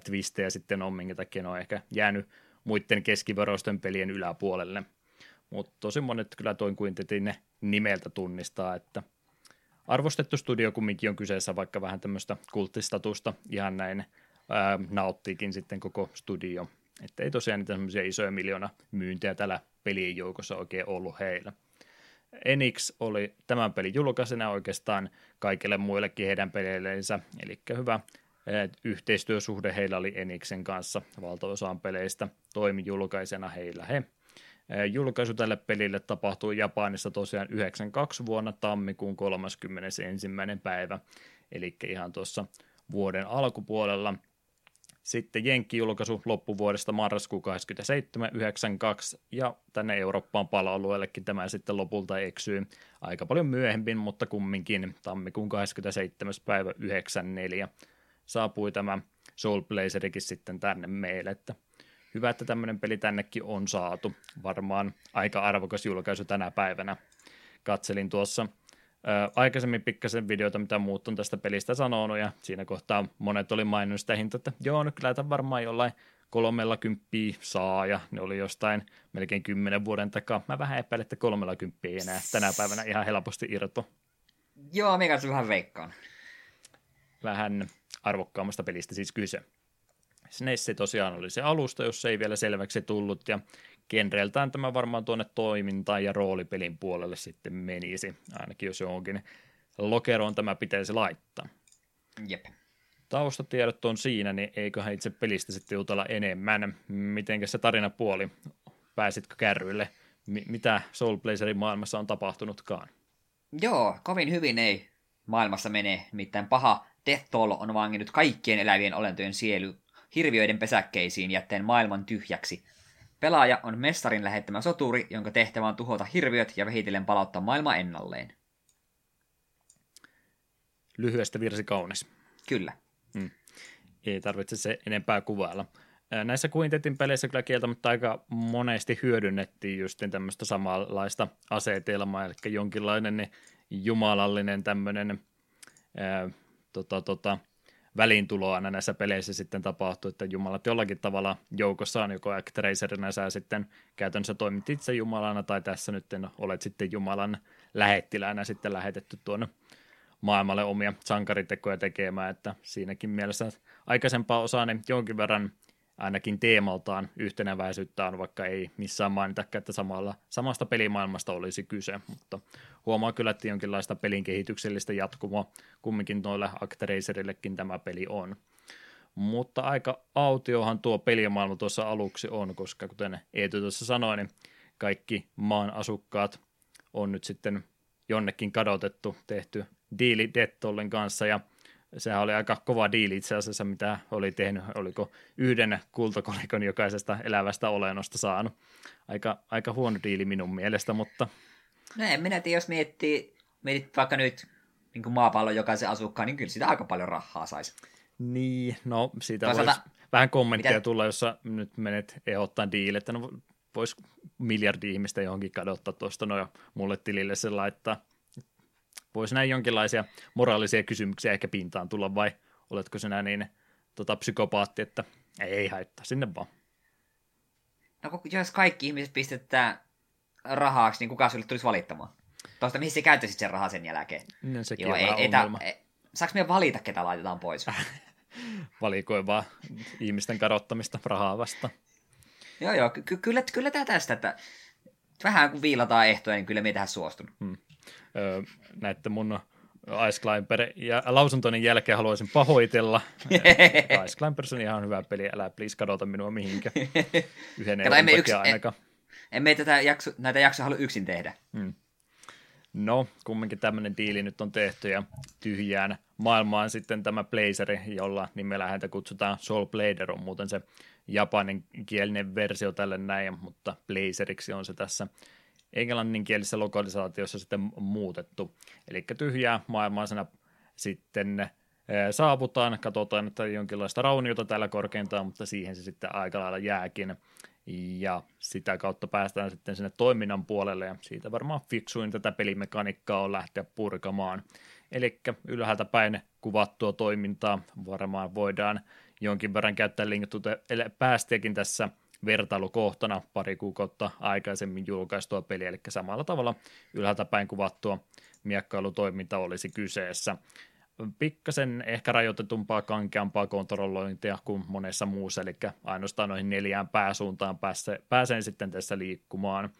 twistejä sitten on, minkä takia ne on ehkä jäänyt muiden keskiveroisten pelien yläpuolelle. Mutta tosi monet kyllä toin Quintetin nimeltä tunnistaa, että arvostettu studio kumminkin on kyseessä, vaikka vähän tämmöistä kulttistatusta ihan näin nauttiikin sitten koko studio. Että ei tosiaan niitä semmoisia isoja miljoona myyntejä täällä pelien joukossa oikein ollut heillä. Enix oli tämän pelin julkaisena oikeastaan kaikille muillekin heidän peleillensä, eli hyvä yhteistyösuhde heillä oli Enixen kanssa, valtaosaan peleistä toimi julkaisena heillä he. Julkaisu tälle pelille tapahtui Japanissa tosiaan 92 vuonna tammikuun 31. päivä, eli ihan tuossa vuoden alkupuolella. Sitten Jenkki-julkaisu loppuvuodesta marraskuun 27.92 ja tänne Eurooppaan pala-alueellekin tämä sitten lopulta eksyy aika paljon myöhemmin, mutta kumminkin tammikuun 27.94 saapui tämä Soul Blazerikin sitten tänne meille, että hyvä, että tämmöinen peli tännekin on saatu, varmaan aika arvokas julkaisu tänä päivänä. Katselin tuossa aikaisemmin pikkasen videoita, mitä muut on tästä pelistä sanonut, ja siinä kohtaa monet oli maininnut sitä hintaa, että joo, no kyllä tämän varmaan jollain 30 saa, ja ne oli jostain melkein 10 vuoden takaa. Mä vähän epäilen, että 30 ei enää tänä päivänä ihan helposti irto. Joo, mikä se vähän veikkaan. Vähän arvokkaammasta pelistä siis kyse. SNES tosiaan oli se alusta, jos ei vielä selväksi tullut, ja genreeltään tämä varmaan tuonne toimintaan ja roolipelin puolelle sitten menisi, ainakin jos johonkin lokeroon tämä pitäisi laittaa. Jep. Taustatiedot on siinä, niin eiköhän itse pelistä sitten jutella enemmän. Mitenkä se tarinapuoli? Pääsitkö kärryille? Mitä Soul Blazerin maailmassa on tapahtunutkaan? Joo, kovin hyvin ei maailmassa mene. Nimittäin paha Death Toll on vanginnut kaikkien elävien olentojen sielu hirviöiden pesäkkeisiin jättäen maailman tyhjäksi. Pelaaja on mestarin lähettämä soturi, jonka tehtävä on tuhota hirviöt ja vähitellen palauttaa maailma ennalleen. Lyhyestä virsi kaunis. Kyllä. Mm. Ei tarvitse se enempää kuvailla. Näissä Quintetin peleissä kyllä kieltämättä aika monesti hyödynnettiin just tämmöistä samanlaista asetelmaa, eli jonkinlainen jumalallinen tämmöinen väliintulo aina näissä peleissä sitten tapahtuu, että jumalat jollakin tavalla joukossa on, joko Actraiserinä sä sitten käytännössä toimit itse jumalana, tai tässä nyt olet sitten jumalan lähettiläänä sitten lähetetty tuonne maailmalle omia sankaritekoja tekemään, että siinäkin mielessä aikaisempaa osaa ne jonkin verran ainakin teemaltaan yhtenäväisyyttä on, vaikka ei missään mainitakaan, että samasta pelimaailmasta olisi kyse, mutta huomaa kyllä, että jonkinlaista pelin kehityksellistä jatkumoa kumminkin noille Actraiserillekin tämä peli on. Mutta aika autiohan tuo pelimaailma tuossa aluksi on, koska kuten Eetu tuossa sanoi, niin kaikki maan asukkaat on nyt sitten jonnekin kadotettu, tehty diili Death Tollen kanssa, ja sehän oli aika kova diili itse asiassa, mitä oli tehnyt, oliko yhden kultakolikon jokaisesta elävästä olennosta saanut. Aika huono diili minun mielestä, mutta... No en minä tiedä, jos mietit vaikka nyt niin maapallon jokaisen asukkaan, niin kyllä sitä aika paljon rahaa saisi. Niin, no siitä toisaalta... voisi vähän kommentteja tulla, jossa nyt menet ehdottaan diili, että no voisi miljardi ihmistä johonkin kadottaa tuosta, no ja mulle tilille se laittaa. Voisi näin jonkinlaisia moraalisia kysymyksiä ehkä pintaan tulla, vai oletko sinä niin psykopaatti, että ei haittaa, sinne vaan. No jos kaikki ihmiset pistetään rahaksi, niin kukaan sulle tulisi valittamaan? Tuosta, mihin sä käyttäisit sen rahaa sen jälkeen? No sekin on ongelma. Saanko me valita, ketä laitetaan pois? Valikoi vaan ihmisten kadottamista rahaa vastaan. Joo, kyllä tästä, että vähän kun viilataan ehtoja, niin kyllä me ei tähän suostunut. Näiden mun Ice Climber ja lausuntoinen jälkeen haluaisin pahoitella. Ice Climber on ihan hyvä peli, älä please kadota minua mihinkään. Yhden euron takia ainakaan. Emme näitä jaksoja halua yksin tehdä. No, kumminkin tämmöinen diili nyt on tehty ja tyhjään maailmaan sitten tämä Blazeri, jolla nimellä häntä kutsutaan Soul Blader, on muuten se japaninkielinen versio tälle näin, mutta Blazeriksi on se tässä englanninkielisessä lokalisaatiossa sitten muutettu. Eli tyhjää maailmaa sitten saavutaan, katsotaan, että jonkinlaista rauniota täällä korkeintaan, mutta siihen se sitten aika lailla jääkin. Ja sitä kautta päästään sitten sinne toiminnan puolelle, ja siitä varmaan fiksuin tätä pelimekaniikkaa on lähteä purkamaan. Eli ylhäältä päin kuvattua toimintaa varmaan voidaan jonkin verran käyttää linkitupäästiäkin tässä vertailukohtana pari kuukautta aikaisemmin julkaistua peliä, eli samalla tavalla ylhäältä päin kuvattua miekkailutoiminta olisi kyseessä. Pikkasen ehkä rajoitetumpaa, kankeampaa kontrollointia kuin monessa muussa, eli ainoastaan noihin 4 pääsuuntaan pääsee sitten tässä liikkumaan.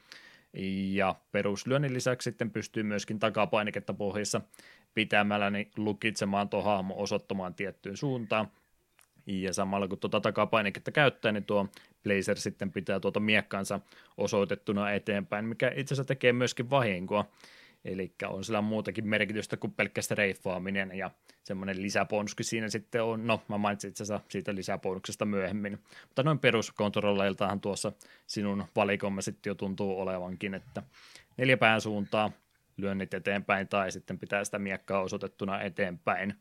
Ja peruslyönnin lisäksi sitten pystyy myöskin takapainiketta pohjassa pitämällä niin lukitsemaan tuo hahmo osoittamaan tiettyyn suuntaan. Ja samalla kun tuota takapainiketta käyttää, niin tuo Blazer sitten pitää tuota miekkaansa osoitettuna eteenpäin, mikä itse asiassa tekee myöskin vahinkoa. Eli on sillä muutakin merkitystä kuin pelkkä streifaaminen ja semmoinen lisäponski siinä sitten on. No, mä mainitsin itse asiassa siitä lisäponksesta myöhemmin. Mutta noin peruskontrolleiltahan tuossa sinun valikomme sitten jo tuntuu olevankin, että 4 pääsuuntaa, lyönnit eteenpäin tai sitten pitää sitä miekkaa osoitettuna eteenpäin.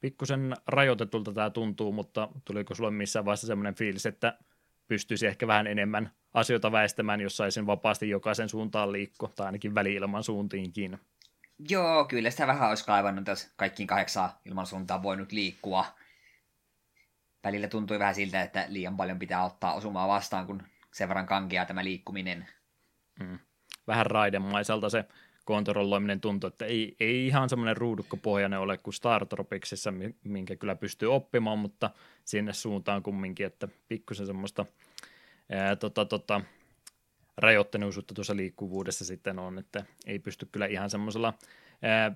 Pikkusen rajoitetulta tämä tuntuu, mutta tuliko sulle missään vaiheessa semmoinen fiilis, että pystyisi ehkä vähän enemmän asioita väistämään, jos saisin vapaasti jokaisen suuntaan liikkua, tai ainakin väli-ilman suuntiinkin? Joo, kyllä sitä vähän olisi kaivannut, jos kaikkiin 8 ilman suuntaan voinut liikkua. Välillä tuntui vähän siltä, että liian paljon pitää ottaa osumaa vastaan, kun sen verran kankeaa tämä liikkuminen. Vähän raidemaiselta se kontrolloiminen tuntuu, että ei ihan semmoinen ruudukkopohjainen ole kuin Star Tropicsissa, minkä kyllä pystyy oppimaan, mutta sinne suuntaan kumminkin, että pikkusen semmoista rajoittenuisuutta tuossa liikkuvuudessa sitten on, että ei pysty kyllä ihan semmoisella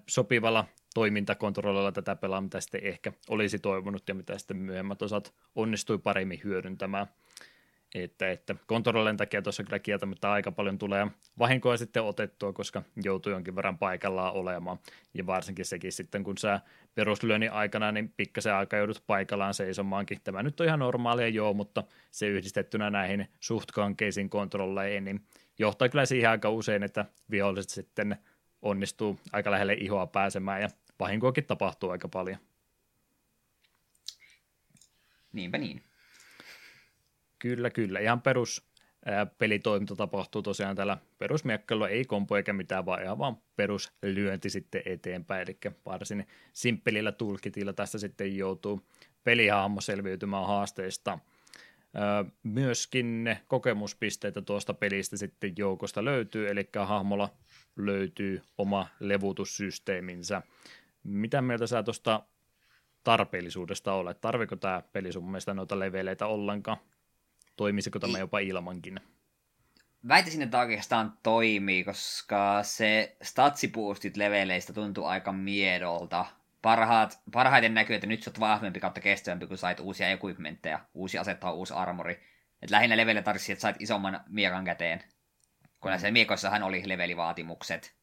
sopivalla toimintakontrollilla tätä pelaa, mitä sitten ehkä olisi toivonut ja mitä sitten myöhemmät osat onnistui paremmin hyödyntämään. Että kontrollien takia tuossa kyllä kieltämättä aika paljon tulee vahinkoa sitten otettua, koska joutuu jonkin verran paikallaan olemaan. Ja varsinkin sekin sitten, kun sä peruslyönnin aikana, niin pikkasen aika joudut paikallaan seisomaankin. Tämä nyt on ihan normaalia, joo, mutta se yhdistettynä näihin suht kankeisiin kontrolleihin, niin johtaa kyllä siihen aika usein, että viholliset sitten onnistuu aika lähelle ihoa pääsemään ja vahinkoakin tapahtuu aika paljon. Niinpä niin. Kyllä, kyllä. Ihan peruspelitoiminta tapahtuu tosiaan täällä perusmiekkailla, ei kompo eikä mitään, vaan ihan vaan peruslyönti sitten eteenpäin. Eli varsin simppelillä tulkitilla tässä sitten joutuu pelihahmo selviytymään haasteista. Myöskin kokemuspisteitä tuosta pelistä sitten joukosta löytyy, eli hahmolla löytyy oma levutussysteeminsä. Mitä mieltä sä tuosta tarpeellisuudesta olet? Tarviiko tämä peli sun mielestä noita leveleitä ollenkaan? Toimisiko tämä jopa ilmankin? Väitäisin, että oikeastaan toimii, koska se statsiboostit leveleistä tuntuu aika miedolta. Parhaiten näkyy, että nyt sä oot vahvempi kautta kestävämpi, kun sait uusia equipmentteja, uusi asetta, uusi armori. Et lähinnä levelle tarvitsi, että sait isomman miekan käteen, kun näissä miekoissahan oli levelivaatimukset.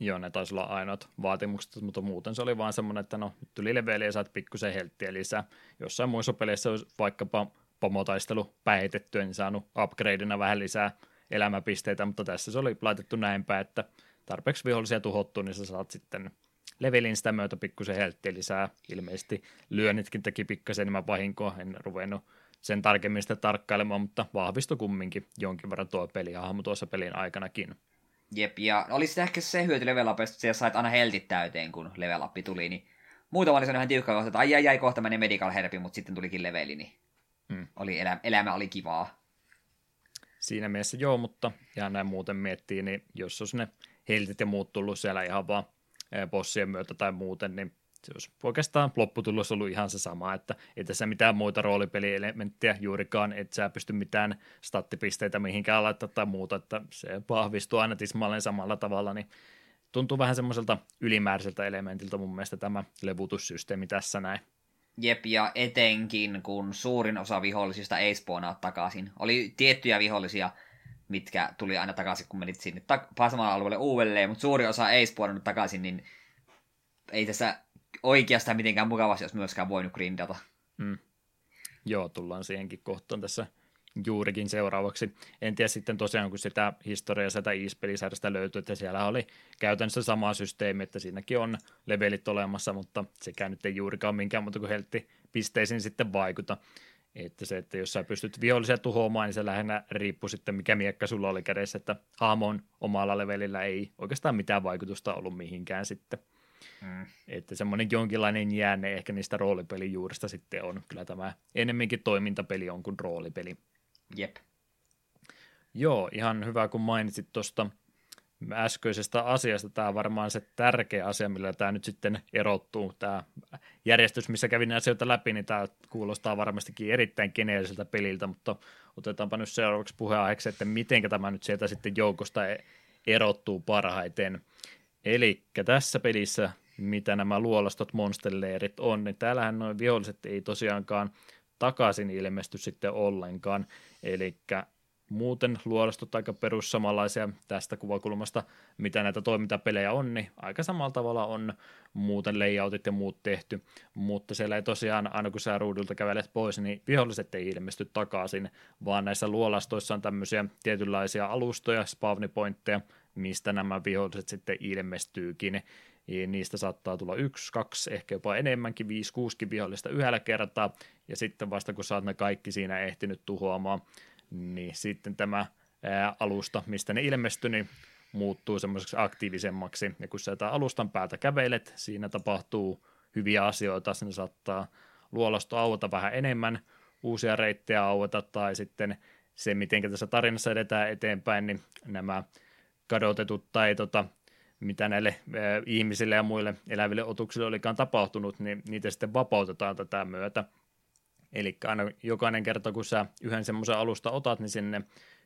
Joo, ne taisi olla ainoat vaatimukset, mutta muuten se oli vaan semmoinen, että no, tuli leveliä ja sait pikkusen helttiä lisää. Jossain muissa peleissä olisi vaikkapa pomotaistelu päihitettyä, niin saanut upgradeina vähän lisää elämäpisteitä, mutta tässä se oli laitettu näinpä, että tarpeeksi vihollisia tuhottu, niin sä saat sitten levelin sitä myötä pikkusen helttiä lisää. Ilmeisesti lyönnitkin teki pikkasen enemmän vahinkoa, en ruvennut sen tarkemmin sitä tarkkailemaan, mutta vahvistui kumminkin jonkin verran tuo pelihahmo tuossa pelin aikanakin. Jep, ja oli sitä ehkä se hyöty levelapista, että siellä sait aina heltit täyteen, kun levelappi tuli, niin muutama oli se ihan tiukka kohta, että ai kohta menee medical herpi, mutta sitten tulikin leveli, niin oli elämä oli kivaa. Siinä mielessä joo, mutta ihan näin muuten miettii, niin jos olisi ne heltit ja muut tullut siellä ihan vaan bossien myötä tai muuten, niin se olisi oikeastaan lopputulos ollut ihan se sama, että ei tässä mitään muita roolipelielementtejä juurikaan, et sä pysty mitään stattipisteitä mihinkään laittaa tai muuta, että se vahvistuu aina tismalleen samalla tavalla, niin tuntuu vähän semmoiselta ylimääräiseltä elementiltä mun mielestä tämä levutussysteemi tässä näin. Jep, ja etenkin, kun suurin osa vihollisista ei spoonaa takaisin. Oli tiettyjä vihollisia, mitkä tuli aina takaisin, kun menit sinne samalle alueelle uudelleen, mutta suurin osa ei spoonannut takaisin, niin ei tässä oikeastaan mitenkään mukavasti olisi myöskään voinut grindata. Joo, tullaan siihenkin kohtaan tässä juurikin seuraavaksi. En tiedä sitten tosiaan, kun sitä historiaa sieltä Ys-pelisarjasta löytyi, että siellä oli käytännössä sama systeemi, että siinäkin on levelit olemassa, mutta sekään nyt ei juurikaan minkään muuta kuin helttipisteisiin sitten vaikuta. Että se, että jos sä pystyt vihollisia tuhoamaan, niin se lähinnä riippuu sitten, mikä miekka sulla oli kädessä, että hahmon omalla levelillä ei oikeastaan mitään vaikutusta ollut mihinkään sitten. Että semmoinen jonkinlainen jäänne ehkä niistä roolipelin juurista sitten on. Kyllä tämä enemminkin toimintapeli on kuin roolipeli. Jep. Joo, ihan hyvä, kun mainitsit tuosta äskeisestä asiasta. Tämä on varmaan se tärkeä asia, millä tämä nyt sitten erottuu. Tämä järjestys, missä kävin asioita läpi, niin tämä kuulostaa varmastikin erittäin geneeriseltä peliltä, mutta otetaanpa nyt seuraavaksi puheenaiheeksi, että miten tämä nyt sieltä sitten joukosta erottuu parhaiten. Eli tässä pelissä, mitä nämä luolastot monsterleirit on, niin täällähän nuo viholliset ei tosiaankaan takaisin ilmesty sitten ollenkaan, eli muuten luolastot aika perus samanlaisia tästä kuvakulmasta, mitä näitä toimintapelejä on, niin aika samalla tavalla on muuten layoutit ja muut tehty, mutta siellä ei tosiaan, aina kun sä ruudulta kävelet pois, niin viholliset ei ilmesty takaisin, vaan näissä luolastoissa on tämmöisiä tietynlaisia alustoja, spawnipointteja, mistä nämä viholliset sitten ilmestyykin. Ja niistä saattaa tulla 1, 2, ehkä jopa enemmänkin, 5, 6 vihollista yhdellä kertaa, ja sitten vasta kun sä oot ne kaikki siinä ehtinyt tuhoamaan, niin sitten tämä alusta, mistä ne ilmestyy, niin muuttuu semmoiseksi aktiivisemmaksi, ja kun sä tämän alustan päätä kävelet, siinä tapahtuu hyviä asioita, sinne saattaa luolasto aueta vähän enemmän, uusia reittejä aueta, tai sitten se, miten tässä tarinassa edetään eteenpäin, niin nämä kadotetut tai mitä näille ihmisille ja muille eläville otuksille olikaan tapahtunut, niin niitä sitten vapautetaan tätä myötä. Eli aina jokainen kerta, kun sä yhden semmoisen alusta otat, niin sinne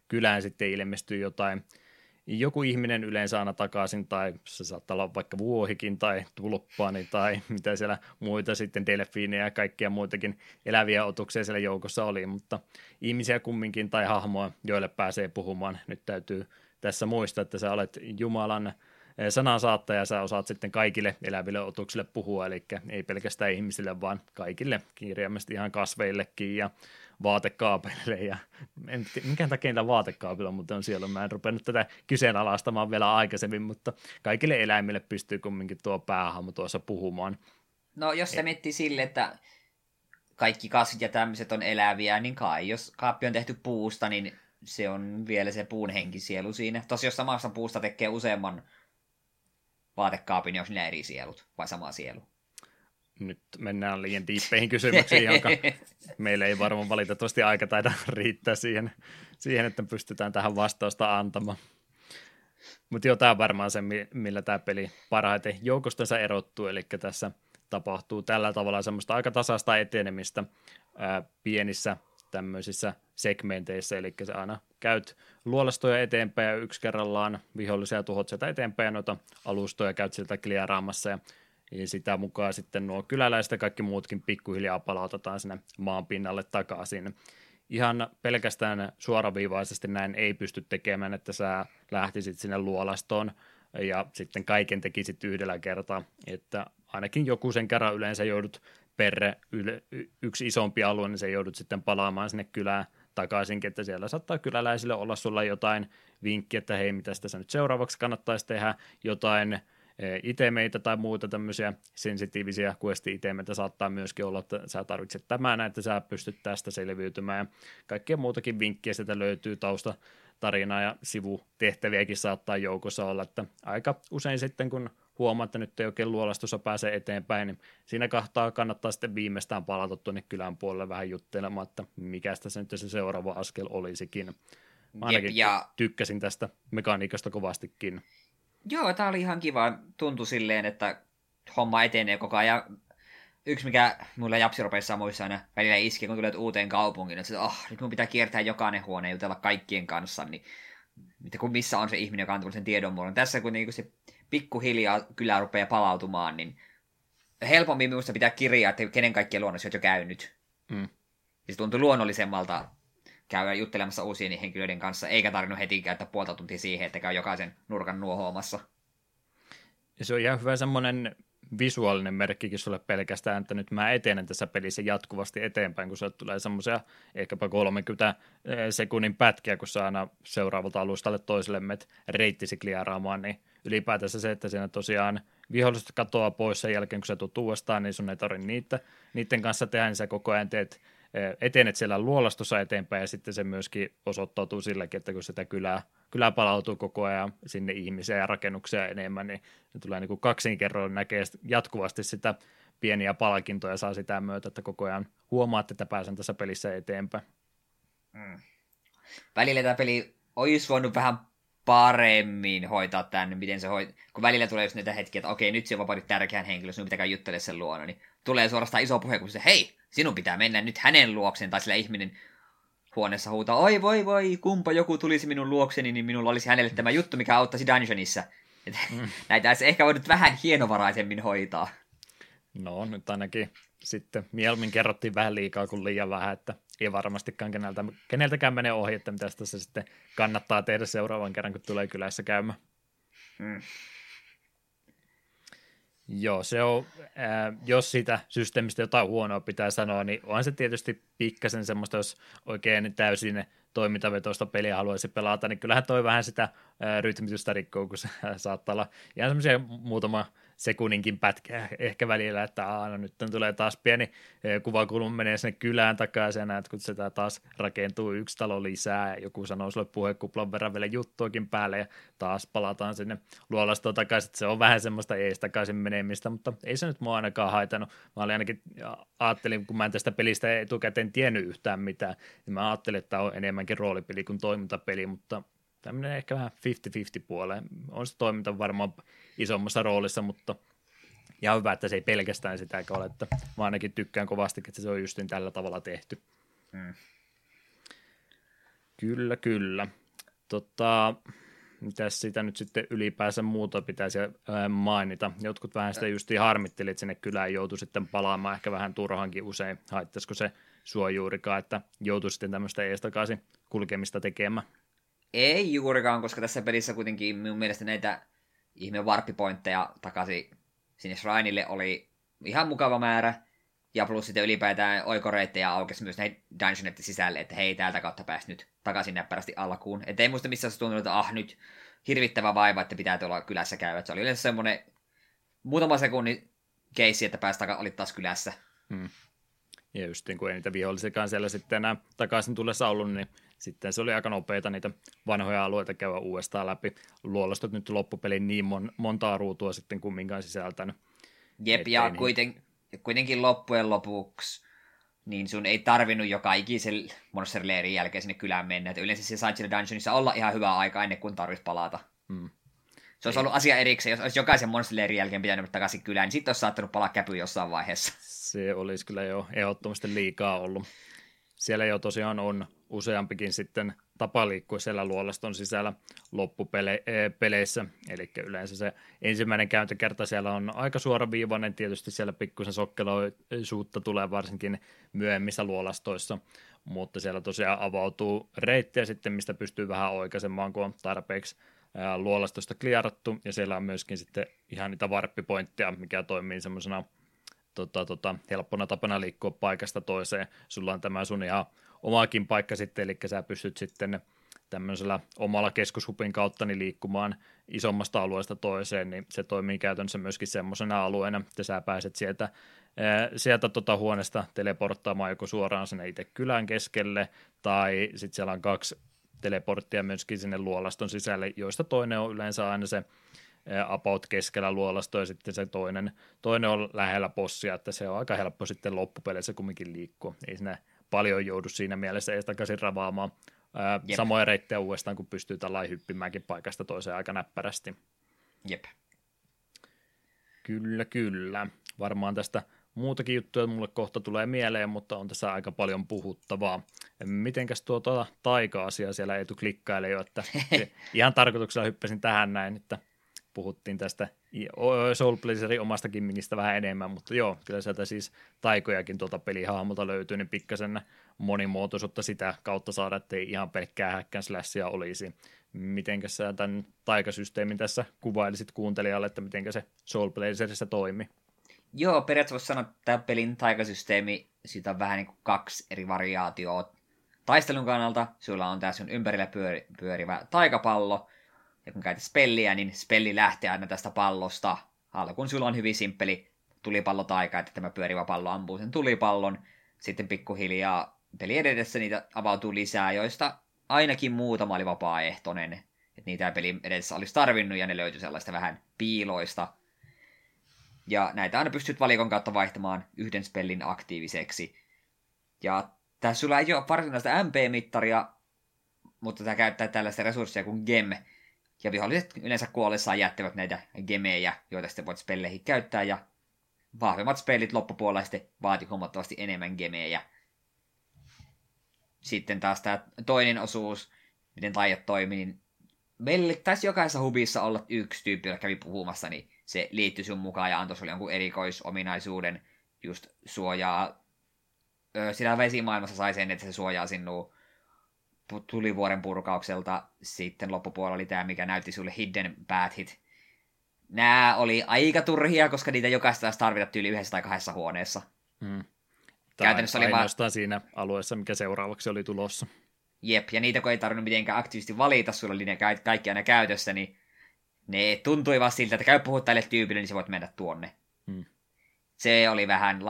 kylään sitten ilmestyy jotain. Joku ihminen yleensä aina takaisin, tai se saattaa olla vaikka vuohikin tai tulppaani tai mitä siellä muita sitten delfiinejä ja kaikkia muitakin eläviä otuksia siellä joukossa oli, mutta ihmisiä kumminkin tai hahmoa, joille pääsee puhumaan. Nyt täytyy tässä muistaa, että sä olet Jumalan sanansaattaja, sä osaat sitten kaikille eläville otuksille puhua, eli ei pelkästään ihmisille, vaan kaikille, kirjaimesti ihan kasveillekin ja vaatekaapeille ja en tiedä, minkään takia niillä vaatekaapilla mutta on siellä. Mä en rupennut tätä kyseenalaistamaan vielä aikaisemmin, mutta kaikille eläimille pystyy kumminkin tuo päähahmo tuossa puhumaan. No jos se miettii sille, että kaikki kasvit ja tämmöiset on eläviä, niin kai jos kaappi on tehty puusta, niin se on vielä se puun henkisielu siinä. Tossa jos samasta puusta tekee useamman vaatekaapin, niin onko niillä eri sielut vai sama sielu? Nyt mennään liian diippeihin kysymyksiin, jonka meillä ei varmaan valitettavasti aika taida riittää siihen, että pystytään tähän vastausta antamaan. Mutta joo, tämä on varmaan se, millä tämä peli parhaiten joukostansa erottuu, eli tässä tapahtuu tällä tavalla semmoista aika tasaista etenemistä pienissä tämmöisissä segmenteissä, eli sä aina käyt luolastoja eteenpäin ja yksi kerrallaan vihollisia tuhot sieltä eteenpäin ja noita alustoja käyt sieltä kliaraamassa ja sitä mukaan sitten nuo kyläläiset ja kaikki muutkin pikkuhiljaa palautetaan sinne maan pinnalle takaisin. Ihan pelkästään suoraviivaisesti näin ei pysty tekemään, että sä lähtisit sinne luolastoon ja sitten kaiken tekisit yhdellä kertaa, että ainakin joku sen kerran yleensä joudut yksi isompi alue, niin sä joudut sitten palaamaan sinne kylään takaisinkin, että siellä saattaa kyläläisille olla sulla jotain vinkkiä, että hei, mitä sitä nyt seuraavaksi kannattaisi tehdä, jotain itemeitä tai muuta tämmöisiä sensitiivisiä questi-itemeitä saattaa myöskin olla, että sä tarvitset tämän, että sä pystyt tästä selviytymään ja kaikkea muutakin vinkkiä sieltä löytyy, taustatarinaa ja sivutehtäviäkin saattaa joukossa olla, että aika usein sitten kun huomaa, että nyt ei oikein luolastossa pääse eteenpäin, niin siinä kahtaa kannattaa sitten viimeistään palata tuonne kylän puolelle vähän juttelemaan, että mikä tässä nyt se seuraava askel olisikin. Mä ainakin tykkäsin tästä mekaniikasta kovastikin. Joo, tää oli ihan kiva. Tuntui silleen, että homma etenee koko ajan. Yksi, mikä mulle japsiropeissa muissa aina välillä iski, kun tulet uuteen kaupunkiin, että nyt mun pitää kiertää jokainen huone ja jutella kaikkien kanssa, niin kun missä on se ihminen, joka on tullut sen tiedon muodon. Tässä kuitenkin, kun se pikkuhiljaa kylä rupeaa palautumaan, niin helpommin minusta pitää kirjaa, että kenen kaikkien luonnossa olet jo käynyt. Mm. Se tuntui luonnollisemmalta käydä juttelemassa uusien henkilöiden kanssa, eikä tarvinnut heti käyttää puolta tuntia siihen, että käy jokaisen nurkan nuohoamassa. Ja se on ihan hyvä semmoinen visuaalinen merkkikin sulle pelkästään, että nyt mä etenen tässä pelissä jatkuvasti eteenpäin, kun se tulee semmoisia ehkäpä 30 sekunnin pätkiä, kun sä aina seuraavalta alustalle toiselle menet reittisi kliaraamaan, niin ylipäätänsä se, että siinä tosiaan viholliset katoaa pois sen jälkeen, kun sä tulet uudestaan, niin sun ei tarvitse niiden kanssa tehdä, niin sä koko ajan etenet siellä luolastossa eteenpäin, ja sitten se myöskin osoittautuu silläkin, että kun sitä kylää palautuu koko ajan sinne ihmisiä ja rakennuksia enemmän, niin se tulee niin kuin kaksinkerroin, näkee jatkuvasti sitä pieniä palkintoja, saa sitä myötä, että koko ajan huomaat, että pääsen tässä pelissä eteenpäin. Mm. Välillä tämä peli olisi voinut vähän paremmin hoitaa tämän, miten se kun välillä tulee just näitä hetkiä, että okei, nyt se on vapaudut tärkeän henkilö, sinun pitää juttelemaan sen luona, niin tulee suorastaan iso puhe, kun se, hei, sinun pitää mennä nyt hänen luokseen, tai sillä ihminen huoneessa huutaa, oi voi, kumpa joku tulisi minun luokseni, niin minulla olisi hänelle tämä juttu, mikä auttaisi dungeonissa. Näitä olisi ehkä voinut vähän hienovaraisemmin hoitaa. No, nyt ainakin sitten mieluummin kerrottiin vähän liikaa kuin liian vähän, että ei varmastikaan keneltäkään mene ohi, että mitä tässä sitten kannattaa tehdä seuraavan kerran, kun tulee kylässä käymään. Mm. Joo, se on, jos siitä systeemistä jotain huonoa pitää sanoa, niin on se tietysti pikkasen semmoista, jos oikein täysin toimintavetoista peliä haluaisi pelata, niin kyllähän toi vähän sitä rytmitystä rikkoo, kun se saattaa olla ihan semmoisia muutama sekunninkin pätkää ehkä välillä, että no nyt tulee taas pieni kuvakulma, menee sinne kylään takaisin ja näet, kun sitä taas rakentuu yksi talo lisää ja joku sanoo sulle puhekuplan verran vielä juttuakin päälle ja taas palataan sinne luolastoon takaisin, se on vähän semmoista ees takaisin menemistä, mutta ei se nyt mua ainakaan haitanut. Mä ainakin ajattelin, kun mä en tästä pelistä etukäteen tiennyt yhtään mitään, niin mä ajattelin, että tämä on enemmänkin roolipeli kuin toimintapeli, mutta tämmöinen ehkä vähän 50-50 puoleen. On se toiminta varmaan isommassa roolissa, mutta ihan hyvä, että se ei pelkästään sitäkään ole, että mä ainakin tykkään kovasti, että se on justiin tällä tavalla tehty. Mm. Kyllä. Mitäs sitä nyt sitten ylipäänsä muuta pitäisi mainita? Jotkut vähän sitä justiin harmitteli, että sinne kylään joutui sitten palaamaan ehkä vähän turhankin usein. Haittaisiko se sua juurikaan, että joutui sitten tämmöistä eestakaisin kulkemista tekemään? Ei juurikaan, koska tässä pelissä kuitenkin minun mielestä näitä ihmeen warppipointteja takaisin sinne Shrineille oli ihan mukava määrä. Ja plus sitten ylipäätään oikoreittejä aukesi myös näihin dungeoneiden sisälle, että hei, täältä kautta pääsi nyt takaisin näppärästi alkuun. Että ei muista missä se tuntunut, että nyt hirvittävä vaiva, että pitää tuolla kylässä käydä. Et se oli yleensä semmoinen muutama sekunnin keissi, että pääsi takaisin, olit taas kylässä. Hmm. Ja just niin, kun ei niitä vihollisikaan siellä sitten enää takaisin tullessa ollut, niin sitten se oli aika nopeita niitä vanhoja alueita käydä uudestaan läpi. Luolastot nyt loppupeliin niin montaa ruutua sitten kumminkaan sisältänyt. Jep, ettei ja kuitenkin loppujen lopuksi, niin sun ei tarvinnut joka ikisen monsterleirin jälkeen sinne kylään mennä. Että yleensä siellä side dungeonissa olla ihan hyvää aikaa ennen kuin tarvitsisi palata. Hmm. Se olisi ollut asia erikseen, jos olisi jokaisen monsterleirin jälkeen pitänyt takaisin kylään, niin sitten olisi saattanut palaa käpyyn jossain vaiheessa. Se olisi kyllä jo ehdottomasti liikaa ollut. Siellä jo tosiaan on useampikin sitten tapa liikkua siellä luolaston sisällä loppupeleissä. Eli yleensä se ensimmäinen käyntikerta siellä on aika suoraviivainen. Tietysti siellä pikkusen sokkeloisuutta tulee varsinkin myöhemmissä luolastoissa. Mutta siellä tosiaan avautuu reittejä sitten, mistä pystyy vähän oikaisemaan, kun on tarpeeksi luolastosta kliarattu. Ja siellä on myöskin sitten ihan niitä warppipointteja, mikä toimii semmoisena helppona tapana liikkua paikasta toiseen. Sulla on tämä sun ihan omakin paikka sitten, eli sä pystyt sitten tämmöisellä omalla keskushupin kautta liikkumaan isommasta alueesta toiseen, niin se toimii käytännössä myöskin semmoisena alueena, että sä pääset sieltä huoneesta teleporttaamaan joko suoraan sinne itse kylän keskelle, tai sitten siellä on kaksi teleporttia myöskin sinne luolaston sisälle, joista toinen on yleensä aina se about keskellä luolastoa, ja sitten se toinen on lähellä bossia, että se on aika helppo sitten loppupeleissä kumminkin liikkua. Ei siinä paljon joudu siinä mielessä edestakaisin ravaamaan samoja reittejä uudestaan, kun pystyy tällainen hyppimäänkin paikasta toiseen aika näppärästi. Jep. Kyllä. Varmaan tästä muutakin juttuja mulle kohta tulee mieleen, mutta on tässä aika paljon puhuttavaa. Mitenkäs tuota taika-asiaa siellä Eetu klikkailee jo, että ihan tarkoituksella hyppäsin tähän näin, että puhuttiin tästä Soul Blazerin omasta gimmickistä vähän enemmän, mutta joo, kyllä sieltä siis taikojakin tuolta pelihahmolta löytyy, niin pikkasen monimuotoisuutta sitä kautta saada, ettei ihan pelkkää häkkänslashia olisi. Mitenkäs sä tämän taikasysteemin tässä kuvailisit kuuntelijalle, että mitenkä se Soul Blazerissa toimi? Joo, periaatteessa voisi sanoa, että tämä pelin taikasysteemi, siitä on vähän niin kuin kaksi eri variaatioa. Taistelun kannalta sulla on tässä sun ympärillä pyörivä taikapallo, ja kun käytät spelliä, niin spelli lähtee aina tästä pallosta. Alkuun sulla on hyvin simppeli tulipallotaika, että tämä pyörivä pallo ampuu sen tulipallon. Sitten pikkuhiljaa peli edessä niitä avautuu lisää, joista ainakin muutama oli vapaaehtoinen. Että niitä peli edessä olisi tarvinnut, ja ne löytyi sellaista vähän piiloista. Ja näitä aina pystyt valikon kautta vaihtamaan yhden spellin aktiiviseksi. Ja tässä sulla ei ole varsinaista MP-mittaria, mutta tämä käyttää tällaista resurssia kuin gem. Ja viholliset yleensä kuollessaan jättävät näitä gemejä, joita sitten voit spelleihin käyttää, ja vahvemmat spellit loppupuolella sitten vaati huomattavasti enemmän gemejä. Sitten taas tämä toinen osuus, miten taijat toimii, niin meillä taisi jokaisessa hubissa olla yksi tyyppi, joka kävi puhumassa, niin se liittyi sun mukaan ja antoi sulle jonkun erikoisominaisuuden, just suojaa. Sillä vesimaailmassa sai sen, että se suojaa sinua tulivuoren purkaukselta. Sitten loppupuolella oli tämä, mikä näytti sulle hidden pathit. Nämä oli aika turhia, koska niitä jokaista taisi tarvita tyyli yhdessä tai kahdessa huoneessa. Mm. Käytännössä oli ainoastaan siinä alueessa, mikä seuraavaksi oli tulossa. Jep, ja niitä kun ei tarvinnut mitenkään aktiivisesti valita, sulla oli ne kaikki aina käytössä, niin ne tuntui vaan siltä, että käy puhua tälle tyypille, niin sä voit mennä tuonne. Mm. Se oli vähän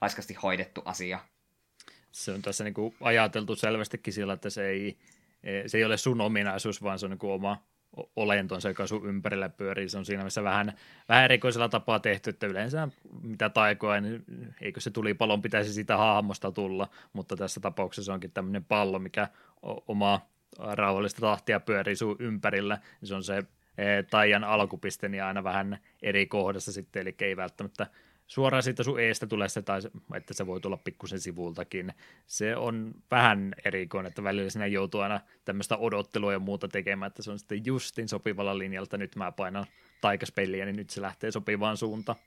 laiskasti hoidettu asia. Se on tässä niin kuin ajateltu selvästikin sillä, että se ei ole sun ominaisuus, vaan se on niin kuin oma olentonsa, joka sun ympärillä pyörii. Se on siinä missä vähän erikoisella tapaa tehty, että yleensä mitä taikoja, niin eikö se tulipalon pitäisi siitä hahmosta tulla, mutta tässä tapauksessa se onkin tämmöinen pallo, mikä omaa rauhallista tahtia pyörii sun ympärillä. Se on se taian alkupiste, niin aina vähän eri kohdassa sitten, eli ei välttämättä suoraan siitä sun eestä tulee se, tai että se voi tulla pikkusen sivultakin. Se on vähän erikoinen, että välillä sinä joutuu aina tämmöistä odottelua ja muuta tekemään, että se on sitten justin sopivalla linjalta, nyt mä painan taikaspeliä, niin nyt se lähtee sopivaan suuntaan.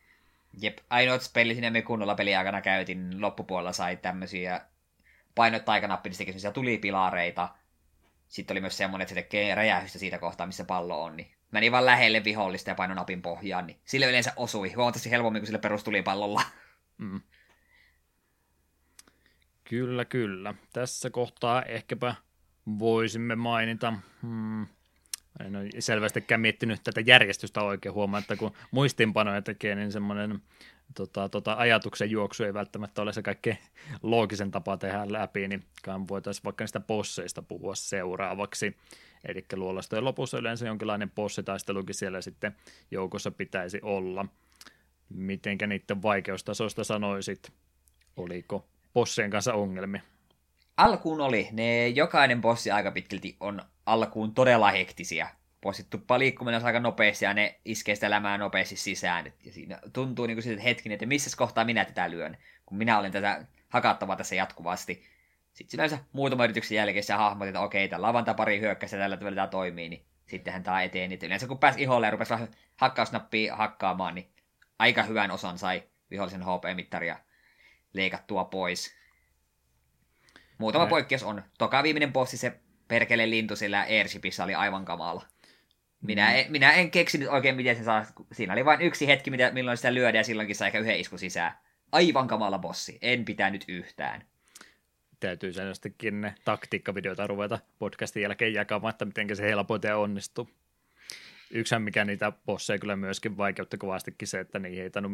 Jep, ainoat peli sinne me kunnolla peliaikana käytin, loppupuolella sai tämmöisiä painoit taikanappi, niin se teki semmoisia tulipilareita. Sitten oli myös semmoinen, että se tekee räjähystä siitä kohtaa, missä pallo on, niin meni vaan lähelle vihollista ja painoi napin pohjaan, niin sille yleensä osui. Huomattavasti helpommin kuin sille perustulipallolla. Mm. Kyllä, kyllä. Tässä kohtaa ehkäpä voisimme mainita... En ole selvästikään miettinyt tätä järjestystä oikein, huomaa, että kun muistiinpanoja tekee, niin semmoinen ajatuksen juoksu ei välttämättä ole se kaikkein loogisen tapa tehdä läpi, niin voitaisiin vaikka niistä bosseista puhua seuraavaksi. Eli luolastojen lopussa yleensä jonkinlainen bossitaistelukin siellä sitten joukossa pitäisi olla. Mitenkä niiden vaikeustasoista sanoisit? Oliko bossien kanssa ongelmia? Alkuun oli. Ne jokainen bossi aika pitkälti on alkuun todella hektisiä. Bossit tuppaa liikkuminen aika nopeasti ja ne iskee sitä elämää nopeasti sisään. Ja siinä tuntuu niin kuin hetkinen, että missä kohtaa minä tätä lyön, kun minä olen tätä hakattavaa tässä jatkuvasti. Sitten yleensä muutaman yrityksen jälkeen sä hahmotit, että okei, tällä on vain pari hyökkäistä ja tällä tavalla tämä toimii, niin sittenhän tämä eteen. Niin yleensä kun pääsi iholle ja rupesi hakkausnappia hakkaamaan, niin aika hyvän osan sai vihollisen HP-mittaria leikattua pois. Muutama poikkeus on. Toka viimeinen bossi, se perkele lintu sillä airshipissa oli aivan kamala. Minä en keksinyt oikein, miten se saa. Siinä oli vain yksi hetki, milloin sitä lyödään, ja silloinkin sai ehkä yhden isku sisään. Aivan kamala bossi. En pitänyt yhtään. Täytyy säännöstikin ne taktiikkavideoita ruveta podcastin jälkeen jakamaan, että miten se helpoiten onnistuu. Yksihän, mikä niitä bosseja kyllä myöskin vaikeutti kovastikin se, että niihin ei tainnut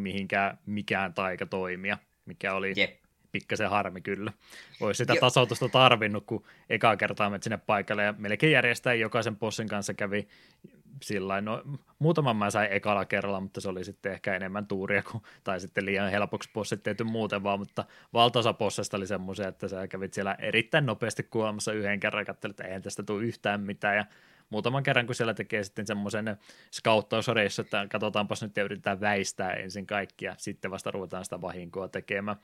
mikään taika toimia, mikä oli... Jep. Pikkasen harmi kyllä. Olisi sitä tasoitusta tarvinnut, kun ekaa kertaa menet sinne paikalle ja melkein järjestää jokaisen bossin kanssa kävi sillain. No, muutaman mä sain ekalla kerralla, mutta se oli sitten ehkä enemmän tuuria kuin, tai sitten liian helpoksi bossit tehty muuten vaan, mutta valtaosa bossista oli semmoisia, että sä kävit siellä erittäin nopeasti kuolemassa yhden kerran, katselin, että eihän tästä tule yhtään mitään ja muutaman kerran, kun siellä tekee sitten semmoisen skauttausreissu, että katsotaanpas nyt ja yritetään väistää ensin kaikkia, sitten vasta ruvetaan sitä vahinkoa tekemään.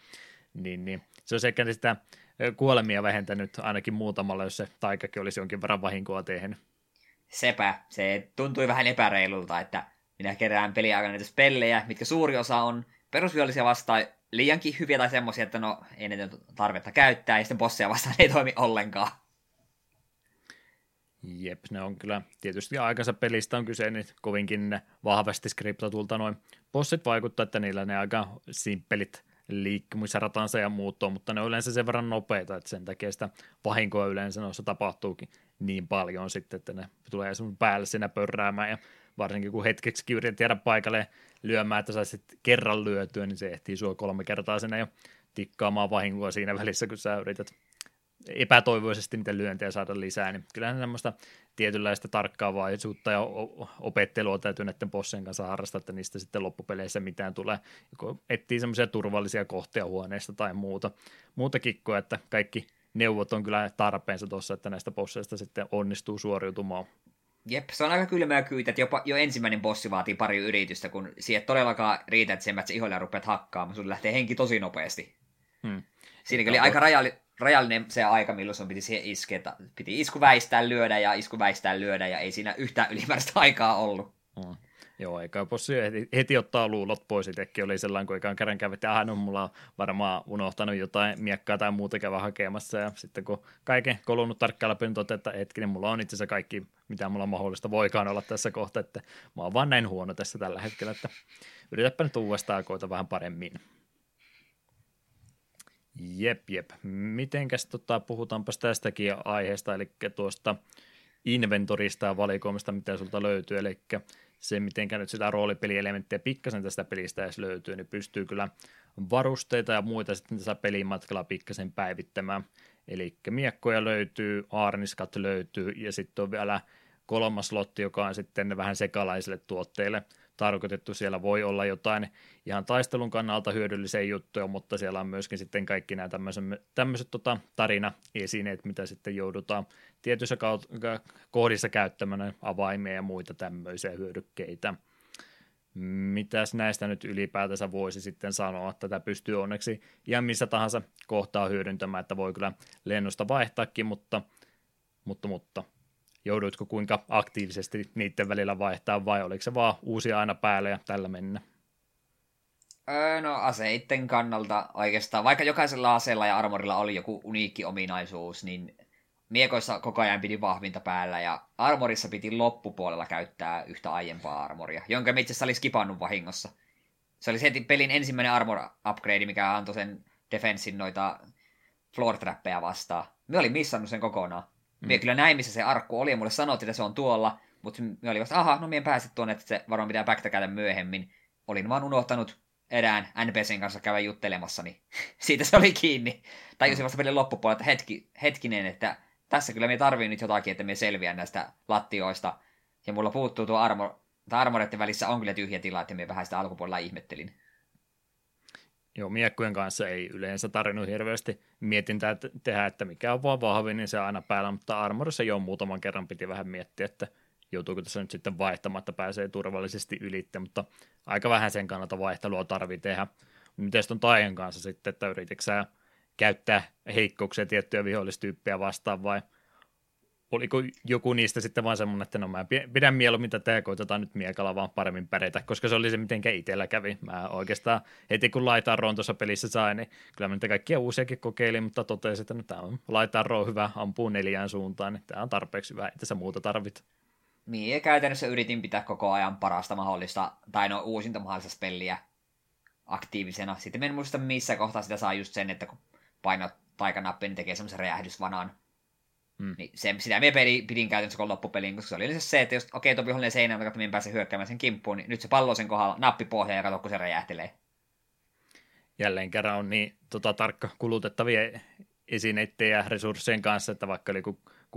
Niin. Se olisi ehkä sitä kuolemia vähentänyt ainakin muutamalla, jos se taikakin olisi jonkin verran vahinkoa tehnyt. Sepä. Se tuntui vähän epäreilulta, että minä kerään peliaikana näitä spellejä, mitkä suuri osa on perusvihollisia vastaan liiankin hyviä tai semmoisia, että no ei ne tarvetta käyttää, ja sitten bosseja vastaan ei toimi ollenkaan. Jep, ne on kyllä tietysti aikansa pelistä on kyse, niin kovinkin vahvasti skriptatulta noin bossit vaikuttaa, että niillä ne aika simppelit liikkumisratansa ja muut on, mutta ne on yleensä sen verran nopeita, että sen takia sitä vahinkoa yleensä noissa tapahtuukin niin paljon sitten, että ne tulee sun päälle siinä pörräämään ja varsinkin kun hetkeksi yrität jäädä paikalle lyömään, että saisit kerran lyötyä, niin se ehtii sua 3 kertaa sinne jo tikkaamaan vahinkoa siinä välissä, kun sä yrität epätoivoisesti niitä lyöntejä saada lisää, niin kyllähän semmoista tietynlaista tarkkaavaisuutta ja opettelua täytyy näiden bossien kanssa harrastaa, että niistä sitten loppupeleissä mitään tulee, joko etsii semmoisia turvallisia kohtia huoneesta tai muuta kikkoa, että kaikki neuvot on kyllä tarpeensa tuossa, että näistä bosseista sitten onnistuu suoriutumaan. Jep, se on aika kylmää kyytä, että jopa jo ensimmäinen bossi vaatii pari yritystä, kun siihen todellakaan riitä, että sen ihoillaan rupeat hakkaamaan, sun lähtee henki tosi nopeasti. Siinäkin oli aika rajallinen se aika, milloin sun piti siihen iskeä. Piti isku väistää lyödä, ja ei siinä yhtään ylimääräistä aikaa ollut. Joo, eikä bossi heti ottaa luulot pois. Itsekin oli sellainen, kun eikä kerran kävi, että mulla on varmaan unohtanut jotain miekkaa tai muuta käydä hakemassa. Ja sitten kun kaiken kolunut tarkkaan läpi, niin totean, että hetkinen, mulla on itse asiassa kaikki, mitä mulla mahdollista voikaan olla tässä kohtaa. Että mä oon vaan näin huono tässä tällä hetkellä, että yritäpä nyt uudestaan ja koita vähän paremmin. Jep. Mitenkäs puhutaanpas tästäkin aiheesta, eli tuosta inventorista ja valikoimasta, mitä sulta löytyy, eli se, mitenkä nyt sitä roolipelielementtiä pikkasen tästä pelistä edes löytyy, niin pystyy kyllä varusteita ja muita sitten tässä pelimatkalla pikkasen päivittämään, eli miekkoja löytyy, aarniskat löytyy, ja sitten on vielä 3. slotti, joka on sitten vähän sekalaisille tuotteille tarkoitettu. Siellä voi olla jotain ihan taistelun kannalta hyödyllisiä juttuja, mutta siellä on myöskin sitten kaikki nämä tämmöiset tarinaesineet, mitä sitten joudutaan tietyissä kohdissa käyttämään, avaimia ja muita tämmöisiä hyödykkeitä. mitäs näistä nyt ylipäätänsä voisi sitten sanoa, että tätä pystyy onneksi ihan missä tahansa kohtaa hyödyntämään, että voi kyllä lennosta vaihtaakin, mutta joudutko kuinka aktiivisesti niiden välillä vaihtaa vai oliko se vaan uusia aina päälle ja tällä mennä? No aseitten kannalta oikeastaan, vaikka jokaisella aseella ja armorilla oli joku uniikki ominaisuus, niin miekoissa koko ajan piti vahvinta päällä ja armorissa piti loppupuolella käyttää yhtä aiempaa armoria, jonka mä itse asiassa olin skipannut vahingossa. Se oli heti pelin ensimmäinen armor upgrade, mikä antoi sen defensin noita floor trappeja vastaan. Mä olin missannut sen kokonaan. Mä kyllä näin, missä se arkku oli ja mulle sanottiin, että se on tuolla, mutta mä olin vasta, aha, no mä en pääse tuonne, että se varmaan pitää backtrackata myöhemmin. Olin vaan unohtanut erään NPCn kanssa käydä juttelemassa, niin siitä se oli kiinni. Tajusin vasta pelin loppupuolella, että hetkinen, että tässä kyllä minä tarviin nyt jotakin, että minä selviän näistä lattioista. Ja mulla puuttuu tuo armoreiden välissä on kyllä tyhjä tila, että minä vähän sitä alkupuolella ihmettelin. Joo, miekkojen kanssa ei yleensä tarvinnut hirveästi mietintää tehdä, että mikä on vaan vahvin, niin se aina päällä. Mutta armorissa jo muutaman kerran piti vähän miettiä, että joutuuko tässä nyt sitten vaihtamaan, että pääsee turvallisesti ylitte. Mutta aika vähän sen kannalta vaihtelua tarvii tehdä. Miten on Taijan kanssa sitten, että yrititkö käyttää heikkouksia tiettyjä vihollistyyppejä vastaan, vai oliko joku niistä sitten vaan semmoinen, että no mä pidän mieluummin tätä ja koitetaan nyt miekalla vaan paremmin pärjätä, koska se oli se, mitenkä itsellä kävi. Mä oikeastaan heti kun laitaroon tuossa pelissä sain, niin kyllä mä niitä kaikkia uusiakin kokeilin, mutta totesin, että no tää on laitaro hyvä, ampuu 4 suuntaan, niin tää on tarpeeksi hyvä, että sä muuta tarvit. Mie käytännössä yritin pitää koko ajan parasta mahdollista, tai no uusinta mahdollista spelliä aktiivisena. Sitten mä en muista missä kohtaa sitä saa just sen, että kun painot taikanappiin, niin tekee semmoisen räjähdysvanan. Niin sitä minä pidin käytännössä koko loppupeliin, koska se oli se, että jos okei, tuo vihollinen seinään, mutta minä pääsen hyökkäämään sen kimppuun, niin nyt se pallo sen kohdalla nappipohjaan ja katso, kun se räjähtelee. Jälleen kerran on niin tarkka kulutettavia esineiden ja resurssien kanssa, että vaikka oli 600-800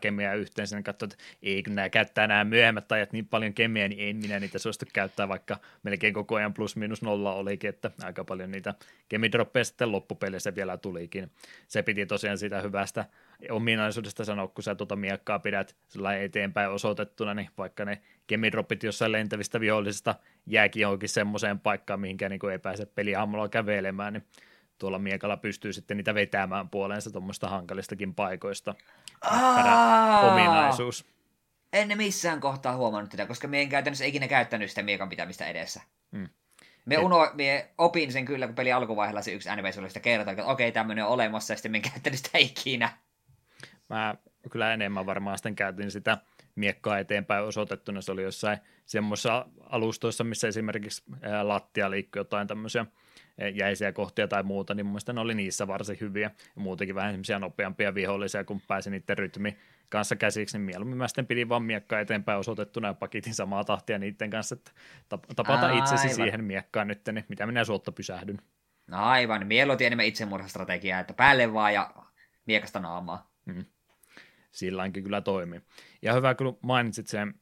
kemiaa yhteensä, niin katsoin, että ei kun nämä käyttää nämä myöhemmät ajat niin paljon kemiaa, niin en minä niitä suostu käyttää, vaikka melkein koko ajan +-0 olikin, että aika paljon niitä kemidroppeja sitten loppupeleissä vielä tulikin. Se piti tosiaan sitä hyvästä ominaisuudesta sanoa, kun sä tuota miekkaa pidät eteenpäin osoitettuna, niin vaikka ne kemidroppit jossain lentävistä vihollisista jääkin johonkin semmoiseen paikkaan, mihinkään niin ei pääse pelihahmolla kävelemään, niin tuolla miekalla pystyy sitten niitä vetämään puoleensa tuommoista hankalistakin paikoista. Ominaisuus. En missään kohtaa huomannut tätä, koska minä en käytännössä ikinä käyttänyt sitä miekan pitämistä edessä. Minä opin sen kyllä, kun peli alkuvaiheella se yksi NPC oli sitä kertaa, että okei, tämmöinen on olemassa, ja sitten minä en käyttänyt sitä ikinä. Mä kyllä enemmän varmaan sitten käytin sitä miekkaa eteenpäin osoitettuna. Se oli jossain semmoisessa alustoissa, missä esimerkiksi lattia liikkui jotain tämmöisiä jäisiä kohtia tai muuta, niin mun mielestä ne oli niissä varsin hyviä. Ja muutenkin vähän semmoisia nopeampia vihollisia, kun pääsin niiden rytmi kanssa käsiksi, niin mieluummin mä sitten pidin vaan miekkaa eteenpäin osoitettuna ja pakitin samaa tahtia niiden kanssa, että tapata itsesi siihen miekkaan nyt, niin mitä minä suotta pysähdyn. No aivan, mieluutin enemmän itsemurhastrategiaa, että päälle vaan ja miekasta naamaa. Silläinkin kyllä toimii. Ja hyvä, kun mainitsit sen,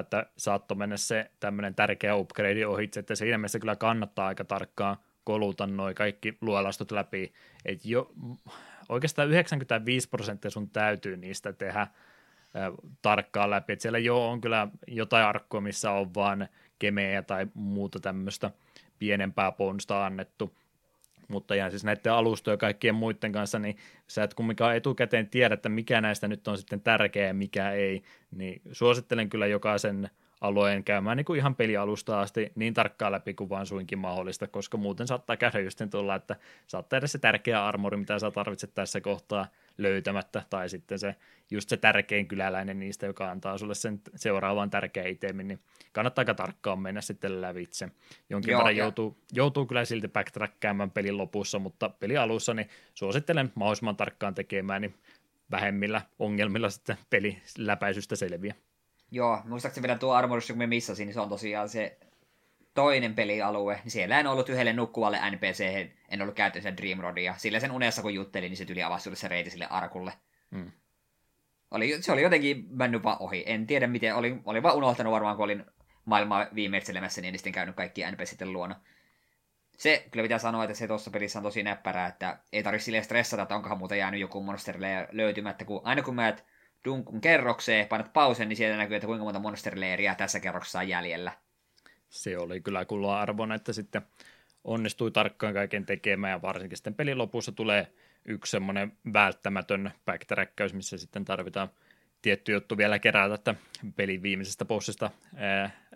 että saattoi mennä se tämmöinen tärkeä upgrade ohitse, että siinä mielessä kyllä kannattaa aika tarkkaan koluta noi kaikki luolastot läpi, että oikeastaan 95% sun täytyy niistä tehdä tarkkaan läpi, että siellä on kyllä jotain arkkua, missä on vaan kemeä tai muuta tämmöistä pienempää ponsta annettu, mutta ihan siis näiden alustojen ja kaikkien muiden kanssa, niin sä et kumminkaan etukäteen tiedä, että mikä näistä nyt on sitten tärkeä ja mikä ei, niin suosittelen kyllä jokaisen alueen käymään niin kuin ihan pelialusta asti niin tarkkaan läpi kuin vaan suinkin mahdollista, koska muuten saattaa käydä just tulla, että saattaa edes se tärkeä armori, mitä sä tarvitset tässä kohtaa löytämättä, tai sitten se just se tärkein kyläläinen niistä, joka antaa sulle sen seuraavan tärkeän itemin, niin kannattaa aika tarkkaan mennä sitten lävitse. Jonkin verran joutuu kyllä silti backtrackkäämään pelin lopussa, mutta pelialussa niin suosittelen mahdollisimman tarkkaan tekemään, niin vähemmillä ongelmilla sitten peliläpäisystä selviää. Joo, muistaakseni vielä tuo armorissa, kun me missasin, niin se on tosiaan se toinen pelialue. Siellä en ollut yhdelle nukkuvalle NPC:hen, en ollut käyttänyt sen Dreamrodia. Sillä sen unessa kun juttelin, niin se tyli avasi se reiti sille arkulle. Se oli jotenkin mennyt vaan ohi. En tiedä miten, olin vaan unohtanut varmaan, kun olin maailmaa viimeistelemässä, niin en sitten käynyt kaikki NPC:ten luona. Se kyllä pitää sanoa, että se tuossa pelissä on tosi näppärää, että ei tarvitse silleen stressata, että onkohan muuta jäänyt joku monsterille löytymättä, kun aina kun mä dunkun kerrokseen, painat pausen, niin siellä näkyy, että kuinka monta monsterleiriä tässä kerroksessa on jäljellä. Se oli kyllä kulua arvon, että sitten onnistui tarkkaan kaiken tekemään ja varsinkin sitten pelin lopussa tulee yksi semmoinen välttämätön backtrackkäys, missä sitten tarvitaan tietty juttu vielä kerätä, että pelin viimeisestä bossista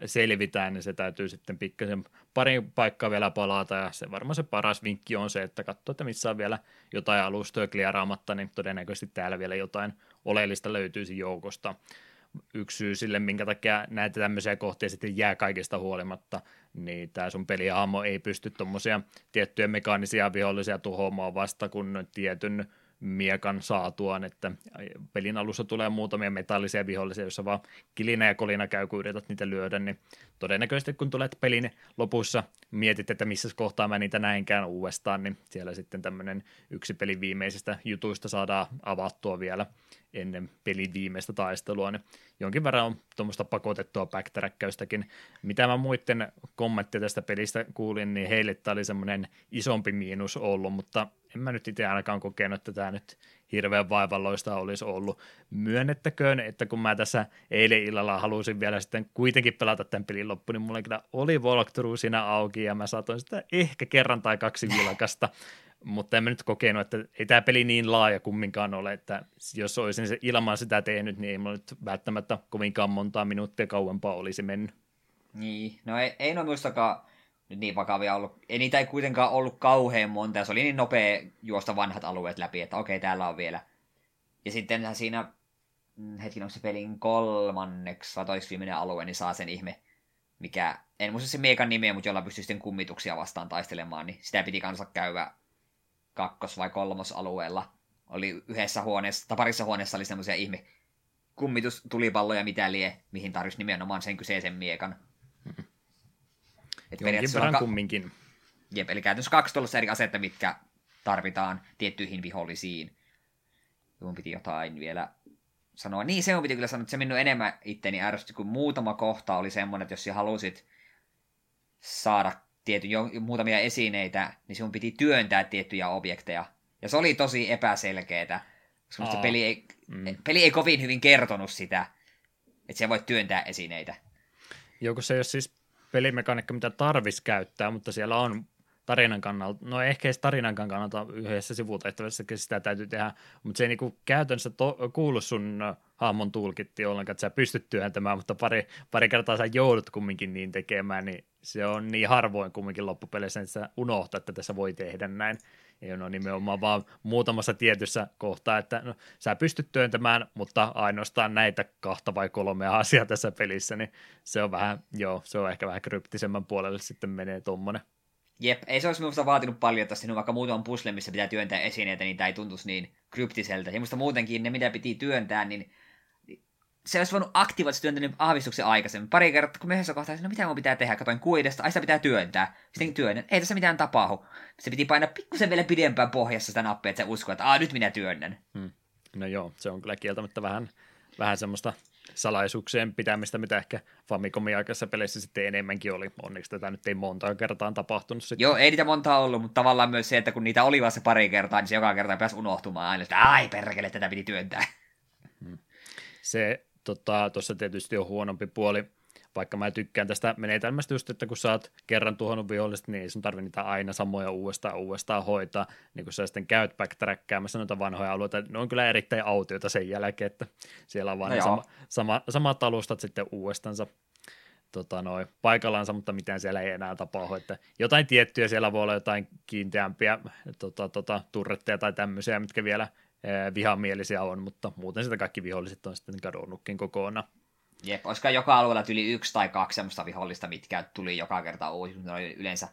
selvitään, niin se täytyy sitten pikkasen pari paikkaa vielä palata, ja se varmaan se paras vinkki on se, että katsoo, että missä on vielä jotain alustoja kliaraamatta, niin todennäköisesti täällä vielä jotain oleellista löytyisi joukosta. Yksi syy sille, minkä takia näitä tämmöisiä kohtia sitten jää kaikesta huolimatta, niin tämä sun pelihaamo ei pysty tuommoisia tiettyjä mekaanisia vihollisia tuhoamaan vasta kun tietyn miekan saatuaan, että pelin alussa tulee muutamia metallisia vihollisia, joissa vaan kilinä ja kolina käy, kun yrität niitä lyödä, niin todennäköisesti kun tulet pelin lopussa, mietit, että missä kohtaa mä niitä näinkään uudestaan, niin siellä sitten tämmöinen yksi pelin viimeisistä jutuista saadaan avattua vielä ennen pelin viimeistä taistelua, niin jonkin verran on tuommoista pakotettua backtrackkäystäkin. Mitä mä muiden kommenttia tästä pelistä kuulin, niin heille tämä oli semmoinen isompi miinus ollut, mutta en mä nyt itse ainakaan kokenut, että tämä nyt hirveän vaivalloista olisi ollut. Myönnettäköön, että kun mä tässä eilen illalla halusin vielä sitten kuitenkin pelata tämän pelin loppuun, niin mulla kyllä oli walkthrough siinä auki ja mä saatoin sitä ehkä kerran tai kaksi vilkasta, mutta en mä nyt kokenut, että ei tämä peli niin laaja kumminkaan ole, että jos olisin se ilman sitä tehnyt, niin ei mulla nyt välttämättä kovinkaan montaa minuuttia kauempaa olisi mennyt. Niin, no ei no muistakaan nyt niin vakavia ollut. Ei niitä ei kuitenkaan ollut kauhean monta, ja se oli niin nopea juosta vanhat alueet läpi, että okei, täällä on vielä. Ja sitten siinä, onko se pelin 3. viimeinen alue, niin saa sen ihme, mikä, en muista se miekan nimeä, mutta jolla pystyy sitten kummituksia vastaan taistelemaan, niin sitä piti kanssa käydä 2. vai 3. alueella. Oli yhdessä huoneessa, tai parissa huoneessa oli semmoisia ihme kummitustulipalloja, mitä lie, mihin tarvitsisi nimenomaan sen kyseisen miekan. Jonkin verran kumminkin. Jep, eli käytännössä 2 tuollaista eri asetta, mitkä tarvitaan tiettyihin vihollisiin. Minun piti jotain vielä sanoa. Niin, se on piti kyllä sanoa, että se minun enemmän itteni ärsytti, kun muutama kohta oli semmoinen, että jos sinä halusit saada muutamia esineitä, niin sinun piti työntää tiettyjä objekteja. Ja se oli tosi epäselkeetä. Koska peli ei kovin hyvin kertonut sitä, että sinä voit työntää esineitä. Joo, kun se ei ole siis pelimekaniikka, mitä tarvitsisi käyttää, mutta siellä on tarinan kannalta, no ehkä edes tarinankaan kannalta yhdessä sivutehtävässäkin sitä täytyy tehdä, mutta se ei niinku käytännössä kuulu sun hahmon tulkitti ollenkaan, että sä pystyt työntämään, mutta pari kertaa sä joudut kumminkin niin tekemään, niin se on niin harvoin kumminkin loppupeleissä, että sä unohtaa, että tässä voi tehdä näin. Ei ole nimenomaan vaan muutamassa tietyssä kohtaa, että no, sä pystyt työntämään, mutta ainoastaan näitä 2 vai 3 asiaa tässä pelissä, niin se on vähän, joo, se on ehkä vähän kryptisemmän puolelle sitten menee tuommoinen. Jep, ei se olisi minusta vaatinut paljon tästä, no vaikka muutaman pusle, missä pitää työntää esineitä, niin tämä ei tuntuisi niin kryptiseltä. Ja minusta muutenkin ne, mitä piti työntää, niin se olisi voinut aktivoida työntänyt aavistuksen aikaisemmin. Pari kertaa, kun myöhässä kohtaa, no mitä mun pitää tehdä, katoin kuidesta, ai sitä pitää työntää. Sitten työnnän, ei tässä mitään tapahdu. Se piti painaa pikkusen vielä pidempään pohjassa sitä nappia, että sä uskoo, että nyt minä työnnän. No joo, se on kyllä kieltämättä vähän semmoista salaisuuksien pitämistä, mitä ehkä Famicomin aikaisessa peleissä sitten enemmänkin oli. Onneksi tätä nyt ei montaa kertaan tapahtunut sitten. Joo, ei niitä montaa ollut, mutta tavallaan myös se, että kun niitä oli vaan se pari kertaa, niin se joka kerta pääsi unohtumaan aina, että ai perkele, tätä piti työntää. Se tuossa tietysti on huonompi puoli, vaikka mä tykkään tästä menetelmästä just, että kun sä oot kerran tuhonnut vihollista, niin ei sun tarvitse niitä aina samoja uudestaan hoitaa, niin kun sä sitten käyt backtrackkäämässä noita vanhoja alueita, ne on kyllä erittäin autioita sen jälkeen, että siellä on vaan no samat alustat sitten uudestansa paikallaansa, mutta mitään siellä ei enää tapahdu, että jotain tiettyjä siellä voi olla jotain kiinteämpiä turretteja tai tämmöisiä, mitkä vielä vihamielisiä on, mutta muuten sitä kaikki viholliset on sitten kadonnutkin kokonaan. Jep, olisiko joka alueella tuli 1 tai 2 semmoista vihollista, mitkä tuli joka kerta uusi, mutta ne oli yleensä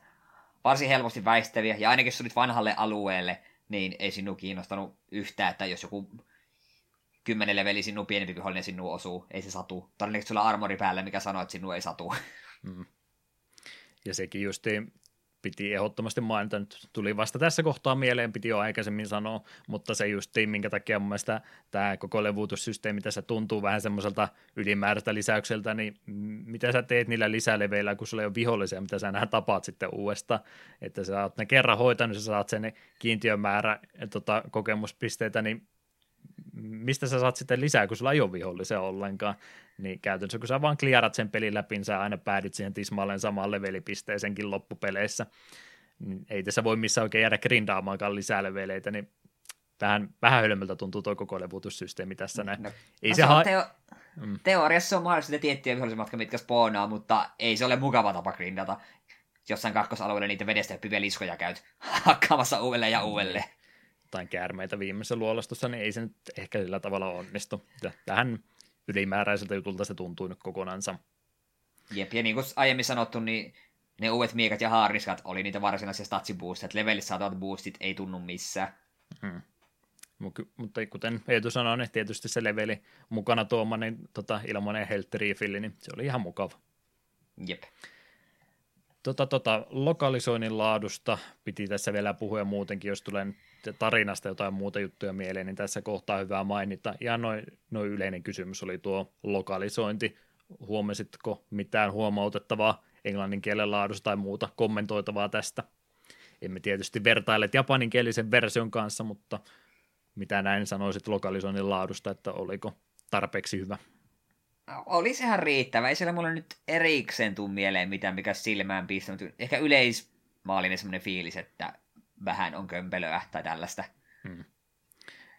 varsin helposti väistäviä, ja ainakin jos tulit vanhalle alueelle, niin ei sinua kiinnostanut yhtään, että jos joku 10 leveli sinua pienempi vihollinen sinua osuu, ei se satu. Todennäköisesti sulla armori päällä, mikä sanoo, että sinua ei satu. Ja sekin justiin piti ehdottomasti mainita, nyt tuli vasta tässä kohtaa mieleen, piti jo aikaisemmin sanoa, mutta se justiin, minkä takia mun mielestä tämä koko levuutussysteemi tässä tuntuu vähän semmoiselta ylimääräistä lisäykseltä, niin mitä sä teet niillä lisäleveillä, kun sulla ei ole vihollisia, mitä sä enää tapaat sitten uudestaan, että sä oot ne kerran hoitanut, sä saat sen kiintiömäärä kokemuspisteitä, niin mistä sä saat sitten lisää, kun sulla ei ole vihollisia ollenkaan, niin käytännössä kun sä vaan kliarat sen pelin läpi, niin sä aina päädyt siihen tismalleen samaan levelipisteeseenkin loppupeleissä. Ei tässä voi missään oikein jäädä grindaamaankaan lisää leveleitä, niin vähän hölmöltä tuntuu tuo koko levutussysteemi tässä näin. No, teoriassa se on mahdollista tiettyjä vihollismatkoja, mitkä spoonaa, mutta ei se ole mukava tapa grindata. Jossain kakkosalueella niitä vedestä pyveliskoja käyt hakkaamassa uudelleen ja uudelleen. Tai käärmeitä viimeisessä luolastossa, niin ei se nyt ehkä sillä tavalla onnistu. Tähän ylimääräiseltä jutulta se tuntuu nyt kokonansa. Jep, ja niin kuin aiemmin sanottu, niin ne uudet miekat ja haariskat oli niitä varsinaisia statsiboostit. Levelissä saatavat boostit ei tunnu missään. Hmm. Mutta kuten Eetu sanoi, niin tietysti se leveli mukana tuoma niin, ilmainen health refilli, niin se oli ihan mukava. Jep. Lokalisoinnin laadusta piti tässä vielä puhua ja muutenkin, jos tulee tarinasta jotain muuta juttuja mieleen, niin tässä kohtaa hyvää mainita. Ja noin yleinen kysymys oli tuo lokalisointi. Huomasitko mitään huomautettavaa englannin kielen laadusta tai muuta kommentoitavaa tästä? Emme tietysti vertaillet japaninkielisen version kanssa, mutta mitä näin sanoisit lokalisoinnin laadusta, että oliko tarpeeksi hyvä? Oli sehän riittävä. Ei siellä mulle nyt erikseen tule mieleen mitään, mikä silmään pistää, mutta ehkä yleismaallinen semmoinen fiilis, että vähän on kömpelöä tai tällaista. Hmm.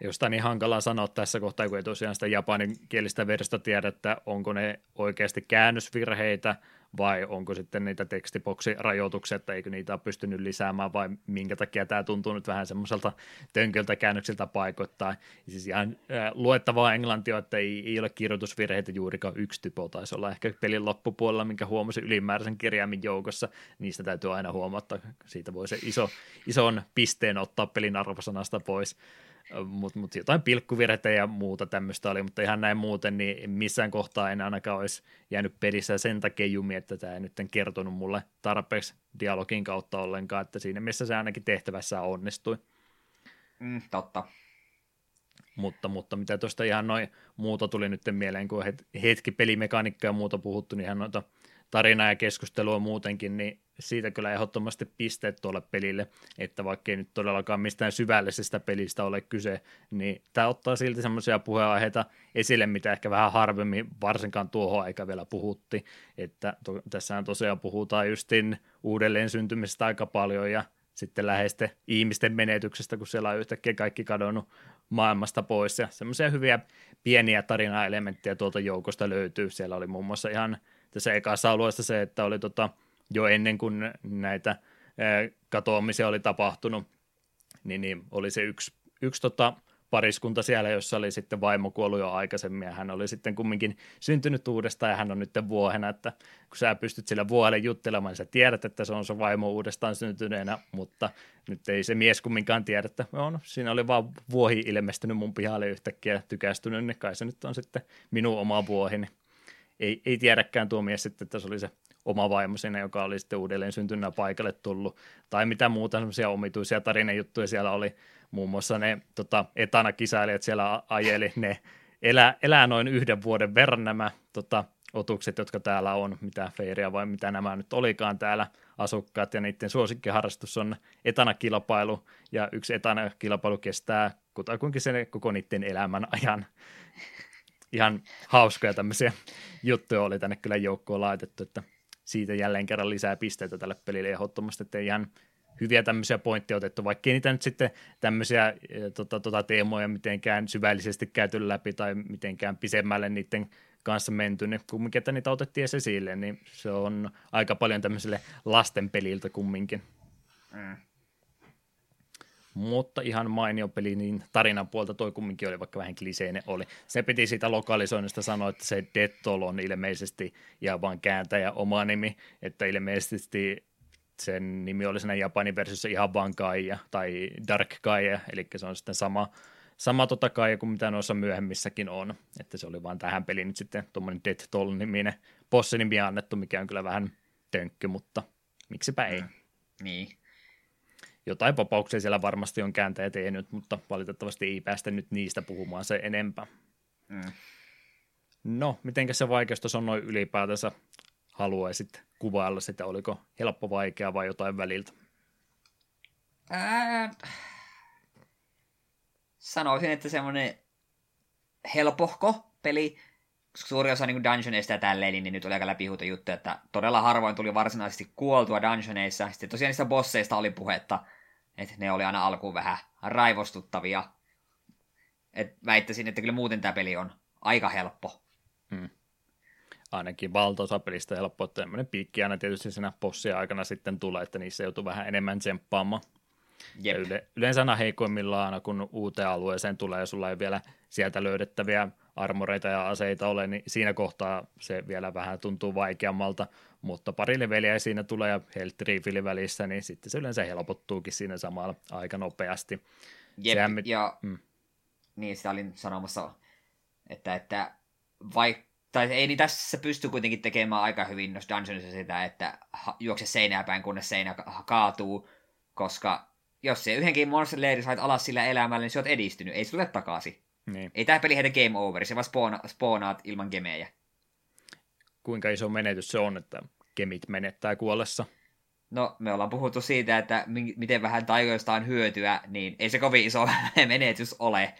Jostain niin hankalaa sanoa tässä kohtaa, kun ei tosiaan sitä japaninkielistä versiosta tiedä, että onko ne oikeasti käännösvirheitä vai onko sitten niitä tekstiboksirajoituksia, että eikö niitä ole pystynyt lisäämään vai minkä takia tämä tuntuu nyt vähän semmoiselta tönköltä käännöksiltä paikoittain. Siis ihan luettavaa englantia, että ei ole kirjoitusvirheitä juurikaan, yksi typo taisi olla ehkä pelin loppupuolella, minkä huomasin ylimääräisen kirjaimin joukossa. Niistä täytyy aina huomata, siitä voi se ison pisteen ottaa pelin arvosanasta pois. Mutta jotain pilkkuvirhettä ja muuta tämmöistä oli, mutta ihan näin muuten, niin missään kohtaa en ainakaan olisi jäänyt pelissä sen takia jumi, että tämä ei nyt kertonut mulle tarpeeksi dialogin kautta ollenkaan, että siinä missä se ainakin tehtävässä onnistui. Totta. Mutta mitä tuosta ihan noin muuta tuli nyt mieleen, kun hetki pelimekaniikkaa ja muuta puhuttu, niin ihan noita tarinaa ja keskustelua muutenkin, niin siitä kyllä ehdottomasti pisteet tuolle pelille, että vaikka ei nyt todellakaan mistään syvällisestä pelistä ole kyse, niin tämä ottaa silti semmoisia puheenaiheita esille, mitä ehkä vähän harvemmin varsinkaan tuohon aikaan vielä puhuttiin, että tässähän tosiaan puhutaan justin uudelleen syntymisestä aika paljon ja sitten läheisten ihmisten menetyksestä, kun siellä on yhtäkkiä kaikki kadonnut maailmasta pois ja semmoisia hyviä pieniä tarinaelementtejä tuolta joukosta löytyy, siellä oli muun muassa ihan tässä ekassa alueessa se, että oli jo ennen kuin näitä katoamisia oli tapahtunut, niin oli se yksi pariskunta siellä, jossa oli sitten vaimo kuollut jo aikaisemmin, ja hän oli sitten kumminkin syntynyt uudestaan, ja hän on nyt vuohena, että kun sä pystyt sillä vuohelle juttelemaan, niin sä tiedät, että se on se vaimo uudestaan syntyneenä, mutta nyt ei se mies kumminkaan tiedä, että on, siinä oli vaan vuohi ilmestynyt mun pihalle yhtäkkiä tykästynyt, niin kai se nyt on sitten minun oma vuohini. Ei tiedäkään tuo mies sitten, että se oli se oma vaimo siinä, joka oli sitten uudelleen syntyneenä paikalle tullut, tai mitä muuta semmoisia omituisia tarinajuttuja siellä oli, muun muassa ne etana kisailijat siellä ajeli, ne elää noin 1 vuoden verran nämä otukset, jotka täällä on, mitä feiria vai mitä nämä nyt olikaan täällä asukkaat, ja niiden suosikkiharrastus on etanakilpailu, ja yksi etanakilpailu kestää kutakuinkin sen koko niiden elämän ajan. Ihan hauskoja tämmöisiä juttuja oli tänne kyllä joukkoon laitettu, että siitä jälleen kerran lisää pisteitä tälle pelille ehdottomasti, että ihan hyviä tämmöisiä pointteja otettu, vaikka ei niitä nyt sitten tämmöisiä teemoja mitenkään syvällisesti käyty läpi tai mitenkään pisemmälle niiden kanssa menty, niin kumminkin, että niitä otettiin edes esille, niin se on aika paljon tämmöiselle lasten peliltä kumminkin. Mm. Mutta ihan mainio peli, niin tarinan puolta toi kumminkin oli, vaikka vähän kliseinen oli. Se piti siitä lokalisoinnista sanoa, että se Dettol on ilmeisesti ihan vaan kääntäjä oma nimi, että ilmeisesti sen nimi oli siinä Japanin versiossa ihan vaan Gaia tai Dark Gaia, eli se on sitten sama Gaia kuin mitä noissa myöhemmissäkin on, että se oli vaan tähän peliin nyt sitten tuommoinen Dettol-niminen bossinimi annettu, mikä on kyllä vähän tönkky, mutta miksipä ei. Niin. Jotain vapauksia siellä varmasti on kääntäjä tehnyt, mutta valitettavasti ei päästä nyt niistä puhumaan se enempää. Mm. No, mitenkä se vaikeus on noin ylipäätänsä? Haluaisit kuvailla sitä, oliko helppo, vaikea vai jotain väliltä? Sanoisin, että semmoinen helpohko peli. Suuri osa niin dungeoneista ja tälleen, niin nyt oli aika läpihuuto juttu, että todella harvoin tuli varsinaisesti kuoltua dungeoneissa. Sitten tosiaan niistä bosseista oli puhetta, että ne oli aina alkuun vähän raivostuttavia. Et väittäisin, että kyllä muuten tämä peli on aika helppo. Hmm. Ainakin valtaosa pelistä helppo, että tämmöinen piikki aina tietysti siinä bossia aikana sitten tulee, että niissä joutuu vähän enemmän tsemppaamaan. Yleensä aina heikoimmillaan aina, kun uuteen alueeseen tulee ja sulla ei vielä sieltä löydettäviä armoreita ja aseita ole, niin siinä kohtaa se vielä vähän tuntuu vaikeammalta, mutta pari leveliä siinä tulee ja health refillin välissä, niin sitten se yleensä helpottuukin siinä samalla aika nopeasti. Niin, sitä olin sanomassa, että ei niin tässä pysty kuitenkin tekemään aika hyvin noissa dungeonissa sitä, että juokse seinää päin, kunnes seinä kaatuu, koska jos se yhdenkin monster leirin sait alas sillä elämällä, niin sä oot edistynyt, ei se tule takaisin. Niin. Ei tämä peli heitä game over, se vaan spawnaat ilman gemejä. Kuinka iso menetys se on, että gemit menettää kuollessa? No, me ollaan puhuttu siitä, että miten vähän taikoista on hyötyä, niin ei se kovin iso menetys ole.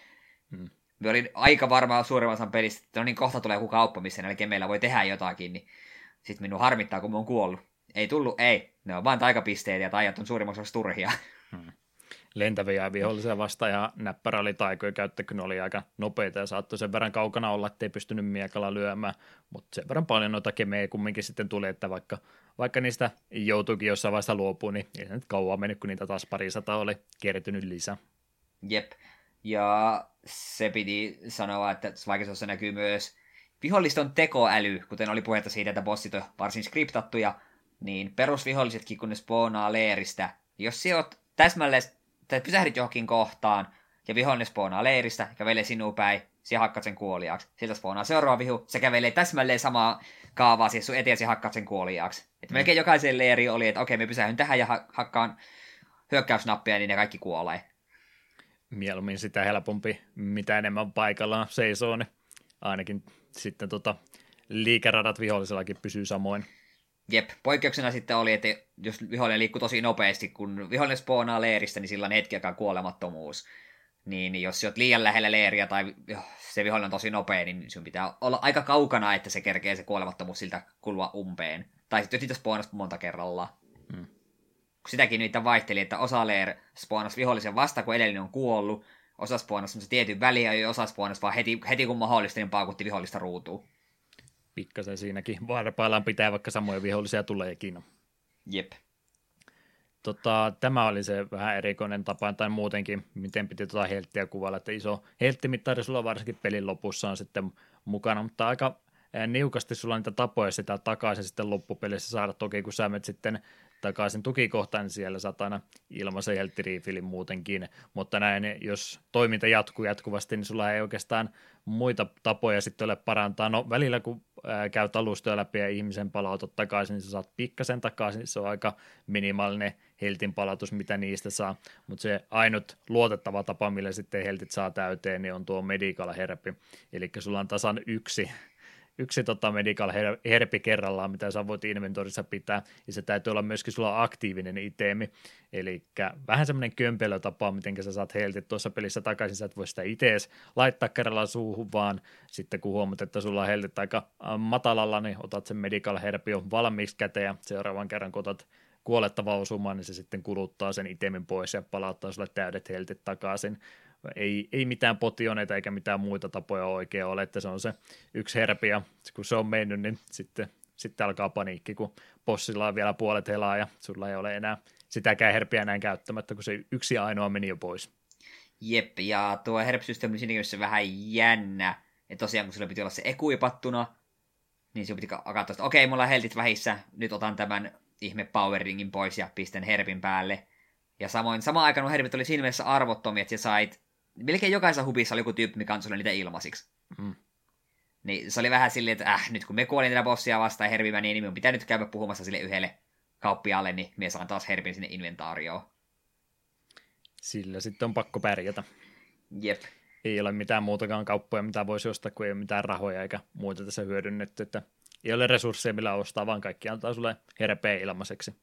Hmm. Me olin aika varma suurimman osan pelistä, että no niin, kohta tulee joku kauppa, missä näillä gemeillä voi tehdä jotakin, niin sitten minun harmittaa, kun mä oon kuollut. Ei tullut, ei. Ne on vaan taikapisteitä ja taijat on suurimmaksi osa turhia. Hmm. Lentäviä vihollisia vastaan ja näppärä oli taikoja käyttö, kun ne oli aika nopeita ja saattoi sen verran kaukana olla, ettei pystynyt miekalla lyömään, mutta sen verran paljon noita kemejä kumminkin sitten tuli, että vaikka niistä joutuikin jossain vaiheessa luopuun, niin ei se nyt kauan mennyt, kun niitä taas parisataa oli kertynyt lisää. Jep, ja se piti sanoa, että vaikeusossa näkyy myös viholliston tekoäly, kuten oli puhetta siitä, että bossit on varsin skriptattuja, niin perusvihollisetkin, kun ne spoonaa leeristä, jos sä oot täsmälleen tai pysähdit johonkin kohtaan, ja vihollinen spoonaa leiristä, kävelee sinuun päin, sinä hakkaat sen kuoliaaksi. Siltä spoonaa seuraava vihu, se kävelee täsmälleen samaa kaavaa siihen sun eteen, ja hakkaat sen kuoliaaksi. Että melkein jokaisen leiri oli, että okei, me pysähdyn tähän ja hakkaan hyökkäysnappia, niin ne kaikki kuolee. Mieluummin sitä helpompi, mitä enemmän paikallaan seisoo, niin ainakin sitten liikeradat vihollisellakin pysyy samoin. Jep, poikkeuksena sitten oli, että jos vihollinen liikkuu tosi nopeasti, kun vihollinen spoonaa leiristä, niin sillä on hetki aikaa kuolemattomuus. Niin jos sä oot liian lähellä leiriä tai se vihollinen on tosi nopea, niin sun pitää olla aika kaukana, että se kerkee se kuolemattomuus siltä kulua umpeen. Tai sitten jos niitä spoonasi monta kerrallaan. Mm. Sitäkin niitä vaihteli, että osa leir spoonasi vihollisen vasta, kun edellinen on kuollut, osa spoonasi semmoisen tietyn väliä ja osa spoonasi vaan heti kun mahdollista, niin paukutti vihollista ruutuun. Pikkasen siinäkin varpaillaan pitää, vaikka samoja vihollisia tuleekin. Jep. Tämä oli se vähän erikoinen tapa, tai muutenkin, miten piti helttiä kuvailla, että iso helttimittari sulla varsinkin pelin lopussa on sitten mukana, mutta aika niukasti sulla niitä tapoja sitä takaisin sitten loppupelissä saada, toki kun sä menet sitten takaisin tukikohtaan, niin siellä saat aina ilmaisen helttiriifilin muutenkin, mutta näin, jos toiminta jatkuu jatkuvasti, niin sulla ei oikeastaan muita tapoja sitten ole parantaa, no välillä kun käyt alustoja läpi ja ihmisen palautot takaisin, niin sä saat pikkasen takaisin, se on aika minimaalinen heltin palautus, mitä niistä saa, mutta se ainut luotettava tapa, millä sitten heltit saa täyteen, niin on tuo medical herpi, eli sulla on tasan yksi medical herpi kerrallaan, mitä sä voit inventorissa pitää, ja se täytyy olla myöskin sulla aktiivinen itemi, eli vähän semmoinen kömpelötapa, miten sä saat heltit tuossa pelissä takaisin, sä et voi sitä itees laittaa kerrallaan suuhun, vaan sitten kun huomat, että sulla on heltit aika matalalla, niin otat sen medical herpi on valmiiksi käteen, ja seuraavan kerran kun otat kuolettava osumaan, niin se sitten kuluttaa sen itemin pois ja palauttaa sulle täydet heltit takaisin. Ei mitään potioneita eikä mitään muita tapoja oikein ole, että se on se yksi herpi ja kun se on mennyt, niin sitten alkaa paniikki, kun bossilla on vielä puolet helaa ja sulla ei ole enää sitäkään herpiä enää käyttämättä, kun se yksi ainoa meni jo pois. Jep, ja tuo herpsysteemi siinä mielessä vähän jännä, että tosiaan kun sulla piti olla se ekuipattuna, niin se piti katsoa, että okei, mulla on heltit vähissä, nyt otan tämän ihme powerringin pois ja pistän herpin päälle. Ja samaan aikaan nuo herpit oli siinä mielessä arvottomia, että sä sait melkein jokaisessa hubissa oli joku tyyppi, mikä antoi sulle niitä ilmaisiksi. Mm. Niin se oli vähän silleen, että nyt kun me kuolin tätä bossia vastaan herpimä, niin minun pitää nyt käydä puhumassa sille yhdelle kauppiaalle, niin minä saan taas herpin sinne inventaarioon. Sillä sitten on pakko pärjätä. Jep. Ei ole mitään muutakaan kauppoja, mitä voisi ostaa, kun ei ole mitään rahoja eikä muita tässä hyödynnetty. Että ei ole resursseja, millä ostaa, vaan kaikki antaa sulle herpeä ilmaiseksi.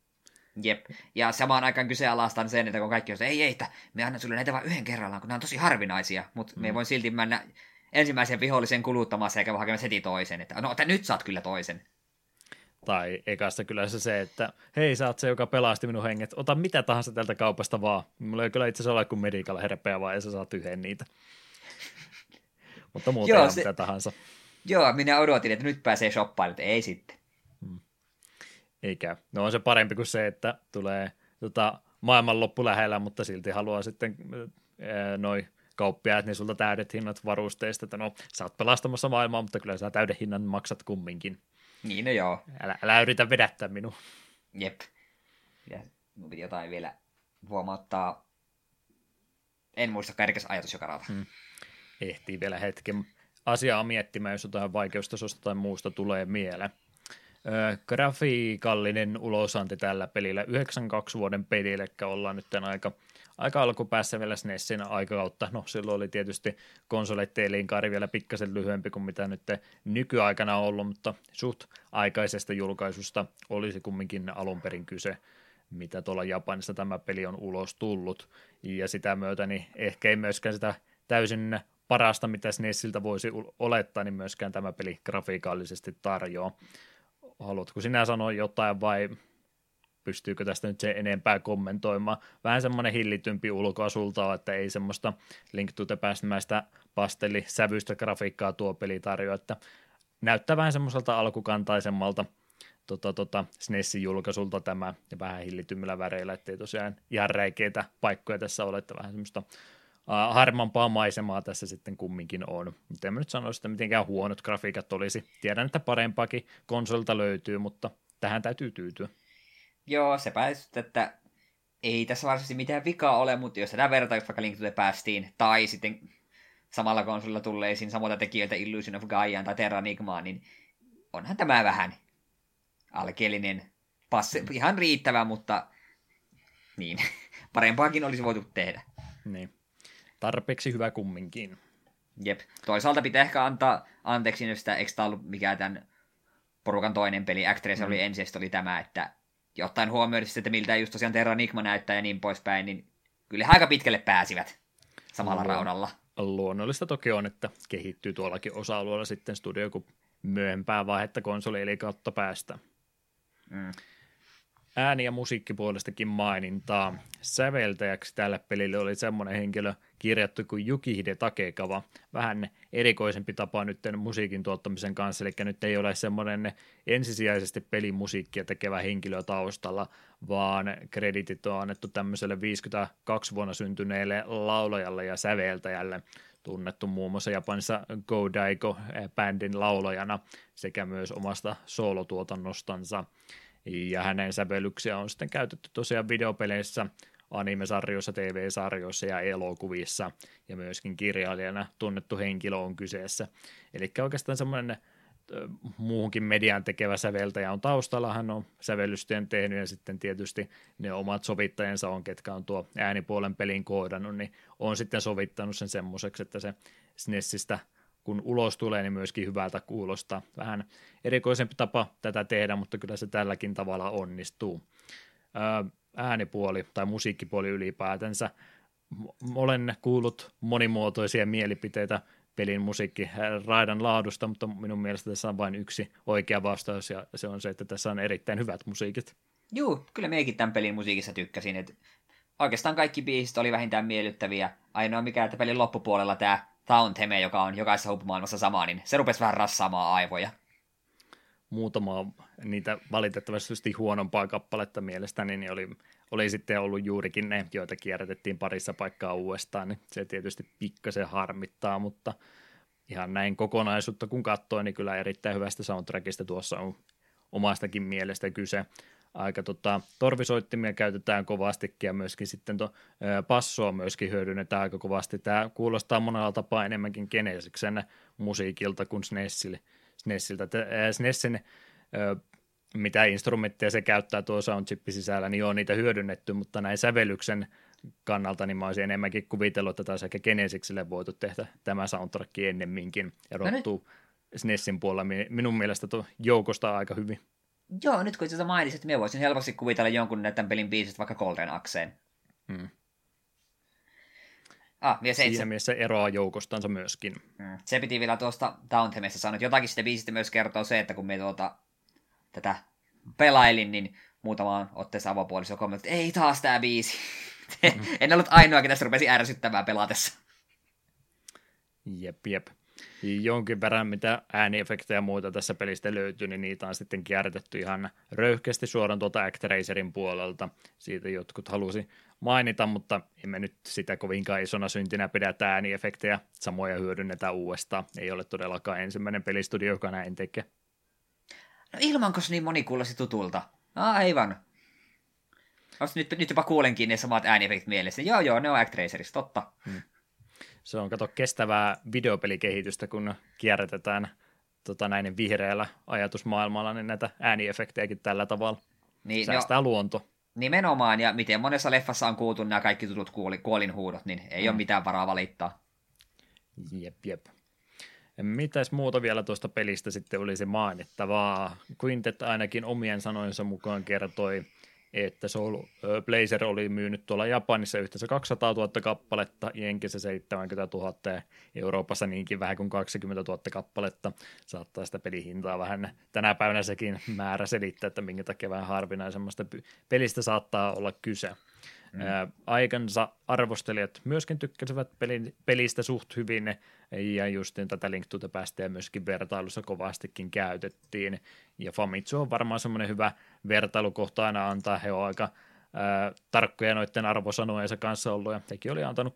Jep, ja samaan aikaan kyseenalaistan sen, että kun kaikki on, että me annan sulle näitä vain yhden kerrallaan, kun nämä on tosi harvinaisia, mutta me voin silti mennä ensimmäisen vihollisen kuluttamassa eikä vaan hakemassa heti toisen. Että, no, nyt saat kyllä toisen. Tai ekasta kyllä se, että hei, sä oot se, joka pelasti minun henget. Ota mitä tahansa tältä kaupasta vaan. Mulla ei kyllä itse asiassa ole kuin medikalla herpeä vaan ja sä saat yhden niitä. Mutta muuten joo, se, mitä tahansa. Joo, minä odotin, että nyt pääsee shoppailemaan, että ei sitten. Eikä. No on se parempi kuin se, että tulee maailmanloppu lähellä, mutta silti haluaa sitten noi kauppiaat, niin sulta täydet hinnat varusteista, että no sä oot pelastamassa maailmaa, mutta kyllä sä täyden hinnan maksat kumminkin. Niin, no joo. Älä yritä vedättää minua. Jep. Ja mun piti jotain vielä huomauttaa. En muista kärkäs ajatus jo karata. Ehtii vielä hetken asiaa miettimään, jos jotain vaikeustasosta tai muusta tulee mieleen. Grafiikallinen ulosanti tällä pelillä 92 vuoden peli, eli ollaan nyt tämän aika alkupäässä vielä SNESin aikakautta. No silloin oli tietysti konsoleiden elinkaari vielä pikkasen lyhyempi kuin mitä nyt nykyaikana on ollut, mutta suht aikaisesta julkaisusta olisi kumminkin alun perin kyse, mitä tuolla Japanissa tämä peli on ulos tullut. Ja sitä myötä niin ehkä ei myöskään sitä täysin parasta, mitä SNESiltä voisi olettaa, niin myöskään tämä peli grafiikallisesti tarjoaa. Haluatko sinä sanoa jotain vai pystyykö tästä nyt sen enempää kommentoimaan? Vähän semmoinen hillitympi ulkoa sulta on, että ei semmoista Link to the Past-mäistä pastelisävyistä grafiikkaa tuo peli tarjoaa, että näyttää vähän semmoiselta alkukantaisemmalta SNESin julkaisulta tämä ja vähän hillitymmillä väreillä, ettei tosiaan ihan räikeitä paikkoja tässä ole, että vähän semmoista harmampaa maisemaa tässä sitten kumminkin on. Mutta en mä nyt sanoisi, että mitenkään huonot grafiikat olisi. Tiedän, että parempaakin konsolilta löytyy, mutta tähän täytyy tyytyä. Joo, sepä sitten, että ei tässä varsinaisesti mitään vikaa ole, mutta jos tätä vertaa, vaikka Link to the Pastiin, tai sitten samalla konsolilla tulleisiin samalta tekijöiltä Illusion of Gaiaan tai Terranigmaan, niin onhan tämä vähän alkeellinen passi. Ihan riittävä, mutta niin, parempaakin olisi voitu tehdä. Niin. Tarpeeksi hyvä kumminkin. Jep. Toisaalta pitää ehkä antaa anteeksi, että eikö tämä ollut mikään tämän porukan toinen peli. Actraiser oli ensin, oli tämä, että jotain huomioida sitten, että miltä just tosiaan Terranigma näyttää ja niin poispäin, niin kyllähän aika pitkälle pääsivät samalla raunalla. Luonnollista toki on, että kehittyy tuollakin osa-alueella sitten studio, kun myöhempää vaihetta konsoli eli kautta päästä. Ääni- ja musiikkipuolestakin mainintaa. Säveltäjäksi tälle pelille oli semmoinen henkilö kirjattu kuin Yukihide Takekawa. Vähän erikoisempi tapa nyt musiikin tuottamisen kanssa, eli nyt ei ole semmoinen ensisijaisesti pelimusiikkia tekevä henkilö taustalla, vaan kreditit on annettu tämmöiselle 52 vuonna syntyneelle laulajalle ja säveltäjälle, tunnettu muun muassa Japanissa Go Daigo-bändin laulajana sekä myös omasta soolotuotannostansa. Ja hänen sävellyksiä on sitten käytetty tosiaan videopeleissä, anime-sarjoissa, TV-sarjoissa ja elokuvissa, ja myöskin kirjailijana tunnettu henkilö on kyseessä. Eli oikeastaan semmoinen muuhunkin mediaan tekevä säveltäjä on taustalla, hän on sävellystyön tehnyt, ja sitten tietysti ne omat sovittajansa on, ketkä on tuo äänipuolen pelin koodannut, niin on sitten sovittanut sen semmoiseksi, että se SNESistä kun ulos tulee, niin myöskin hyvältä kuulostaa. Vähän erikoisempi tapa tätä tehdä, mutta kyllä se tälläkin tavalla onnistuu. Äänipuoli tai musiikkipuoli ylipäätänsä. Olen kuullut monimuotoisia mielipiteitä pelin musiikkiraidan laadusta, mutta minun mielestä tässä on vain yksi oikea vastaus, ja se on se, että tässä on erittäin hyvät musiikit. Juu, kyllä meikin tämän pelin musiikissa tykkäsin. Että oikeastaan kaikki biisit oli vähintään miellyttäviä. Ainoa mikä, että pelin loppupuolella tämä on teme, joka on jokaisessa huppumaailmassa sama, niin se rupesi vähän rassaamaan aivoja. Muutama niitä valitettavasti huonompaa kappaletta mielestäni niin oli sitten ollut juurikin ne, joita kierrätettiin parissa paikkaa uudestaan, niin se tietysti pikkasen harmittaa, mutta ihan näin kokonaisuutta kun katsoo, niin kyllä erittäin hyvästä soundtrackista tuossa on omastakin mielestä kyse. Aika torvisoittimia käytetään kovastikin ja myöskin sitten passoa myöskin hyödynnetään aika kovasti. Tämä kuulostaa monella tapaa enemmänkin geneesiksen musiikilta kuin SNESiltä. SNESin, mitä instrumentteja se käyttää tuo soundchippi sisällä, niin on niitä hyödynnetty, mutta näin sävellyksen kannalta niin mä olisin enemmänkin kuvitellut, että taas ehkä genesikselle voitu tehdä tämä soundtrack ennemminkin. Erottuu SNESin puolella minun mielestä joukosta aika hyvin. Joo, nyt kun itse asiassa mainitsin, että minä voisin helposti kuvitella jonkun näiden pelin biisistä vaikka Golden Axeen. Siinä mielessä eroaa joukostansa myöskin. Se piti vielä tuosta Downtemesta sanoa, että jotakin sitä biisistä myös kertoo se, että kun me tätä pelailin, niin muutamaan otteessa avapuolissa on kommentti, ei taas tää biisi. En ollut ainoa, ketä se rupesi ärsyttämään pelatessa. Jep. Jonkin verran, mitä ääniefektejä ja muuta tässä pelistä löytyy, niin niitä on sitten kierrätetty ihan röyhkeästi suoraan tuolta Actraiserin puolelta. Siitä jotkut halusi mainita, mutta emme nyt sitä kovinkaan isona syntinä pidä ääniefektejä. Samoja hyödynnetään uudestaan. Ei ole todellakaan ensimmäinen pelistudio, joka näin tekee. No ilmankos niin moni kuulosi tutulta? Aivan. Nyt jopa kuulenkin ne samat ääniefektit mielessä. Joo, ne on Actraiserissa, totta. Se on, kato, kestävää videopelikehitystä, kun kierrätetään näin vihreällä ajatusmaailmalla, niin näitä ääniefektejäkin tällä tavalla. Niin, säästää luonto. Nimenomaan, ja miten monessa leffassa on kuultu nämä kaikki tutut kuolinhuudot, niin ei ole mitään varaa valittaa. Jep. Mitäs muuta vielä tuosta pelistä sitten olisi mainittavaa? Quintet ainakin omien sanojensa mukaan kertoi, että Soul Blazer oli myynyt tuolla Japanissa yhteensä 200 000 kappaletta, Jenkissä 70 000 ja Euroopassa niinkin vähän kuin 20 000 kappaletta. Saattaa sitä pelihintaa vähän tänä päivänä sekin määrä selittää, että minkä takia vähän harvinaisemmasta pelistä saattaa olla kyse. Aikansa arvostelijat myöskin tykkäsivät pelistä suht hyvin, ja justin tätä Link to the Pastiä myöskin vertailussa kovastikin käytettiin, ja Famitsu on varmaan semmoinen hyvä vertailukohta aina antaa, he on aika tarkkoja noiden arvosanojensa kanssa ollut, ja hekin oli antanut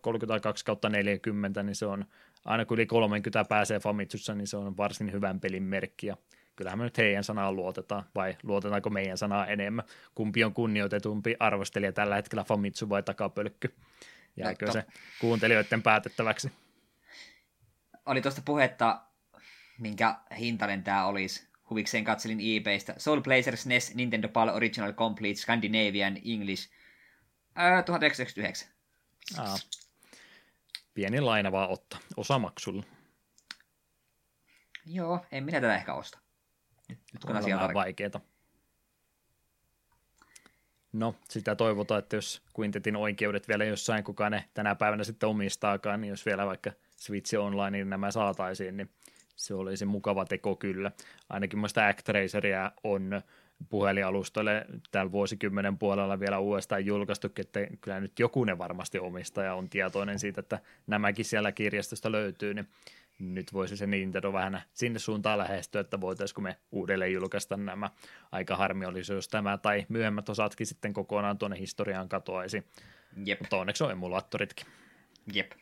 32/40, niin se on aina kun yli 30 pääsee Famitsussa, niin se on varsin hyvän pelin merkki, ja kyllähän me nyt heidän sanaan luotetaan, vai luotetaanko meidän sanaa enemmän? Kumpi on kunnioitetumpi arvostelija tällä hetkellä, Famitsu vai takapölkky? Jääkö se kuuntelijoiden päätettäväksi? Oli tuosta puhetta, minkä hintainen tämä olisi. Huvikseen katselin eBaystä. Soul Blazer SNES Nintendo PAL Original Complete Scandinavian English 1999. Pieni laina vaan ottaa. Osamaksulla. Joo, en minä tätä ehkä osta. Nyt kun asia on vaikeeta. No, sitä toivotaan, että jos Quintetin oikeudet vielä jossain, kukaan ne tänä päivänä sitten omistaakaan, niin jos vielä vaikka Switch Online niin nämä saataisiin, niin se olisi mukava teko kyllä. Ainakin muista Actraiseria on puhelinalustoille tällä vuosikymmenen puolella vielä uudestaan julkaistukin, että kyllä nyt jokunen varmasti omistaja on tietoinen siitä, että nämäkin siellä kirjastosta löytyy, niin nyt voisi se Nintendo vähän sinne suuntaan lähestyä, että voitaisiinko me uudelleen julkaista nämä. Aika harmi olisi, jos tämä tai myöhemmät osatkin sitten kokonaan tuonne historiaan katoaisi. Jep. Mutta onneksi on emulaattoritkin. Jep.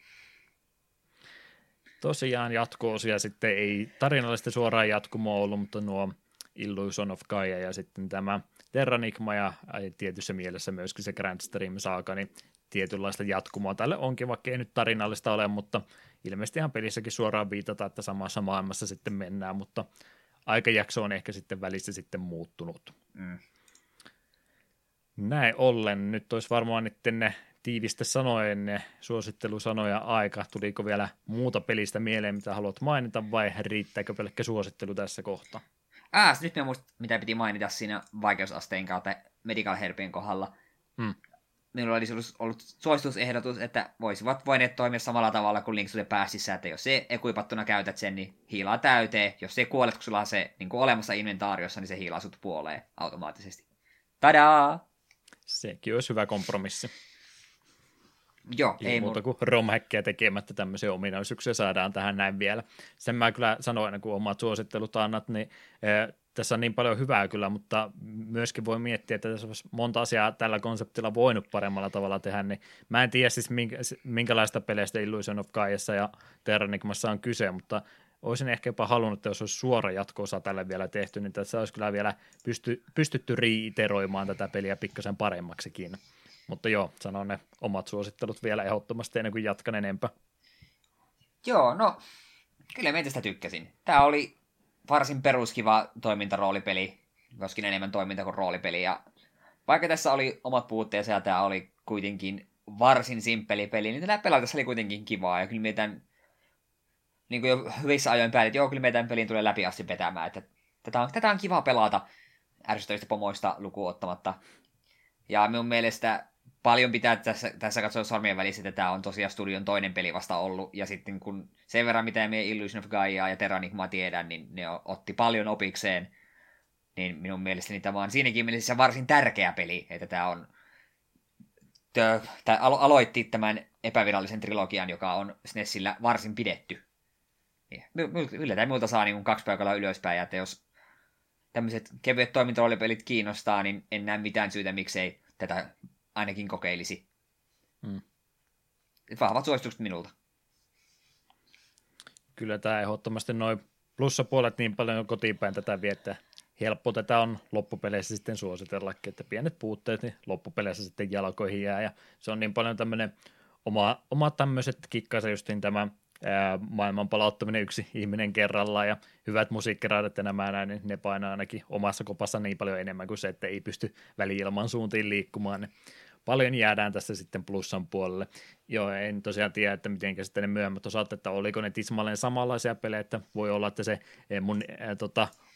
Tosiaan jatko-osia sitten ei tarinallisesti suoraan jatkumoa ollut, mutta nuo Illusion of Gaia ja sitten tämä Terranigma ja tietyssä mielessä myöskin se Grand Stream saaka, niin tietynlaista jatkumoa tälle onkin, vaikka ei nyt tarinallista ole, mutta ilmeisesti ihan pelissäkin suoraan viitata, että samassa maailmassa sitten mennään, mutta aikajakso on ehkä sitten välissä sitten muuttunut. Näin ollen, nyt olisi varmaan sitten ne tiivistä sanoen, ne suosittelusanoja aika. Tuliko vielä muuta pelistä mieleen, mitä haluat mainita, vai riittääkö pelkkä suosittelu tässä kohtaa? Nyt minä muistin, mitä piti mainita siinä vaikeusasteen kautta Medical Herbien kohdalla. Minulla olisi ollut suositusehdotus, että voisivat voineet toimia samalla tavalla kuin Link to the Pastissä, että jos se ekuipattuna käytät sen, niin hiilaa täyteen. Jos se kuolet, kun sulla on se niin kuin olemassa inventaariossa, niin se hiilaa sut puoleen automaattisesti. Tadaa! Sekin olisi hyvä kompromissi. Joo, ei muuta kuin romhäkkejä tekemättä tämmöisiä ominaisuuksia saadaan tähän näin vielä. Sen mä kyllä sanoin aina, kun omat suosittelut annat, niin tässä on niin paljon hyvää kyllä, mutta myöskin voi miettiä, että tässä olisi monta asiaa tällä konseptilla voinut paremmalla tavalla tehdä, niin mä en tiedä siis minkälaista peleistä Illusion of Gaiassa ja Terranigmassa on kyse, mutta olisin ehkä jopa halunnut, että jos olisi suora jatko-osa tälle vielä tehty, niin tässä olisi kyllä vielä pystytty riiteroimaan tätä peliä pikkasen paremmaksikin. Mutta joo, sanon ne omat suosittelut vielä ehdottomasti ennen kuin jatkan enempää. Joo, no kyllä mä tästä tykkäsin. Tämä oli varsin peruskiva toimintaroolipeli, joskin enemmän toiminta kuin roolipeli. Ja vaikka tässä oli omat puutteensa ja tämä oli kuitenkin varsin simppeli peli, niin tällä pelata oli kuitenkin kivaa. Ja kyllä meidän, niin kuin jo hyvissä ajoin päälle, että joo, kyllä meidän pelin tulee läpi asti vetämään. Että tätä on kiva pelata ärsyttävistä pomoista lukuun ottamatta. Ja minun mielestä paljon pitää tässä katsoa sormien välissä, että tämä on tosiaan studion toinen peli vasta ollut. Ja sitten kun sen verran, mitä meidän Illusion of Gaia ja Terranigmaa tiedän, niin ne otti paljon opikseen. Niin minun mielestäni tämä on siinäkin mielessä varsin tärkeä peli, että tämä on... aloitti tämän epävirallisen trilogian, joka on SNESillä varsin pidetty. Yllätään muuta saa niin 2 päivää ylöspäin, ja että jos tämmöiset kevyet toimintaloolipelit kiinnostaa, niin en näe mitään syytä, miksei tätä ainakin kokeilisi. Mm. Vahvat suositukset minulta. Kyllä tämä ehdottomasti noin plussapuolet niin paljon kotiinpäin tätä viettää. Helppo tätä on loppupeleissä sitten suositellakin, että pienet puutteet niin loppupeleissä sitten jalkoihin jää, ja se on niin paljon tämmöinen oma tämmöiset kikkansa justiin tämä maailman palauttaminen yksi ihminen kerrallaan, ja hyvät musiikkiraidat ja nämä näin, niin ne painaa ainakin omassa kopassa niin paljon enemmän kuin se, että ei pysty väli-ilman suuntiin liikkumaan, niin paljon jäädään tässä sitten plussan puolelle. Joo, en tosiaan tiedä, että miten sitten ne myöhemmät osat, että oliko ne tismalleen samanlaisia pelejä, että voi olla, että se mun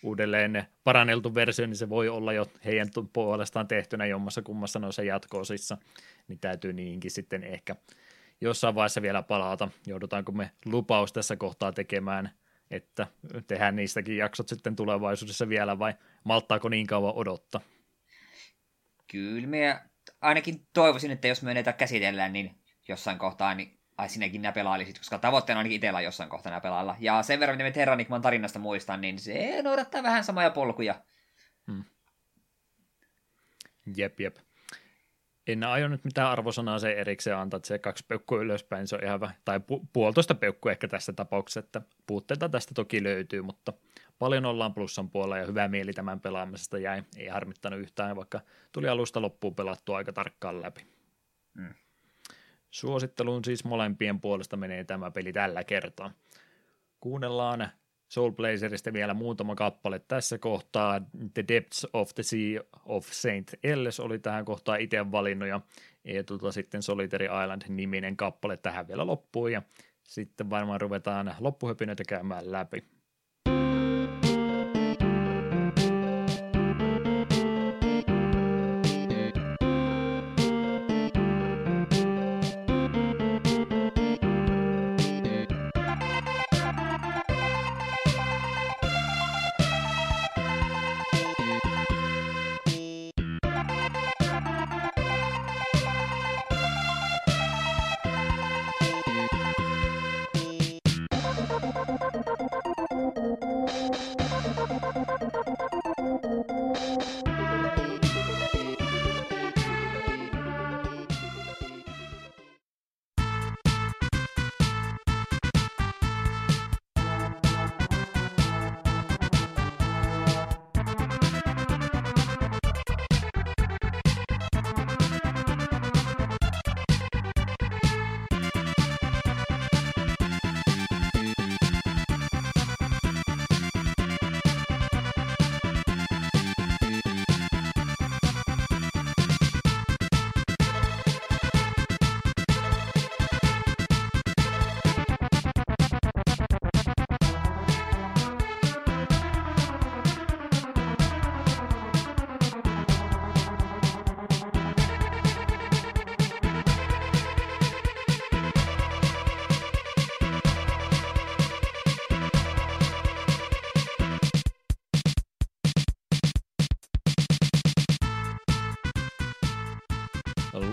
uudelleen paranneltu versio, niin se voi olla jo heidän puolestaan tehtynä jommassa kummassa noissa jatko-osissa, niin täytyy niinkin sitten ehkä jossain vaiheessa vielä palata. Joudutaanko me lupaus tässä kohtaa tekemään, että tehdään niistäkin jaksot sitten tulevaisuudessa vielä, vai malttaako niin kauan odottaa? Kyllä me ainakin toivoisin, että jos me näitä käsitellään, niin jossain kohtaa, niin sinäkin nämä pelailisit, koska tavoitteena ainakin itsellä on jossain kohtaa nämä pelailla. Ja sen verran, mitä me Terranigman tarinasta muistan, niin se noudattaa vähän samoja polkuja. Hmm. Jep. En aio nyt mitään arvosanaa se erikseen antaa, että se 2 peukkua ylöspäin, se on ihan vähän, tai 1,5 peukkua ehkä tässä tapauksessa, että puutteita tästä toki löytyy, mutta paljon ollaan plussan puolella ja hyvä mieli tämän pelaamisesta jäi, ei harmittanut yhtään, vaikka tuli alusta loppuun pelattua aika tarkkaan läpi. Hmm. Suositteluun siis molempien puolesta menee tämä peli tällä kertaa. Kuunnellaan Soul Blazerista vielä muutama kappale tässä kohtaa. The Depths of the Sea of Saint Elles oli tähän kohtaan itse valinnut, ja sitten Solitary Island-niminen kappale tähän vielä loppuun, ja sitten varmaan ruvetaan loppuhöpinöitä käymään läpi.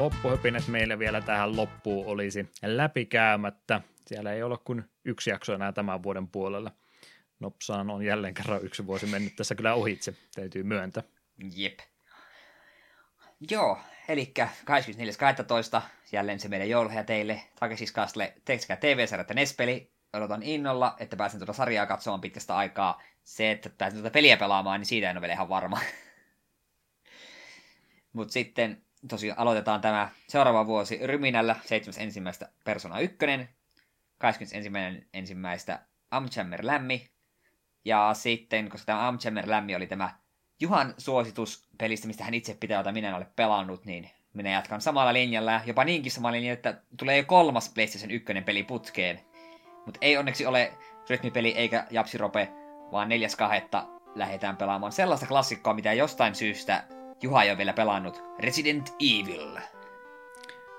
Loppuhöpinet meillä vielä tähän loppuun olisi läpikäymättä. Siellä ei ole kuin 1 jakso enää tämän vuoden puolella. Nopsaan on jälleen kerran 1 vuosi mennyt tässä kyllä ohitse, täytyy myöntää. Jep. Joo, eli 24.12. jälleen se meidän jouluhea teille. Takesiskaastle sekä TV-sarjat Nespeli. Odotan innolla, että pääsen tuota sarjaa katsomaan pitkästä aikaa. Se, että pääsen tuota peliä pelaamaan, niin siitä en ole vielä ihan varma. Mut sitten... Tosiaan aloitetaan tämä seuraava vuosi ryminällä, 7.1. Persona 1, 21.1. Amchammer Lemmy, ja sitten, koska tämä Amchammer Lemmy oli tämä Juhan suositus pelistä, mistä hän itse pitää, jota minä en ole pelannut, niin minä jatkan samalla linjalla, jopa niinkin samalla linjalla, että tulee jo 3. PlayStation 1 peli putkeen. Mutta ei onneksi ole rytmipeli eikä japsirope, vaan 4.2. lähdetään pelaamaan sellaista klassikkoa, mitä jostain syystä Juha ei ole vielä pelannut. Resident Evil.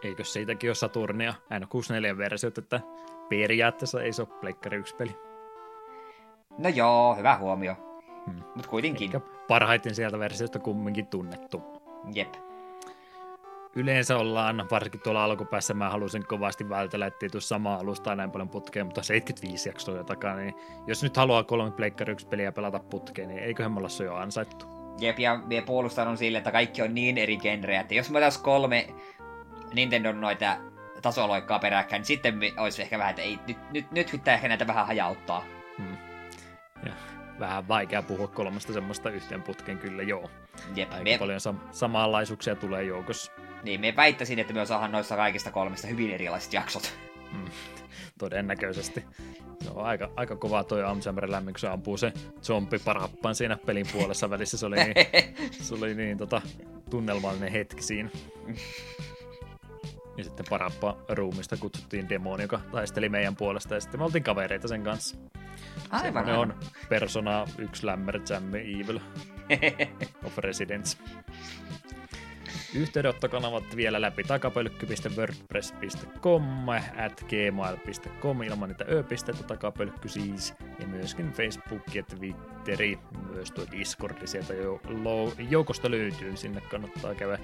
Eikös siitäkin ole Saturnia N64-versiot, että periaatteessa ei se ole Pleikkari 1-peli. No joo, hyvä huomio. Mutta kuitenkin. Eikä parhaiten sieltä versiosta kumminkin tunnettu. Jep. Yleensä ollaan, varsinkin tuolla alkupäässä, mä halusin kovasti vältellä, ettei tule samaa alustaa näin paljon putkeen, mutta 75 jaksoja takaa, niin jos nyt haluaa 3 Pleikkari 1-peliä pelata putkeen, niin eiköhän me olla se jo ansaittu. Jep, ja me puolustaudun sille, että kaikki on niin eri genrejä, että jos me otais 3 Nintendon noita tasoloikkaa peräkkäin, niin sitten olisi ehkä vähän, että ei, nyt pitää ehkä näitä vähän hajauttaa. Ja vähän vaikea puhua 3 semmoista yhteen putkeen kyllä, joo. Jep, paljon samanlaisuuksia tulee joukossa. Niin, me väittäisin, että me saadaan noissa kaikista 3 hyvin erilaiset jaksot. Todennäköisesti. Se on aika kovaa toi Amchammer Lemmy, kun se ampuu se zombi parhappaan siinä pelin puolessa välissä. Se oli niin tunnelmallinen hetki siinä. Ja sitten parhappaan ruumista kutsuttiin demoni, joka taisteli meidän puolesta, ja sitten me oltiin kavereita sen kanssa. Aivan. Se on Persona 1 Lämmer Jammy Evil of Residence. Yhteydenottokanavat vielä läpi takapölkky.wordpress.com/gmail.com ilman niitä ö-pisteitä takapölkky siis. Ja myöskin Facebook ja Twitteri, myös tuo Discordi sieltä joukosta löytyy. Sinne kannattaa käydä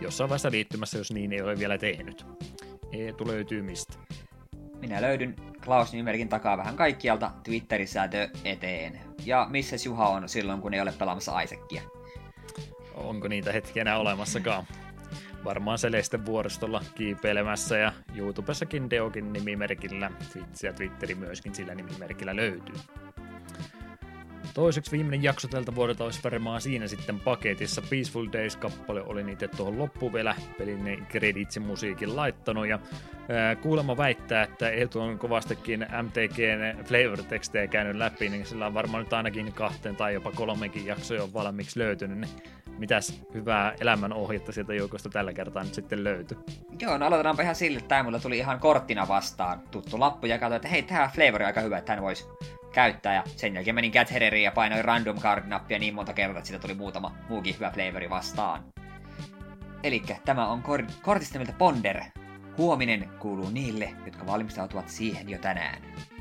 jossain vaiheessa liittymässä, jos niin ei ole vielä tehnyt. Eetu löytyy mistä? Minä löydyn Klaus-nimerkin takaa vähän kaikkialta Twitterissä eteen. Ja missä Juha on silloin, kun ei ole pelaamassa Isaacia? Onko niitä hetkiä enää olemassakaan? Varmaan Celeste vuoristolla kiipeilemässä ja YouTubessakin Deokin nimimerkillä. Twitch ja Twitteri myöskin sillä nimimerkillä löytyy. Toiseksi viimeinen jakso tältä vuodelta olisi varmaan siinä sitten paketissa. Peaceful Days-kappale oli niitä tuohon loppuun vielä pelin kreditsi musiikin laittanut. Ja kuulemma väittää, että Eetu on kovastikin MTGn flavor-tekstejä käynyt läpi, niin sillä on varmaan nyt ainakin 2 tai jopa 3 jaksoja on valmiiksi löytynyt. Niin mitäs hyvää elämän ohjetta sieltä joukosta tällä kertaa nyt sitten löytyi? Joo, no aloitetaanpa ihan sille, että tämä mulla tuli ihan korttina vastaan tuttu lappu ja katsoin, että hei, tämä flavori on aika hyvä, että hän voisi käyttää, ja sen jälkeen menin Gathereriin ja painoin random card-nappia niin monta kertaa, että siitä tuli muutama muukin hyvä flavori vastaan. Elikkä tämä on kortista nimeltä Ponder. Huominen kuuluu niille, jotka valmistautuvat siihen jo tänään.